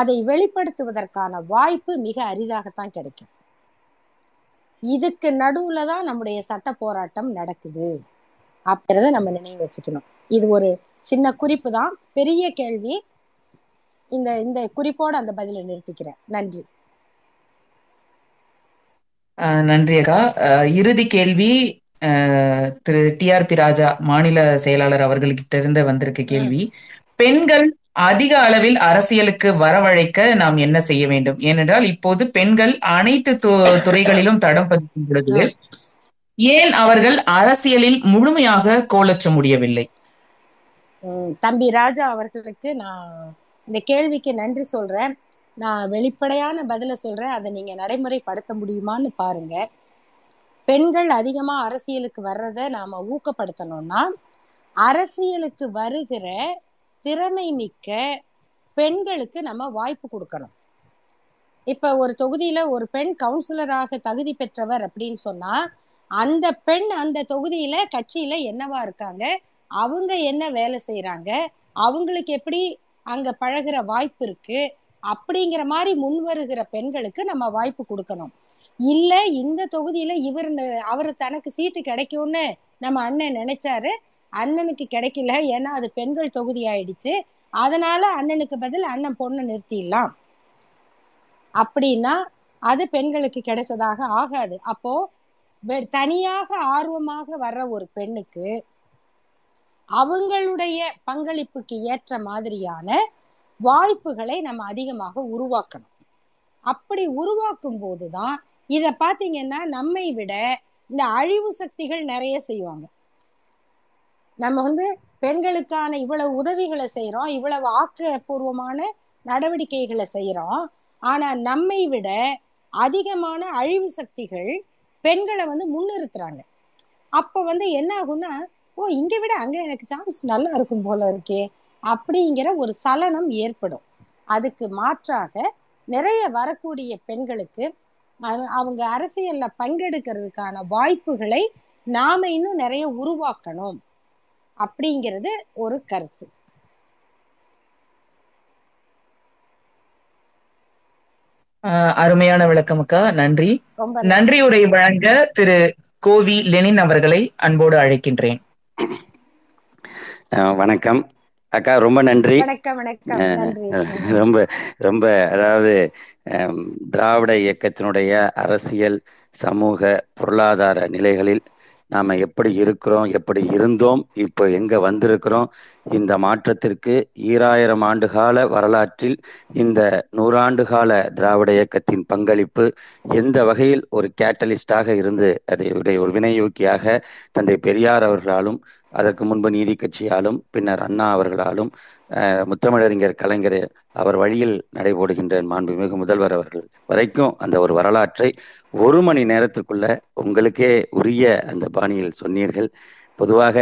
அதை வெளிப்படுத்துவதற்கான வாய்ப்பு மிக அரிதாகத்தான் கிடைக்கும். இதுக்கு நடுவுல தான் நம்முடைய சட்ட போராட்டம் நடக்குது அப்படிங்கிறத நம்ம நினைவு வச்சுக்கணும். இது ஒரு சின்ன குறிப்பு தான், பெரிய கேள்வி. இந்த இந்த குறிப்போட அந்த பதிலை நிறுத்திக்கிறேன். நன்றி. நன்றி அக்கா. இறுதி கேள்வி Thiru T R B Raja, மாநில செயலாளர் அவர்கள்கிட்ட இருந்து வந்திருக்க கேள்வி. பெண்கள் அதிக அளவில் அரசியலுக்கு வரவழைக்க நாம் என்ன செய்ய வேண்டும்? ஏனென்றால் இப்போது பெண்கள் அனைத்து துறைகளிலும் தடம் பதிக்கும் பொழுது ஏன் அவர்கள் அரசியலில் முழுமையாக கோலச்ச முடியவில்லை? தம்பி ராஜா அவர்களுக்கு நான் இந்த கேள்விக்கு நன்றி சொல்றேன். நான் வெளிப்படையான பதில சொல்றேன், அதை நீங்க நடைமுறைப்படுத்த முடியுமான்னு பாருங்க. பெண்கள் அதிகமா அரசியலுக்கு வர்றதை நாம ஊக்கப்படுத்தணும்னா, அரசியலுக்கு வருகிற திறமை மிக்க பெண்களுக்கு நம்ம வாய்ப்பு கொடுக்கணும். இப்ப ஒரு தொகுதியில ஒரு பெண் கவுன்சிலராக தகுதி பெற்றவர் அப்படின்னு சொன்னா, அந்த பெண் அந்த தொகுதியில கட்சியில என்னவா இருக்காங்க, அவங்க என்ன வேலை செய்யறாங்க, அவங்களுக்கு எப்படி அங்க பழகிற வாய்ப்பு இருக்கு, அப்படிங்கிற மாதிரி முன் வருகிற பெண்களுக்கு நம்ம வாய்ப்பு கொடுக்கணும். இல்ல இந்த தொகுதியில இவர் அவரு தனக்கு சீட்டு கிடைக்கும்னு நம்ம அண்ணன் நினைச்சாரு, அண்ணனுக்கு கிடைக்கல, ஏன்னா அது பெண்கள் தொகுதி ஆயிடுச்சு, அதனால அண்ணனுக்கு பதில் அண்ணன் பொண்ணை நிறுத்திடலாம் அப்படின்னா அது பெண்களுக்கு கிடைச்சதாக ஆகாது. அப்போ தனியாக ஆர்வமாக வர்ற ஒரு பெண்ணுக்கு அவங்களுடைய பங்களிப்புக்கு ஏற்ற மாதிரியான வாய்ப்புகளை நம்ம அதிகமாக உருவாக்கணும். அப்படி உருவாக்கும் போதுதான் இதை பார்த்தீங்கன்னா நம்மை விட இந்த அழிவு சக்திகள் நிறைய செய்வாங்க. நம்ம வந்து பெண்களுக்கான இவ்வளவு உதவிகளை செய்யறோம், இவ்வளவு ஆக்கப்பூர்வமான நடவடிக்கைகளை செய்யறோம், ஆனா நம்மை விட அதிகமான அழிவு சக்திகள் பெண்களை வந்து முன்னிறுத்துறாங்க. அப்ப வந்து என்ன ஆகும்னா, ஓ இங்க விட அங்க எனக்கு சான்ஸ் நல்லா இருக்கும் போல இருக்கே அப்படிங்கிற ஒரு சலனம் ஏற்படும். அதுக்கு மாற்றாக நிறைய வரக்கூடிய பெண்களுக்கு அவங்க அரசியல்ல பங்கெடுக்கிறதுக்கான வாய்ப்புகளை நாம இன்னும் நிறைய உருவாக்கணும் அப்படிங்கிறது ஒரு கருத்து. அருமையான விளக்கம் அக்கா, நன்றி. நன்றி உரை வழங்க திரு கோவி லெனின் அவர்களை அன்போடு அழைக்கின்றேன். வணக்கம். அக்கா ரொம்ப நன்றி. ரொம்ப ரொம்ப அதாவது திராவிட இயக்கத்தினுடைய அரசியல், சமூக, பொருளாதார நிலைகளில் நாம் எப்படி இருக்கிறோம், எப்படி இருந்தோம், இப்போ எங்கே வந்திருக்கிறோம், இந்த மாற்றத்திற்கு ஈராயிரம் ஆண்டு கால வரலாற்றில் இந்த நூறாண்டு கால திராவிட இயக்கத்தின் பங்களிப்பு எந்த வகையில் ஒரு கேட்டலிஸ்டாக இருந்து அதனுடைய ஒரு வினையூக்கியாக தந்தை பெரியார் அவர்களாலும், அதற்கு முன்பு நீதி கட்சியாலும், பின்னர் அண்ணா அவர்களாலும், முத்தமிழறிஞர் கலைஞர் அவர் வழியில் நடைபோடுகின்ற மாண்புமிகு முதல்வர் அவர்கள் வரைக்கும் அந்த ஒரு வரலாற்றை ஒரு மணி நேரத்திற்குள்ள உங்களுக்கே உரிய அந்த பாணியில் சொன்னீர்கள். பொதுவாக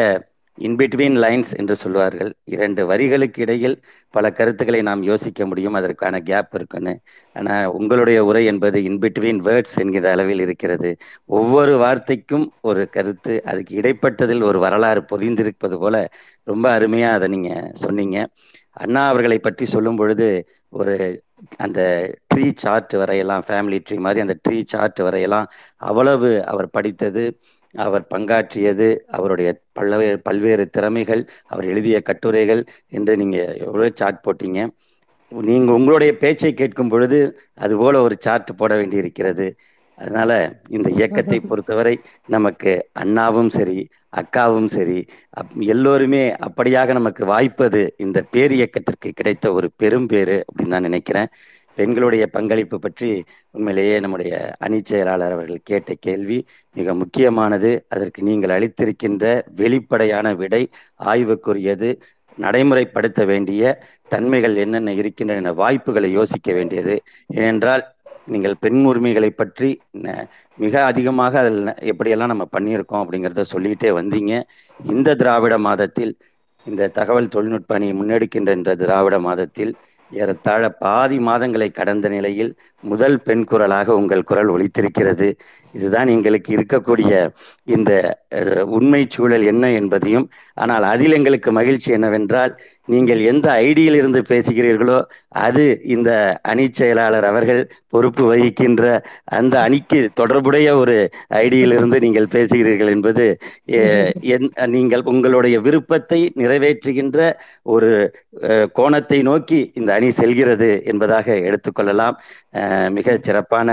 இன்பிட்வீன் லைன்ஸ் என்று சொல்வார்கள், இரண்டு வரிகளுக்கு இடையில் பல கருத்துக்களை நாம் யோசிக்க முடியும், அதற்கான கேப் இருக்குன்னு. ஆனால் உங்களுடைய உரை என்பது இன்பிட்வீன் வேர்ட்ஸ் என்கிற அளவில் இருக்கிறது. ஒவ்வொரு வார்த்தைக்கும் ஒரு கருத்து, அதுக்கு இடைப்பட்டதில் ஒரு வரலாறு பொதிந்திருப்பது போல ரொம்ப அருமையாக அதை நீங்கள் சொன்னீங்க. அண்ணா அவர்களை பற்றி சொல்லும் பொழுது ஒரு அந்த ட்ரீ சார்ட் வரையெல்லாம், ஃபேமிலி ட்ரீ மாதிரி அந்த ட்ரீ சார்ட் வரையெல்லாம் அவ்வளவு அவர் படித்தது, அவர் பங்காற்றியது, அவருடைய பல்வே பல்வேறு திறமைகள், அவர் எழுதிய கட்டுரைகள் என்று நீங்கள் எவ்வளோ சார்ட் போட்டீங்க. நீங்கள் உங்களுடைய பேச்சை கேட்கும் பொழுது அதுபோல ஒரு சார்ட் போட வேண்டி இருக்கிறது. அதனால இந்த இயக்கத்தை பொறுத்தவரை நமக்கு அண்ணாவும் சரி, அக்காவும் சரி, அப் எல்லோருமே அப்படியாக நமக்கு வாய்ப்பது இந்த பேர் இயக்கத்திற்கு கிடைத்த ஒரு பெரும் பேரு அப்படின்னு நான் நினைக்கிறேன். பெண்களுடைய பங்களிப்பு பற்றி உண்மையிலேயே நம்முடைய அணி செயலாளர் அவர்கள் கேட்ட கேள்வி மிக முக்கியமானது. அதற்கு நீங்கள் அளித்திருக்கின்ற வெளிப்படையான விடை ஆய்வுக்குரியது, நடைமுறைப்படுத்த வேண்டிய தன்மைகள் என்னென்ன இருக்கின்றன, வாய்ப்புகளை யோசிக்க வேண்டியது. ஏனென்றால் நீங்கள் பெண் உரிமைகளை பற்றி மிக அதிகமாக அதில் எப்படியெல்லாம் நம்ம பண்ணியிருக்கோம் அப்படிங்கிறத சொல்லிகிட்டே வந்தீங்க. இந்த திராவிட மாதத்தில், இந்த தகவல் தொழில்நுட்ப அணி முன்னெடுக்கின்ற இந்த திராவிட மாதத்தில் ஏறத்தாழ பாதி மாதங்களை கடந்த நிலையில் முதல் பெண் குரலாக உங்கள் குரல் ஒலித்திருக்கிறது. இதுதான் எங்களுக்கு இருக்கக்கூடிய இந்த உண்மை சூழல் என்ன என்பதையும், ஆனால் அதில் எங்களுக்கு மகிழ்ச்சி என்னவென்றால் நீங்கள் எந்த ஐடியிலிருந்து பேசுகிறீர்களோ அது இந்த அணி செயலாளர் அவர்கள் பொறுப்பு வகிக்கின்ற அந்த அணிக்கு தொடர்புடைய ஒரு ஐடியிலிருந்து நீங்கள் பேசுகிறீர்கள் என்பது நீங்கள் உங்களுடைய விருப்பத்தை நிறைவேற்றுகின்ற ஒரு கோணத்தை நோக்கி இந்த அணி செல்கிறது என்பதாக எடுத்துக்கொள்ளலாம். மிக சிறப்பான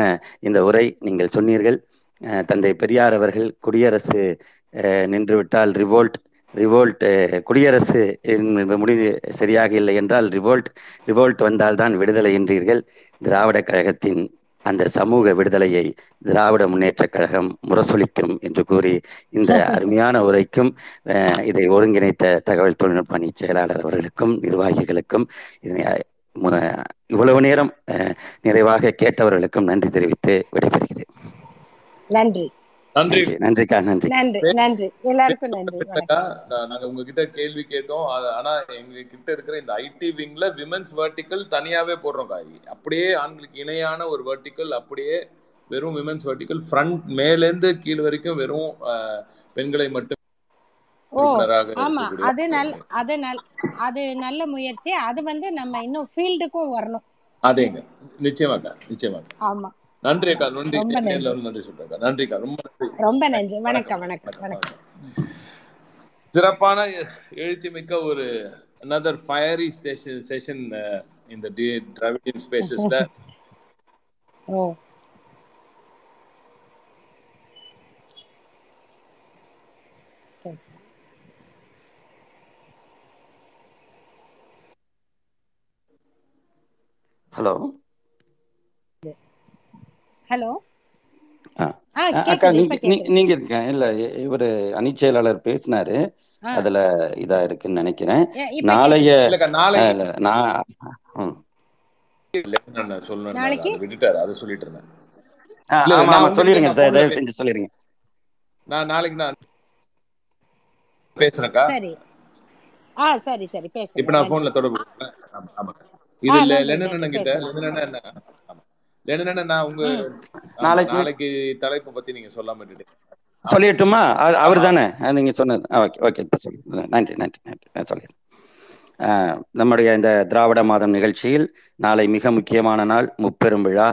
இந்த உரை நீங்கள் சொன்னீர்கள். தந்தை பெரியார் அவர்கள் குடியரசு நின்றுவிட்டால் ரிவோல்ட், ரிவோல்ட் குடியரசு முடிவு சரியாக இல்லை என்றால் ரிவோல்ட், ரிவோல்ட் வந்தால்தான் விடுதலை என்றீர்கள். திராவிட கழகத்தின் அந்த சமூக விடுதலையை திராவிட முன்னேற்ற கழகம் முரசொலிக்கும் என்று கூறி இந்த அருமையான உரைக்கும், இதை ஒருங்கிணைத்த தகவல் தொழில்நுட்ப அணி செயலாளர் அவர்களுக்கும் நிர்வாகிகளுக்கும், இவ்வளவு நேரம் நிறைவாக கேட்டவர்களுக்கும் நன்றி தெரிவித்து விடைபெறுகிறேன். நன்றி நன்றி நன்றிக்கா நன்றி நன்றி எல்லாருக்கும் நன்றி. நாங்க உங்ககிட்ட கேள்வி கேட்டோம், ஆனா எங்க கிட்ட இருக்கிற இந்த ஐடி விங்ல விமென்ஸ் வெர்டிக்கல் தனியாவே போடுறோம் காய். அப்படியே ஆண்களுக்கு இணையான ஒரு வெர்டிக்கல், அப்படியே வெறும் விமென்ஸ் வெர்டிக்கல் ஃப்ரண்ட் மேலேருந்து கீழ் வரைக்கும் வெறும் பெண்களை மட்டும். ஓ ஆமா, அது நல்ல அது நல்ல அது நல்ல முயற்சி. அது வந்து நம்ம இன்னும் ஃபீல்டுக்கும் வரணும். அதேங்க, நிச்சயமாக்கா, நிச்சயமாக்கா. ஆமா, நன்றி அக்கா, நன்றி, நன்றி சொல்றேன், நன்றிக்கா, ரொம்ப நன்றி, ரொம்ப நன்றி, வணக்கம், வணக்கம், வணக்கம். சிறப்பான எழுச்சி மிக்க ஒரு another fiery session session in the Dravidian spaces-ல. Oh thanks. ஹலோ ஹலோ அக்கா, நீங்க இருக்க இல்ல, இவரு அணி செயலாளர் பேசினாரு, அதுல இதா இருக்குன்னு நினைக்கிறேன். நாளைய சொல்லிருங்க, நான் நாளைக்கு நான் பேசுறேன்க்கா. சரி சரி பேசு. இப்ப நான் போன்ல தொடர்பு. இது இல்ல லெனன் கிட்ட லெனன் நாளைக்கு தலைப்பு பத்தி நீங்க சொல்லாம சொல்லிட்டுமா? அவரு தானே நீங்க சொன்னது. நன்றி நன்றி நன்றி நான் சொல்லிடுறேன். நம்முடைய இந்த திராவிட மாதம் நிகழ்ச்சியில் நாளை மிக முக்கியமான நாள், முப்பெரும் விழா,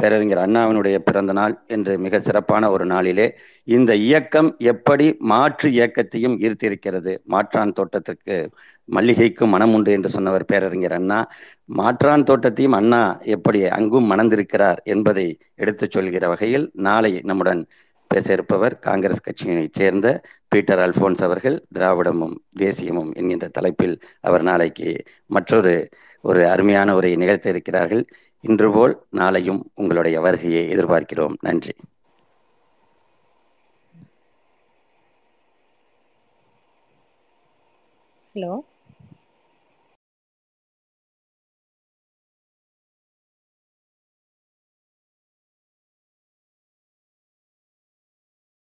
பேரறிஞர் அண்ணாவினுடைய பிறந்த நாள் என்று மிக சிறப்பான ஒரு நாளிலே இந்த இயக்கம் எப்படி மாற்று இயக்கத்தையும் ஈர்த்திருக்கிறது. மாற்றான் தோட்டத்திற்கு மல்லிகைக்கும் மனம் உண்டு என்று சொன்னவர் பேரறிஞர் அண்ணா. மாற்றான் தோட்டத்தையும் அண்ணா எப்படி அங்கும் மணந்திருக்கிறார் என்பதை எடுத்துச் சொல்கிற வகையில் நாளை நம்முடன் பேச இருப்பவர் காங்கிரஸ் கட்சியினைச் சேர்ந்த பீட்டர் அல்போன்ஸ் அவர்கள். திராவிடமும் தேசியமும் என்கின்ற தலைப்பில் அவர் நாளைக்கு மற்றொரு ஒரு அருமையான உரை நிகழ்த்த இருக்கிறார்கள். இன்று போல் நாளையும் உங்களுடைய வருகையை எதிர்பார்க்கிறோம். நன்றி. ஹலோ.